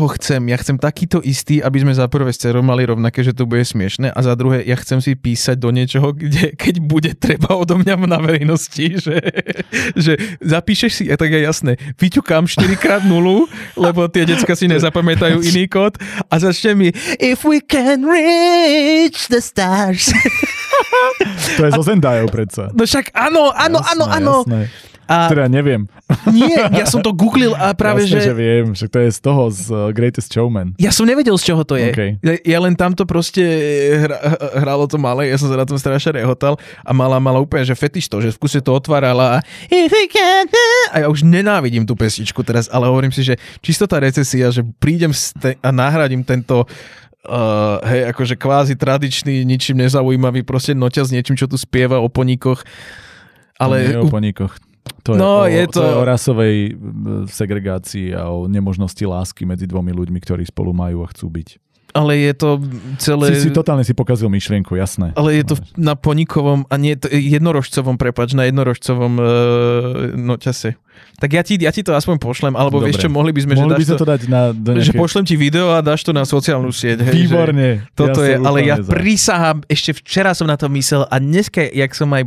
chcem takýto istý, aby sme za prvé s dcerou mali rovnaké, že to bude smiešné a za druhé, ja chcem si písať do niečoho, kde, keď bude treba odo mňa na verejnosti, že zapíšeš si, tak je jasné, vyťukám 4x0, lebo tie decka si nezapamätajú iný kód a začne mi If we can reach the stars. To je zo Zendajou predsa. No však áno. Teda neviem. Nie, ja som to googlil a práve, Jasne, že viem, že to je z toho, z Greatest Showman. Ja som nevedel, z čoho to je. Okay. Ja len tamto proste hralo to malé, ja som sa na tom strašne rehotal a mala úplne, že fetiš to, že v kuse to otvárala a ja už nenávidím tú pesničku teraz, ale hovorím si, že čisto tá recesia, že prídem a nahradím tento hej, akože kvázi tradičný, ničím nezaujímavý, proste noťa s niečím, čo tu spieva o poníkoch. Ale o poníkoch. To je o rasovej segregácii a o nemožnosti lásky medzi dvomi ľuďmi, ktorí spolu majú a chcú byť. Ale je to celé... Si totálne si pokazil myšlienku, jasné. Ale je to na ponikovom, a nie jednorožcovom, prepáč, na jednorožcovom noťase. Tak ja ti to aspoň pošlem, alebo dobre. Vieš čo, mohli by sme to dať na... Že pošlem ti video a dáš to na sociálnu sieť. Hej, výborne. Toto ja je, ale ja prísahám, ešte včera som na to myslel a dneska, jak som aj...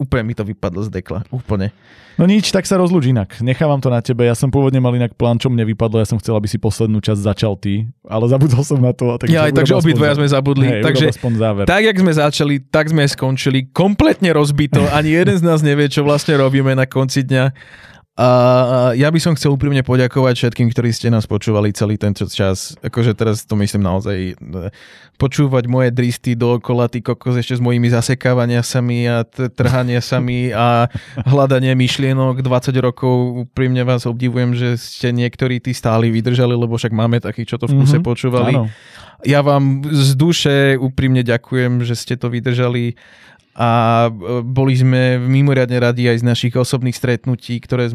úplne mi to vypadlo z dekla, úplne. No nič, tak sa rozľúč inak. Nechávam to na tebe. Ja som pôvodne mal inak plán, čo mne vypadlo. Ja som chcel, aby si poslednú časť začal ty, ale zabudol som na to. Takže obidvaja sme zabudli. Hej, takže tak, jak sme začali, tak sme skončili. Kompletne rozbito. Ani jeden z nás nevie, čo vlastne robíme na konci dňa. A ja by som chcel úprimne poďakovať všetkým, ktorí ste nás počúvali celý tento čas. Akože teraz to myslím naozaj počúvať moje dristy dookola, ty kokos ešte s mojimi zasekávaniami a trhaniami a hľadanie myšlienok 20 rokov. Úprimne vás obdivujem, že ste niektorí tí stáli vydržali, lebo však máme takých, čo to v kuse počúvali. Áno. Ja vám z duše úprimne ďakujem, že ste to vydržali. A boli sme mimoriadne radi aj z našich osobných stretnutí, ktoré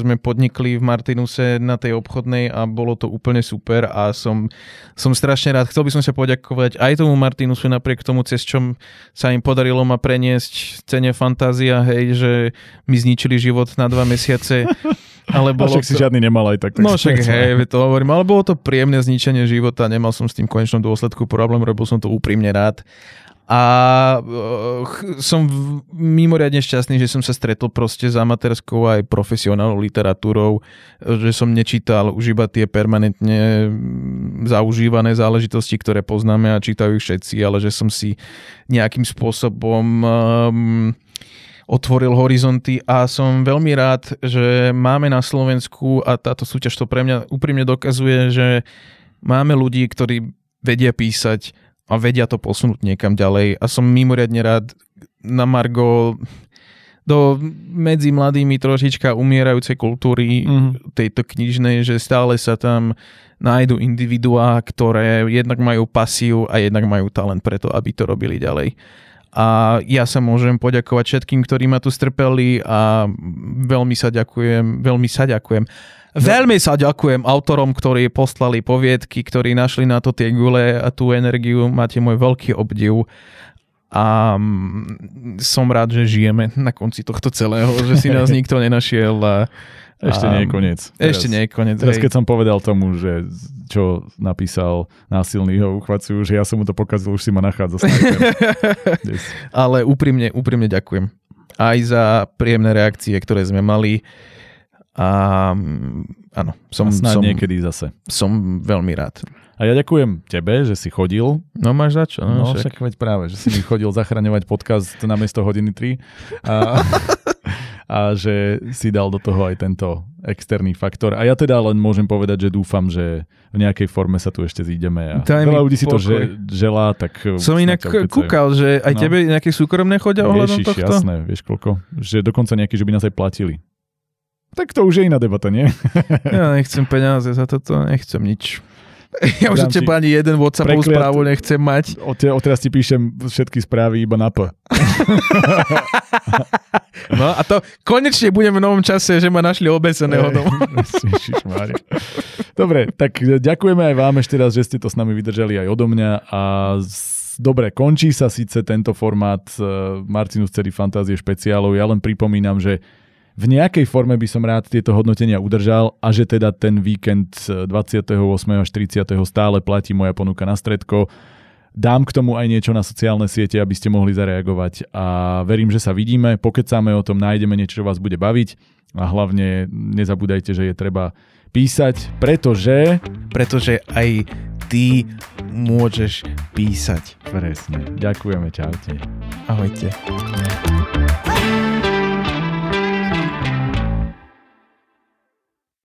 sme podnikli v Martinuse na tej obchodnej a bolo to úplne super a som strašne rád. Chcel by som sa poďakovať aj tomu Martinusu napriek tomu, cez čom sa im podarilo ma preniesť Cene Fantázia, hej, že mi zničili život na 2 mesiace. Ale bolo však to... si žiadny nemal aj tak. No však hej, to hovorím, ale bolo to príjemné zničenie života, nemal som s tým konečnom dôsledku problém, robil som to úprimne rád. A som mimoriadne šťastný, že som sa stretol proste s amatérskou aj profesionálnou literatúrou, že som nečítal už iba tie permanentne zaužívané záležitosti, ktoré poznáme a čítajú všetci, ale že som si nejakým spôsobom otvoril horizonty a som veľmi rád, že máme na Slovensku a táto súťaž to pre mňa úprimne dokazuje, že máme ľudí, ktorí vedia písať a vedia to posunúť niekam ďalej a som mimoriadne rád na margo do medzi mladými trošička umierajúcej kultúry tejto knižnej, že stále sa tam nájdu individuá, ktoré jednak majú pasiu a jednak majú talent preto, aby to robili ďalej. A ja sa môžem poďakovať všetkým, ktorí ma tu strpeli a veľmi sa ďakujem autorom, ktorí poslali poviedky, ktorí našli na to tie gule a tú energiu, máte môj veľký obdiv A som rád, že žijeme na konci tohto celého, že si nás nikto nenašiel. Ešte nie je koniec. Ešte nie je koniec. Teraz keď som povedal tomu, že čo napísal násilný ho uchvacujú, že ja som mu to pokazil, už si ma nachádza. Yes. Ale úprimne ďakujem. Aj za príjemné reakcie, ktoré sme mali. A áno, som niekedy zase. Som veľmi rád. A ja ďakujem tebe, že si chodil. No máš za čo. No však veď práve, že si mi chodil zachraňovať podcast namiesto hodiny 3. A že si dal do toho aj tento externý faktor. A ja teda len môžem povedať, že dúfam, že v nejakej forme sa tu ešte zídeme. A veľa ľudí si to želá, tak... Som inak kúkal, že aj tebe nejaké súkromné chodia ohľadom tohto? Jasné, vieš koľko. Že dokonca nejaký, že by nás aj platili. Tak to už je iná debata, nie? Ja nechcem peniaze za toto, nechcem nič. Ja už od teba ani jeden WhatsAppovú správu nechcem mať. Odteraz ti píšem všetky správy iba na P. No a to konečne budem v novom čase, že ma našli obeseného doma. Dobre, tak ďakujeme aj vám ešte raz, že ste to s nami vydržali aj odo mňa a dobre, končí sa síce tento formát Martinus Ceny Fantázie špeciálov. Ja len pripomínam, že v nejakej forme by som rád tieto hodnotenia udržal a že teda ten víkend 28. až 30. stále platí moja ponuka na stredko. Dám k tomu aj niečo na sociálne siete, aby ste mohli zareagovať a verím, že sa vidíme, pokecáme o tom, nájdeme niečo, čo vás bude baviť a hlavne nezabúdajte, že je treba písať, pretože aj ty môžeš písať. Presne. Ďakujeme, čaute. Ahojte.